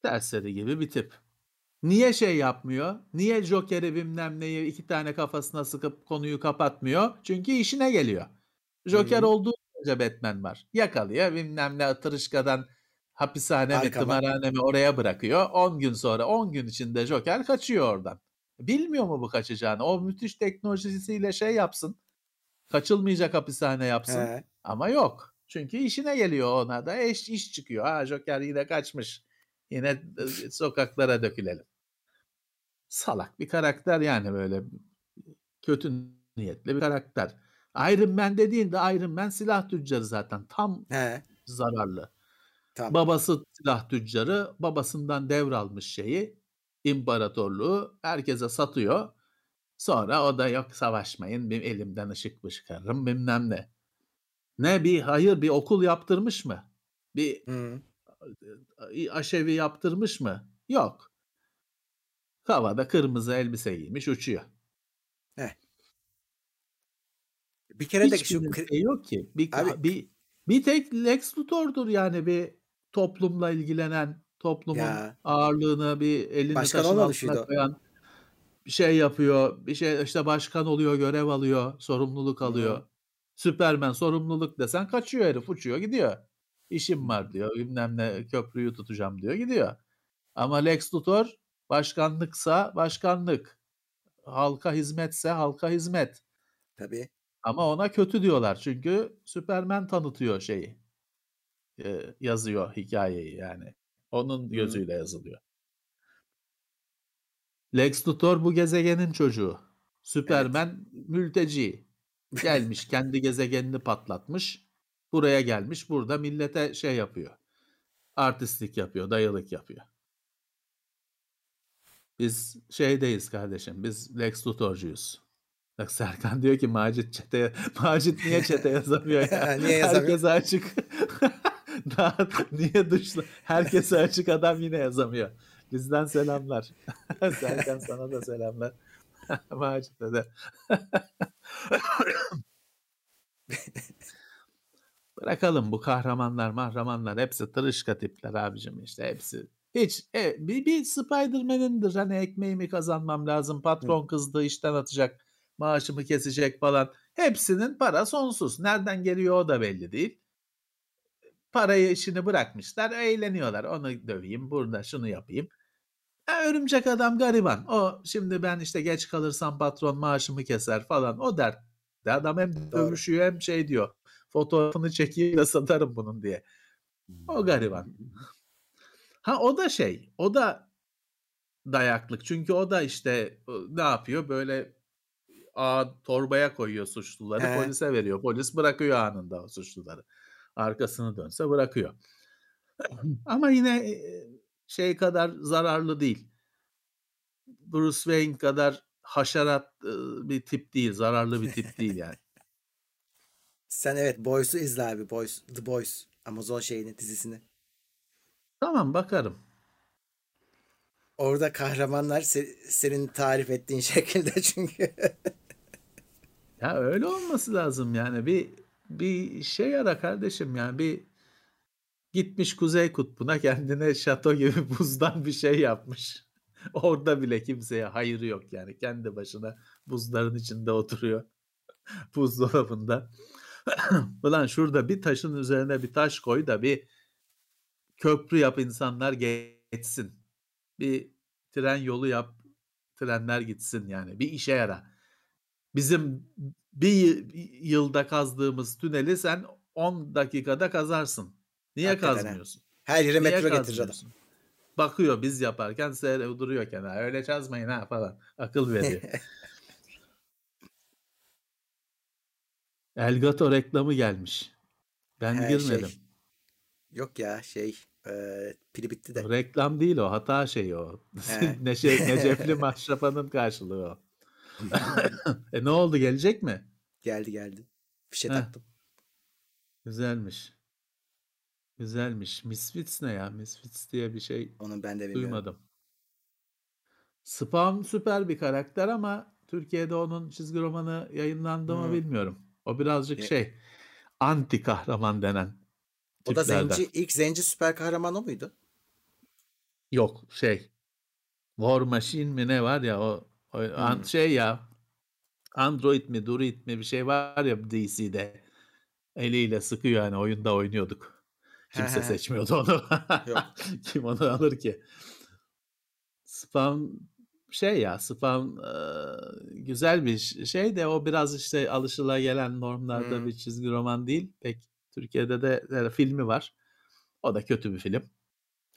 Terseri gibi bir tip. Niye şey yapmıyor? Niye Joker'i bilmem neyi 2 tane kafasına sıkıp konuyu kapatmıyor? Çünkü işine geliyor. Joker olduğu önce Batman var. Yakalıyor bilmem ne, tırışkadan hapishane mi, tımarhane mi, oraya bırakıyor. 10 gün içinde Joker kaçıyor oradan. Bilmiyor mu bu kaçacağını? O müthiş teknolojisiyle şey yapsın. Kaçılmayacak hapishane yapsın. Ama yok. Çünkü işine geliyor, ona da iş çıkıyor. Joker yine kaçmış. Yine sokaklara dökülelim. Salak bir karakter yani, böyle kötü niyetli bir karakter. Iron Man dediğinde Iron Man silah tüccarı zaten. Tam zararlı. Tamam. Babası silah tüccarı, babasından devralmış şeyi, imparatorluğu herkese satıyor. Sonra o da yok savaşmayın, benim elimden ışık çıkarırım bilmem ne. Bir okul yaptırmış mı? Bir aşevi yaptırmış mı? Yok. Havada kırmızı elbise giymiş uçuyor. Bir kere hiç de şey yok ki. Bir tek Lex Luthor'dur yani, bir toplumla ilgilenen, toplumun ağırlığını bir elini taşın altına koyan, bir şey yapıyor, bir şey işte, başkan oluyor, görev alıyor, sorumluluk alıyor. Superman sorumluluk desen kaçıyor herif, uçuyor gidiyor. işim var diyor, bilmem ne köprüyü tutacağım diyor, gidiyor. Ama Lex Luthor başkanlıksa başkanlık, halka hizmetse halka hizmet. Tabii. Ama ona kötü diyorlar çünkü Superman tanıtıyor şeyi, yazıyor hikayeyi yani. Onun gözüyle yazılıyor. Lex Luthor bu gezegenin çocuğu. Superman mülteci. Gelmiş kendi gezegenini patlatmış. Buraya gelmiş. Burada millete şey yapıyor. Artistlik yapıyor. Dayılık yapıyor. Biz şeydeyiz kardeşim. Biz Lex Luthor'cuyuz. Bak Serkan diyor ki Macit niye çete yazamıyor ya? Niye yazamıyor? Herkes açık. Daha niye dışla? Herkese açık adam yine yazamıyor. Bizden selamlar. Serkan sana da selamlar. Macit'e de. Bırakalım bu kahramanlar hepsi tırışka tipler abicim işte hepsi. Hiç bir Spider-Man'indir hani ekmeğimi kazanmam lazım, patron kızdı işten atacak, maaşımı kesecek falan. Hepsinin para sonsuz. Nereden geliyor o da belli değil. Parayı işini bırakmışlar, eğleniyorlar. Onu döveyim, burada şunu yapayım. Örümcek adam gariban. O şimdi ben işte geç kalırsam patron maaşımı keser falan. O dertte adam hem dövüşüyor hem şey diyor. Fotoğrafını çekeyim de satarım bunun diye. O gariban. Ha o da şey, o da dayaklık. Çünkü o da işte ne yapıyor? Böyle torbaya koyuyor suçluları, polise veriyor. Polis bırakıyor anında o suçluları. Arkasını dönse bırakıyor. Ama yine şey kadar zararlı değil. Bruce Wayne kadar haşerat bir tip değil. Zararlı bir tip değil yani. Sen evet Boys'u izle abi. Boys, The Boys. Amazon şeyini, dizisini. Tamam bakarım. Orada kahramanlar senin tarif ettiğin şekilde çünkü. Ya öyle olması lazım yani. Bir şey ara kardeşim yani bir gitmiş Kuzey Kutbu'na kendine şato gibi buzdan bir şey yapmış. Orada bile kimseye hayır yok yani. Kendi başına buzların içinde oturuyor. Buzdolabında. Ulan şurada bir taşın üzerine bir taş koy da bir köprü yap insanlar geçsin. Bir tren yolu yap. Trenler gitsin yani. Bir işe yara. Bizim bir yılda kazdığımız tüneli sen 10 dakikada kazarsın. Niye hakikaten kazmıyorsun? Her yere metro getirir adam. Bakıyor biz yaparken duruyor kenara. Öyle çazmayın ha falan. Akıl veriyor. Elgato reklamı gelmiş. Ben girmedim. Şey. Yok ya pili bitti de. Reklam değil o. Hata şeyi o. Necefli Maşrafa'nın karşılığı o. Ne oldu, gelecek mi? Geldi. Bir şey taktım. Güzelmiş. Misfits ne ya? Misfits diye bir şey onu ben de bilmiyorum. Duymadım. Spawn süper bir karakter ama Türkiye'de onun çizgi romanı yayınlandı mı bilmiyorum. O birazcık anti kahraman denen tiplerden. O da ilk zenci süper kahraman o muydu? Yok War Machine mi ne var ya o Android mi Druid mi bir şey var ya DC'de. Eliyle sıkıyor yani oyunda oynuyorduk. Kimse seçmiyordu onu. Kim onu alır ki? Spawn güzel bir şey de o biraz işte alışılagelen normlarda bir çizgi roman değil. Pek Türkiye'de de filmi var. O da kötü bir film.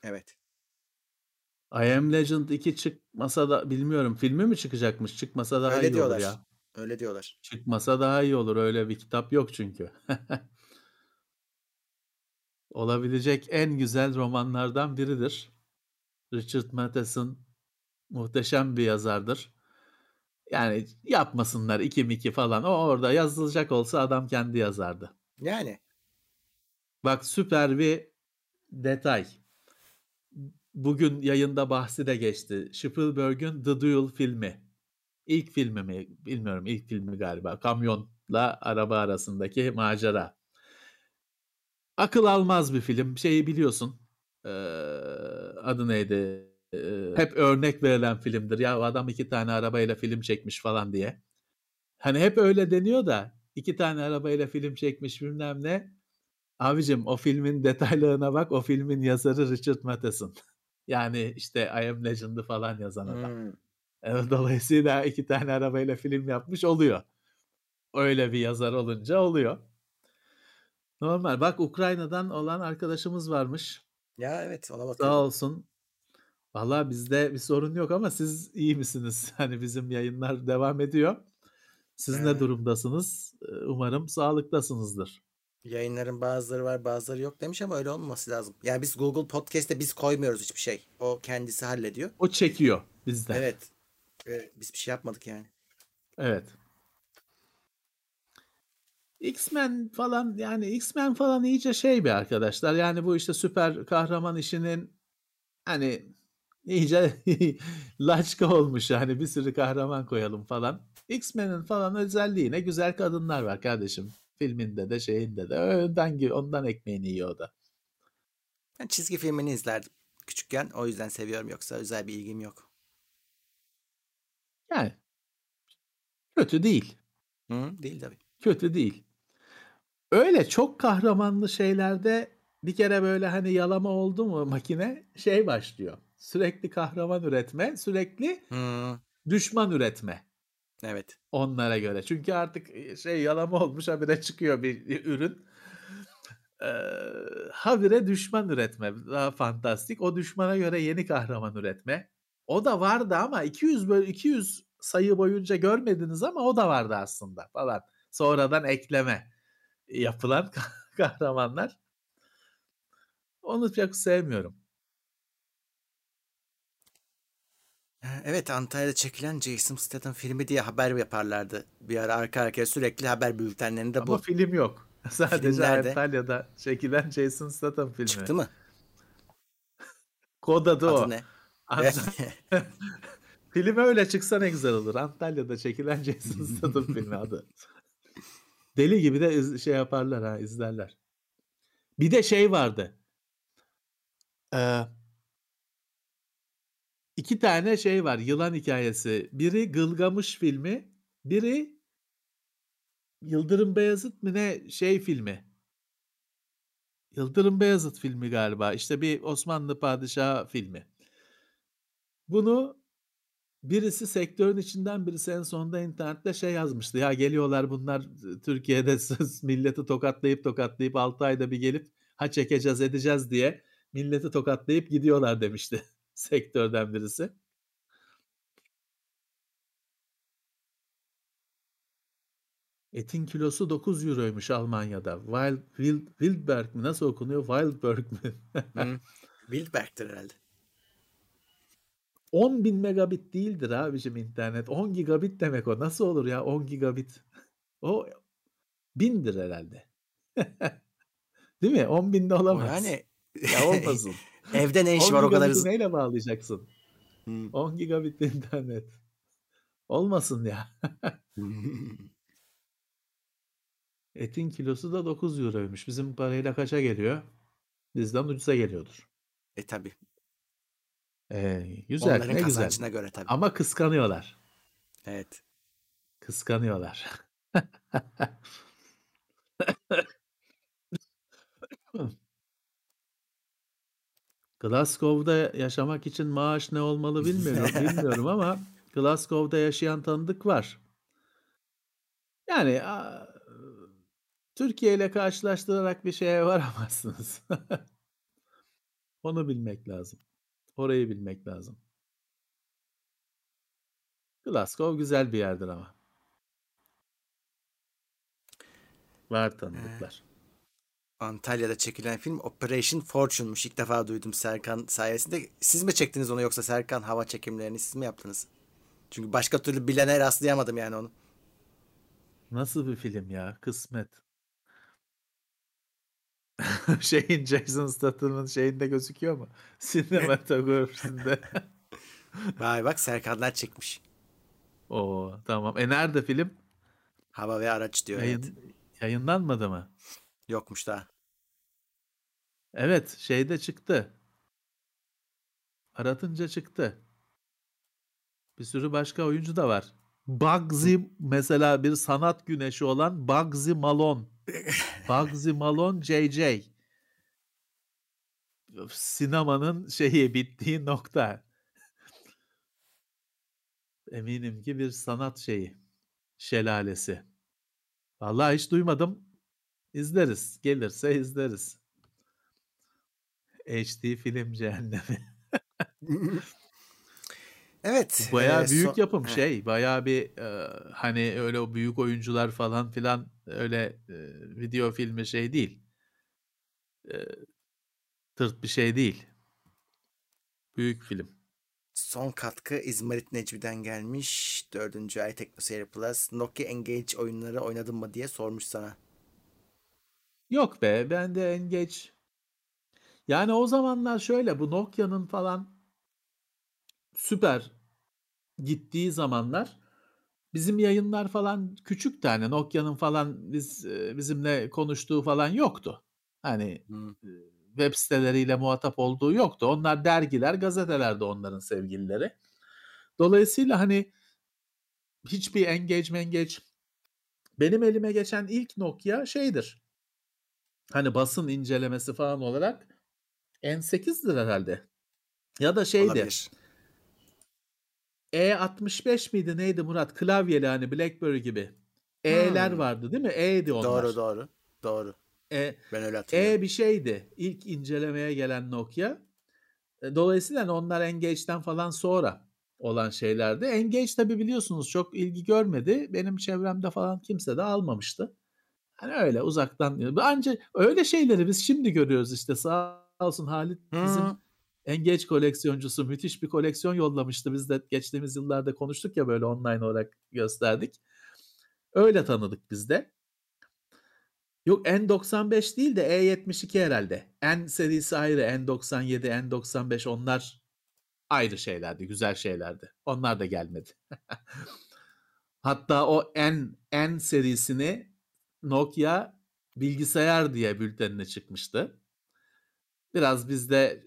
Evet. I Am Legend 2 çıkmasa da bilmiyorum filmi mi çıkacakmış? Çıkmasa daha öyle iyi diyorlar. Olur ya. Öyle diyorlar. Çıkmasa daha iyi olur. Öyle bir kitap yok çünkü. Olabilecek en güzel romanlardan biridir. Richard Matheson muhteşem bir yazardır. Yani yapmasınlar 2-2 falan. O orada yazılacak olsa adam kendi yazardı. Yani. Bak süper bir detay. Bugün yayında bahsi de geçti. Spielberg'ün The Duel filmi. İlk filmi mi? Bilmiyorum. İlk filmi galiba. Kamyonla araba arasındaki macera. Akıl almaz bir film. Biliyorsun. Adı neydi? Hep örnek verilen filmdir. Ya o adam 2 tane arabayla film çekmiş falan diye. Hani hep öyle deniyor da 2 tane arabayla film çekmiş bilmem ne. Abicim o filmin detaylarına bak. O filmin yazarı Richard Matheson. Yani işte I Am Legend'ı falan yazan adam. Dolayısıyla iki tane arabayla film yapmış oluyor. Öyle bir yazar olunca oluyor. Normal. Bak Ukrayna'dan olan arkadaşımız varmış. Ya evet, ona bakalım. Sağ olsun. Valla bizde bir sorun yok ama siz iyi misiniz? Hani bizim yayınlar devam ediyor. Siz ne durumdasınız? Umarım sağlıktasınızdır. Yayınların bazıları var, bazıları yok demiş ama öyle olmaması lazım. Yani biz Google Podcast'te biz koymuyoruz hiçbir şey. O kendisi hallediyor. O çekiyor bizden. Evet. Biz bir şey yapmadık yani. Evet. X-Men falan, yani X-Men falan iyice şey bir arkadaşlar. Yani bu işte süper kahraman işinin hani iyice laçka olmuş. Yani bir sürü kahraman koyalım falan. X-Men'in falan özelliği ne? Güzel kadınlar var kardeşim. Filminde de şeyinde de. Ondan ekmeğini yiyor o da. Ben çizgi filmini izlerdim küçükken. O yüzden seviyorum. Yoksa özel bir ilgim yok. Yani kötü değil. Değil tabii. Kötü değil. Öyle çok kahramanlı şeylerde bir kere böyle hani yalama oldu mu makine şey başlıyor. Sürekli kahraman üretme, sürekli düşman üretme. Evet. Onlara göre. Çünkü artık şey yalama olmuş, habire çıkıyor bir ürün. Habire düşman üretme. Daha fantastik. O düşmana göre yeni kahraman üretme. O da vardı ama 200 sayı boyunca görmediniz ama o da vardı aslında falan. Sonradan ekleme yapılan kahramanlar. Onu çok sevmiyorum. Evet, Antalya'da çekilen Jason Statham filmi diye haber yaparlardı. Bir ara arka arkaya sürekli haber bültenlerinde ama bu. Ama film yok. Sadece filmlerde... Antalya'da çekilen Jason Statham filmi. Çıktı mı? Kod adı o. Ne? Film öyle çıksa ne güzel olur. Antalya'da çekilen Jason Statham filmi adı. Deli gibi de şey yaparlar ha, izlerler. Bir de şey vardı. İki tane şey var, yılan hikayesi. Biri Gılgamış filmi, biri Yıldırım Beyazıt mı ne şey filmi. Yıldırım Beyazıt filmi galiba. İşte bir Osmanlı Padişahı filmi. Bunu birisi sektörün içinden, birisi en sonunda internette şey yazmıştı. Ya geliyorlar bunlar Türkiye'de milleti tokatlayıp 6 ayda bir gelip ha çekeceğiz edeceğiz diye milleti tokatlayıp gidiyorlar demişti. Sektörden birisi. Etin kilosu 9 euroymuş Almanya'da. Wildberg mi? Nasıl okunuyor? Wildberg mi? Wildberg'tir herhalde. 10.000 megabit değildir abicim internet. 10 gigabit demek o. Nasıl olur ya 10 gigabit? O 1000'dir herhalde. Değil mi? 10.000'de olamaz. Yani ya olmasın. Evde ne iş var o kadar hızlı? 10 gigabit neyle bağlayacaksın? 10 gigabit internet. Olmasın ya. Etin kilosu da 9 euroymuş. Bizim parayla kaça geliyor? Bizden ucuza geliyordur. Tabii. Güzel. Onların ne kazancına güzel. Göre tabii. Ama kıskanıyorlar. Evet. Kıskanıyorlar. Glasgow'da yaşamak için maaş ne olmalı bilmiyorum ama Glasgow'da yaşayan tanıdık var. Yani Türkiye ile karşılaştırarak bir şeye varamazsınız. Onu bilmek lazım. Orayı bilmek lazım. Glasgow güzel bir yerdir ama. Var tanıdıklar. Antalya'da çekilen film Operation Fortune'muş. İlk defa duydum Serkan sayesinde. Siz mi çektiniz onu yoksa Serkan hava çekimlerini siz mi yaptınız? Çünkü başka türlü bilene rastlayamadım yani onu. Nasıl bir film ya? Kısmet. Jason Statham'ın şeyinde gözüküyor mu? Sinematografisinde. Vay bak Serkanlar çekmiş. Oo tamam. Nerede film? Hava ve Araç diyor. Yayınlanmadı mı? Yokmuş daha. Evet şeyde çıktı. Aratınca çıktı. Bir sürü başka oyuncu da var. Bugsy mesela bir sanat güneşi olan Bugsy Malone. Bugsy Malone JJ. Sinemanın şeyi bittiği nokta. Eminim ki bir sanat şeyi. Şelalesi. Vallahi hiç duymadım. İzleriz. Gelirse izleriz. HD film cehennemi. Evet. Bayağı büyük yapım şey. Bayağı bir hani öyle büyük oyuncular falan filan öyle video filmi şey değil. Tırt bir şey değil. Büyük film. Son katkı İzmarit Necmi'den gelmiş. 4. ay TeknoSeyir Plus. Nokia Engage oyunları oynadın mı diye sormuş sana. Yok be. Ben de Engage. Yani o zamanlar şöyle bu Nokia'nın falan süper gittiği zamanlar bizim yayınlar falan küçük tane Nokia'nın falan bizimle konuştuğu falan yoktu. Hani web siteleriyle muhatap olduğu yoktu. Onlar dergiler, gazetelerde onların sevgilileri. Dolayısıyla hani hiçbir engage. Benim elime geçen ilk Nokia şeydir. Hani basın incelemesi falan olarak N8'dir herhalde. Ya da şeydi. Olabilir. E65 miydi neydi Murat? Klavyeli hani BlackBerry gibi. E'ler vardı değil mi? E'di onlar. Doğru. Ben öyle hatırlıyorum. E bir şeydi. İlk incelemeye gelen Nokia. Dolayısıyla onlar Engage'den falan sonra olan şeylerdi. Engage tabii biliyorsunuz çok ilgi görmedi. Benim çevremde falan kimse de almamıştı. Hani öyle uzaktan. Ancak öyle şeyleri biz şimdi görüyoruz işte. Sağ olsun Halit bizim Engage koleksiyoncusu müthiş bir koleksiyon yollamıştı. Biz de geçtiğimiz yıllarda konuştuk ya böyle online olarak gösterdik. Öyle tanıdık biz de. Yok N95 değil de E72 herhalde. N serisi ayrı. N97, N95 onlar ayrı şeylerdi. Güzel şeylerdi. Onlar da gelmedi. Hatta o N serisini Nokia bilgisayar diye bültenine çıkmıştı. Biraz biz de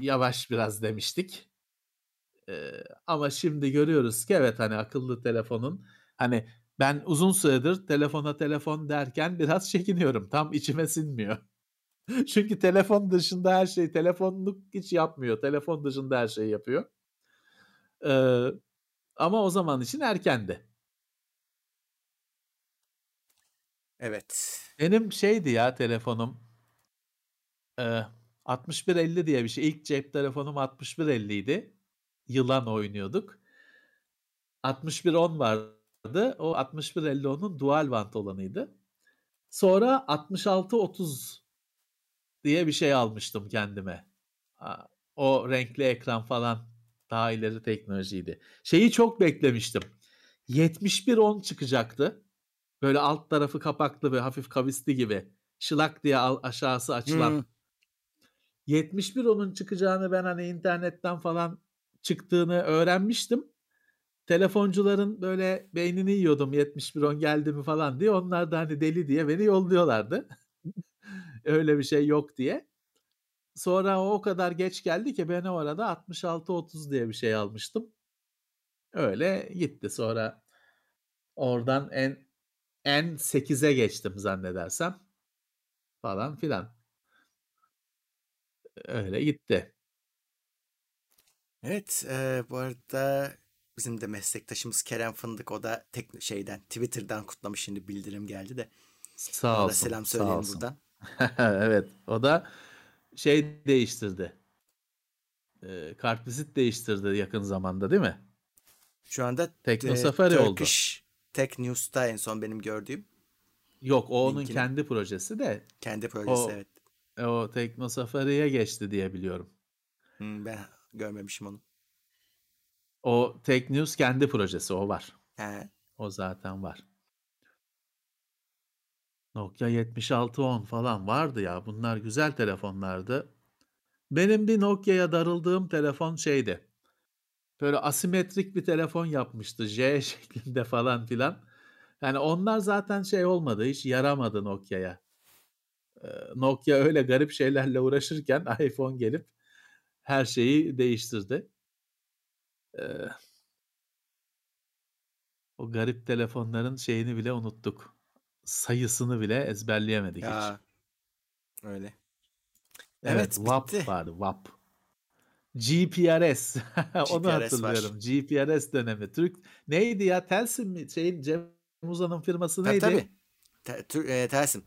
yavaş biraz demiştik. Ama şimdi görüyoruz ki evet hani akıllı telefonun hani ben uzun süredir telefona telefon derken biraz çekiniyorum. Tam içime sinmiyor. Çünkü telefon dışında her şeyi telefonluk hiç yapmıyor. Telefon dışında her şeyi yapıyor. Ama o zaman için erkendi. Evet. Benim şeydi ya telefonum 6150 diye bir şey. İlk cep telefonum 6150 idi. Yılan oynuyorduk. 6110 vardı. O 6150'nin dual band olanıydı. Sonra 6630 diye bir şey almıştım kendime. O renkli ekran falan daha ileri teknolojiydi. Şeyi çok beklemiştim. 7110 çıkacaktı. Böyle alt tarafı kapaklı ve hafif kavisli gibi. Şılak diye aşağısı açılan. 7110'un çıkacağını ben hani internetten falan çıktığını öğrenmiştim. Telefoncuların böyle beynini yiyordum 7110 geldi mi falan diye. Onlar da hani deli diye beni yolluyorlardı. Öyle bir şey yok diye. Sonra o kadar geç geldi ki ben o arada 6630 diye bir şey almıştım. Öyle gitti. Sonra oradan N8'e geçtim zannedersem. Falan filan. Öyle gitti. Evet bu arada bizim de meslektaşımız Kerem Fındık o da Twitter'dan kutlamış şimdi bildirim geldi de. Sağ olsun. Selam söyleyelim buradan. Evet o da şey değiştirdi. Kartvizit değiştirdi yakın zamanda değil mi? Şu anda Teknosafari Turkish Tech News'ta en son benim gördüğüm. Yok o onun kendi projesi de. Kendi projesi evet. O Teknosafari'ye geçti diye biliyorum. Ben görmemişim onu. O Tech News kendi projesi o var. He. O zaten var. Nokia 7610 falan vardı ya. Bunlar güzel telefonlardı. Benim bir Nokia'ya darıldığım telefon şeydi. Böyle asimetrik bir telefon yapmıştı. J şeklinde falan filan. Yani onlar zaten şey olmadı. Hiç yaramadı Nokia'ya. Nokia öyle garip şeylerle uğraşırken iPhone gelip her şeyi değiştirdi. O garip telefonların şeyini bile unuttuk. Sayısını bile ezberleyemedik hiç. Ya öyle. Evet, Evet, bitti. WAP vardı, WAP. GPRS. Onu GPRS var. hatırlıyorum. GPRS dönemi. Türk neydi ya? Telsim mi? Cem Uzan'ın firması neydi? Tabii. Telsim.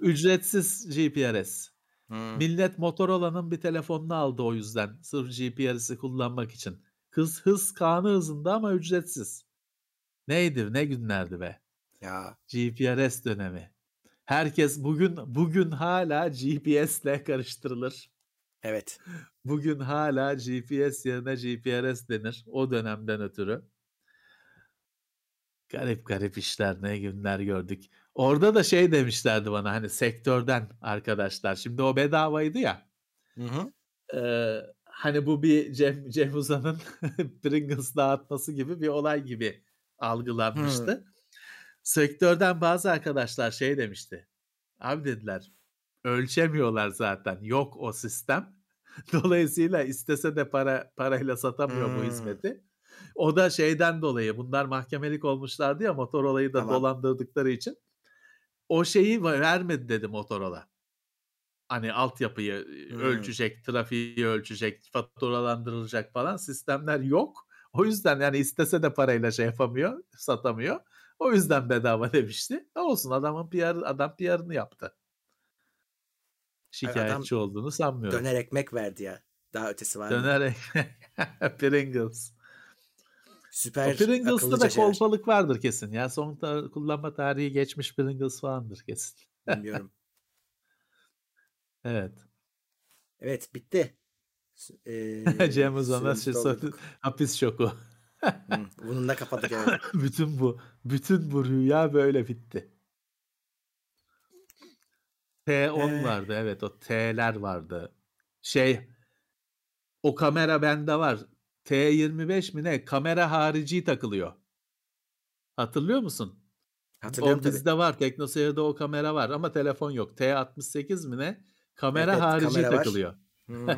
Ücretsiz GPRS. Hmm. Millet Motorola'nın bir telefonunu aldı o yüzden. Sırf GPRS'i kullanmak için. Kız hız kanı hızında ama ücretsiz. Neydi? Ne günlerdi be. Ya GPRS dönemi. Herkes bugün hala GPS'le karıştırılır. evet. Bugün hala GPS yerine GPRS denir o dönemden ötürü. Garip garip işler, ne günler gördük. Orada da şey demişlerdi bana, hani sektörden arkadaşlar. Şimdi o bedavaydı ya. Hı. Hani bu bir Cem Uzan'ın Pringles dağıtması gibi bir olay gibi Hı. algılanmıştı. Sektörden bazı arkadaşlar şey demişti. Abi dediler, ölçemiyorlar zaten. Yok o sistem. Dolayısıyla istese de parayla satamıyor bu Hmm. hizmeti. O da şeyden dolayı, bunlar mahkemelik olmuşlardı ya Motorola'yı da Tamam. dolandırdıkları için. O şeyi vermedi dedi Motorola. Hani altyapıyı Hmm. ölçecek, trafiği ölçecek, faturalandırılacak falan sistemler yok. O yüzden yani istese de parayla şey yapamıyor, satamıyor. O yüzden bedava demişti. Olsun, adam PR'ını yaptı. Ay, adam Şikayetçi olduğunu sanmıyorum. döner ekmek verdi ya. Daha ötesi var mı? Dönerek Pringles. O Süper Pringles'ta akıllıca da şeyler. kolpalık vardır kesin. Ya son kullanma tarihi geçmiş Pringles falandır kesin. Bilmiyorum. Evet. Evet, bitti. Cem Uzan'a Süremizi doldurduk. hapis şoku. Bununla kapadık, evet. Bütün bu rüya böyle bitti. T10 Ee, vardı, evet, o T'ler vardı. Şey, o kamera bende var. T25 mi ne? Kamera harici takılıyor. Hatırlıyor musun? Hatırlıyorum O tabii. bizde var. TeknoSeyir'de o kamera var ama telefon yok. T68 mi ne? Evet Kamera evet harici kamera var. takılıyor. Hı.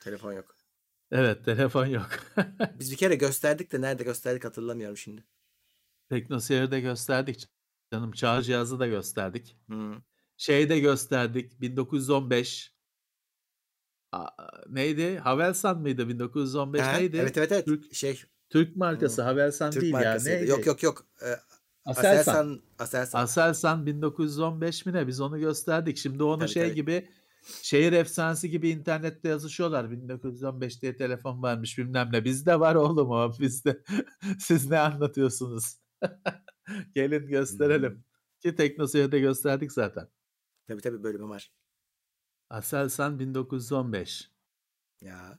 Telefon yok. Evet, telefon yok. Biz bir kere gösterdik de nerede gösterdik hatırlamıyorum şimdi. TeknoSeyir'de gösterdik canım. Çağrı cihazı da gösterdik. Hı. Şeyde gösterdik, 1915 neydi? Havelsan mıydı? 1915 Ha, evet neydi? evet evet. Türk Şey, Türk markası Havelsan Türk değil ya, markasıydı. Yok neydi? yok yok. Aselsan. Aselsan. Aselsan 1915 mi ne? Biz onu gösterdik. Şimdi onu Tabii şey tabii. gibi, şehir efsanesi gibi internette yazışıyorlar. 1915 diye telefon varmış bilmem ne. Bizde var oğlum o, bizde. Siz ne anlatıyorsunuz? Gelin Hmm. gösterelim. Ki TeknoSeyir'de gösterdik zaten. Tabii, bölümü var. Aselsan 1915. Ya.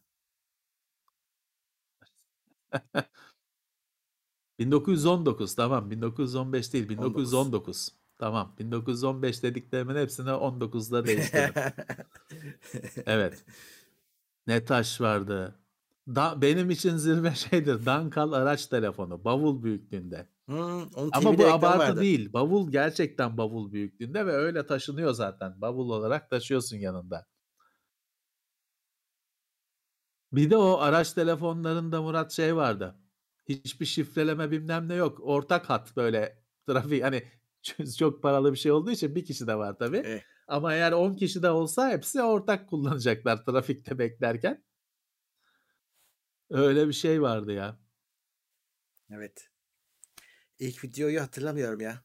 1919, tamam, 1915 değil, 19. 1919. Tamam, 1915 dediklerimin hepsini 19'da değiştirdim. Evet. Ne taş vardı. Benim için zirve şeydir. Dankal araç telefonu. Bavul büyüklüğünde. Onun Ama TV'de bu reklam abartı vardı. değil. Bavul, gerçekten bavul büyüklüğünde ve öyle taşınıyor zaten. Bavul olarak taşıyorsun yanında. Bir de o araç telefonlarında Murat şey vardı. Hiçbir şifreleme bilmem ne yok. Ortak hat böyle trafik, hani çok paralı bir şey olduğu için bir kişi de var tabii. Eh, Ama eğer 10 kişi de olsa hepsi ortak kullanacaklar trafikte beklerken. Öyle bir şey vardı ya. evet. İlk videoyu hatırlamıyorum ya.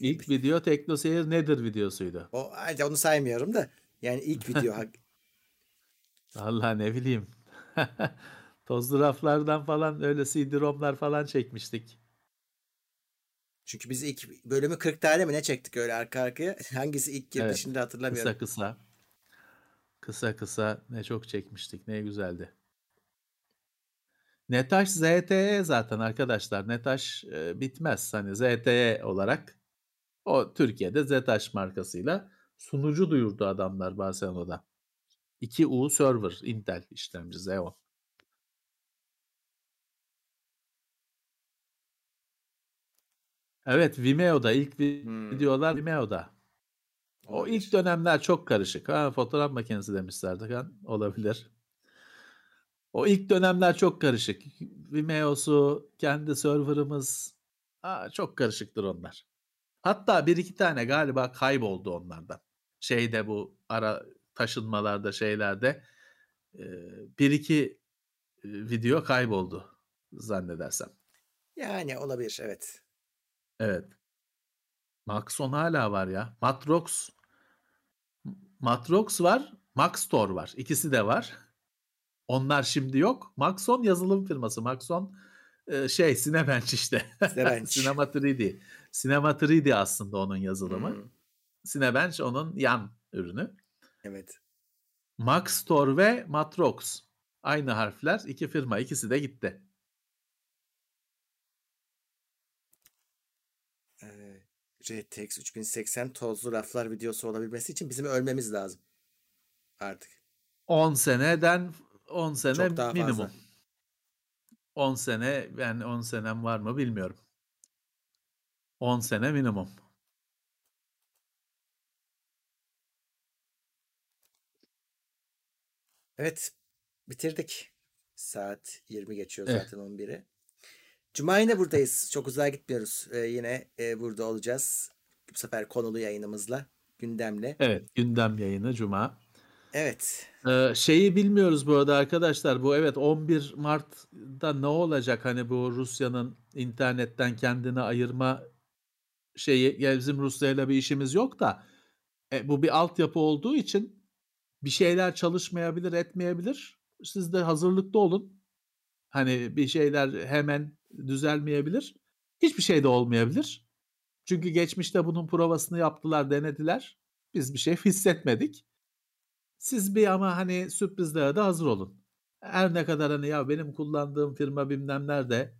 İlk video TeknoSeyir nedir videosuydu. Ayrıca onu saymıyorum da. Yani ilk video Allah ne bileyim. Tozlu raflardan falan öyle CD-ROM'lar falan çekmiştik. çünkü biz ilk bölümü 40 tane mi ne çektik öyle arka arkaya? Hangisi ilk girdi Evet. şimdi hatırlamıyorum. Kısa kısa. Kısa kısa ne çok çekmiştik. Ne güzeldi. Netaş ZTE zaten arkadaşlar. Netaş bitmez. Hani ZTE olarak o Türkiye'de ZTAŞ markasıyla sunucu duyurdu adamlar Barcelona'da. 2U Server, Intel işlemci Z10. Evet, Vimeo'da ilk Hmm. videolar Vimeo'da. O ilk Olabilir. dönemler çok karışık. Ha, fotoğraf makinesi demişlerdi. Ha, olabilir. O ilk dönemler çok karışık. Vimeo'su, kendi server'ımız, Çok karışıktır onlar. Hatta bir iki tane galiba kayboldu onlardan. Şeyde bu ara taşınmalarda şeylerde bir iki video kayboldu zannedersem. Yani olabilir, evet. Evet. Maxon hala var ya. Matrox var. Maxtor var. İkisi de var. Onlar şimdi yok. Maxon yazılım firması. Maxon Cinebench işte. Cinema 3D. Cinema 3D aslında onun yazılımı. Cinebench onun yan ürünü. Evet. Maxtor ve Matrox. Aynı harfler. İki firma. İkisi de gitti. RTX 3080 tozlu raflar videosu olabilmesi için bizim ölmemiz lazım. Artık. 10 sene minimum. Fazla. 10 sene, yani 10 senem var mı bilmiyorum. 10 sene minimum. Evet, bitirdik. Saat 20 geçiyor zaten 11'e. Cuma yine buradayız. Çok uzağa gitmiyoruz. Yine burada olacağız. Bu sefer konulu yayınımızla, gündemle. Evet, gündem yayını Cuma. Evet. Şeyi bilmiyoruz bu arada arkadaşlar. Bu 11 Mart'ta ne olacak? Hani bu Rusya'nın internetten kendini ayırma şeyi, bizim Rusya'yla bir işimiz yok da bu bir altyapı olduğu için bir şeyler çalışmayabilir, etmeyebilir. Siz de hazırlıklı olun. Hani bir şeyler hemen düzelmeyebilir. Hiçbir şey de olmayabilir. Çünkü geçmişte bunun provasını yaptılar, denediler. Biz bir şey hissetmedik. Siz bir ama hani sürprizlere de hazır olun. Her ne kadar hani ya benim kullandığım firma bilmem nerede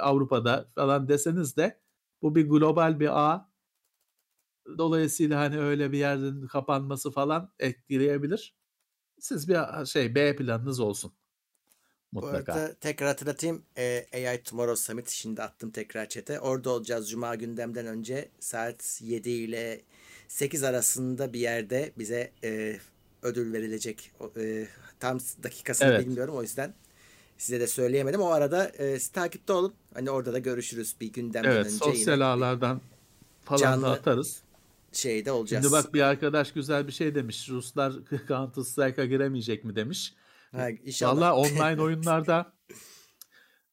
Avrupa'da falan deseniz de bu bir global bir ağ. Dolayısıyla hani öyle bir yerin kapanması falan etkileyebilir. Siz bir B planınız olsun. Mutlaka. Bu arada tekrar hatırlatayım. AI Tomorrow Summit, şimdi attım tekrar chat'e. Orada olacağız Cuma gündemden önce saat 7 ile 8 arasında bir yerde bize ödül verilecek. Tam dakikasını bilmiyorum, o yüzden size de söyleyemedim. O arada siz takipte olun. Hani orada da görüşürüz bir gündemden önce. Sosyal ağlardan falan da atarız. Şeyde olacağız. Şimdi bak, bir arkadaş güzel bir şey demiş. Ruslar Counter Strike'a giremeyecek mi demiş. Valla online oyunlarda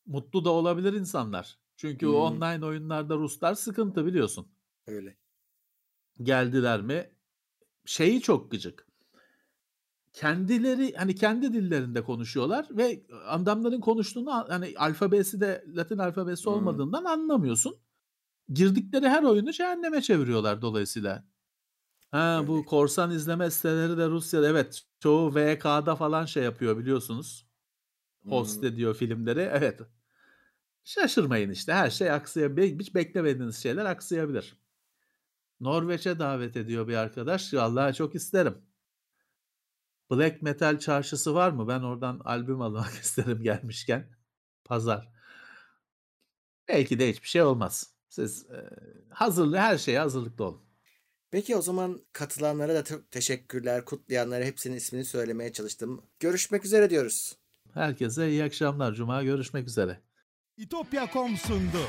mutlu da olabilir insanlar. Çünkü online oyunlarda Ruslar sıkıntı, biliyorsun. Öyle. Geldiler mi? Şeyi çok gıcık. Kendileri hani kendi dillerinde konuşuyorlar ve adamların konuştuğunu, hani alfabesi de Latin alfabesi olmadığından anlamıyorsun. Girdikleri her oyunu cehenneme çeviriyorlar dolayısıyla. Bu korsan izleme siteleri de Rusya'da, evet, çoğu VK'da falan şey yapıyor, biliyorsunuz. Host ediyor filmleri. Evet. Şaşırmayın işte, her şey aksayabilir. Hiç beklemediğiniz şeyler aksayabilir. Norveç'e davet ediyor bir arkadaş. Vallahi çok isterim. Black Metal çarşısı var mı? Ben oradan albüm almak isterim gelmişken. Pazar. Belki de hiçbir şey olmaz. Siz her şeye hazırlıklı olun. Peki o zaman katılanlara da çok teşekkürler. Kutlayanlara hepsinin ismini söylemeye çalıştım. Görüşmek üzere diyoruz. Herkese iyi akşamlar. Cuma görüşmek üzere. İtopya.com sundu.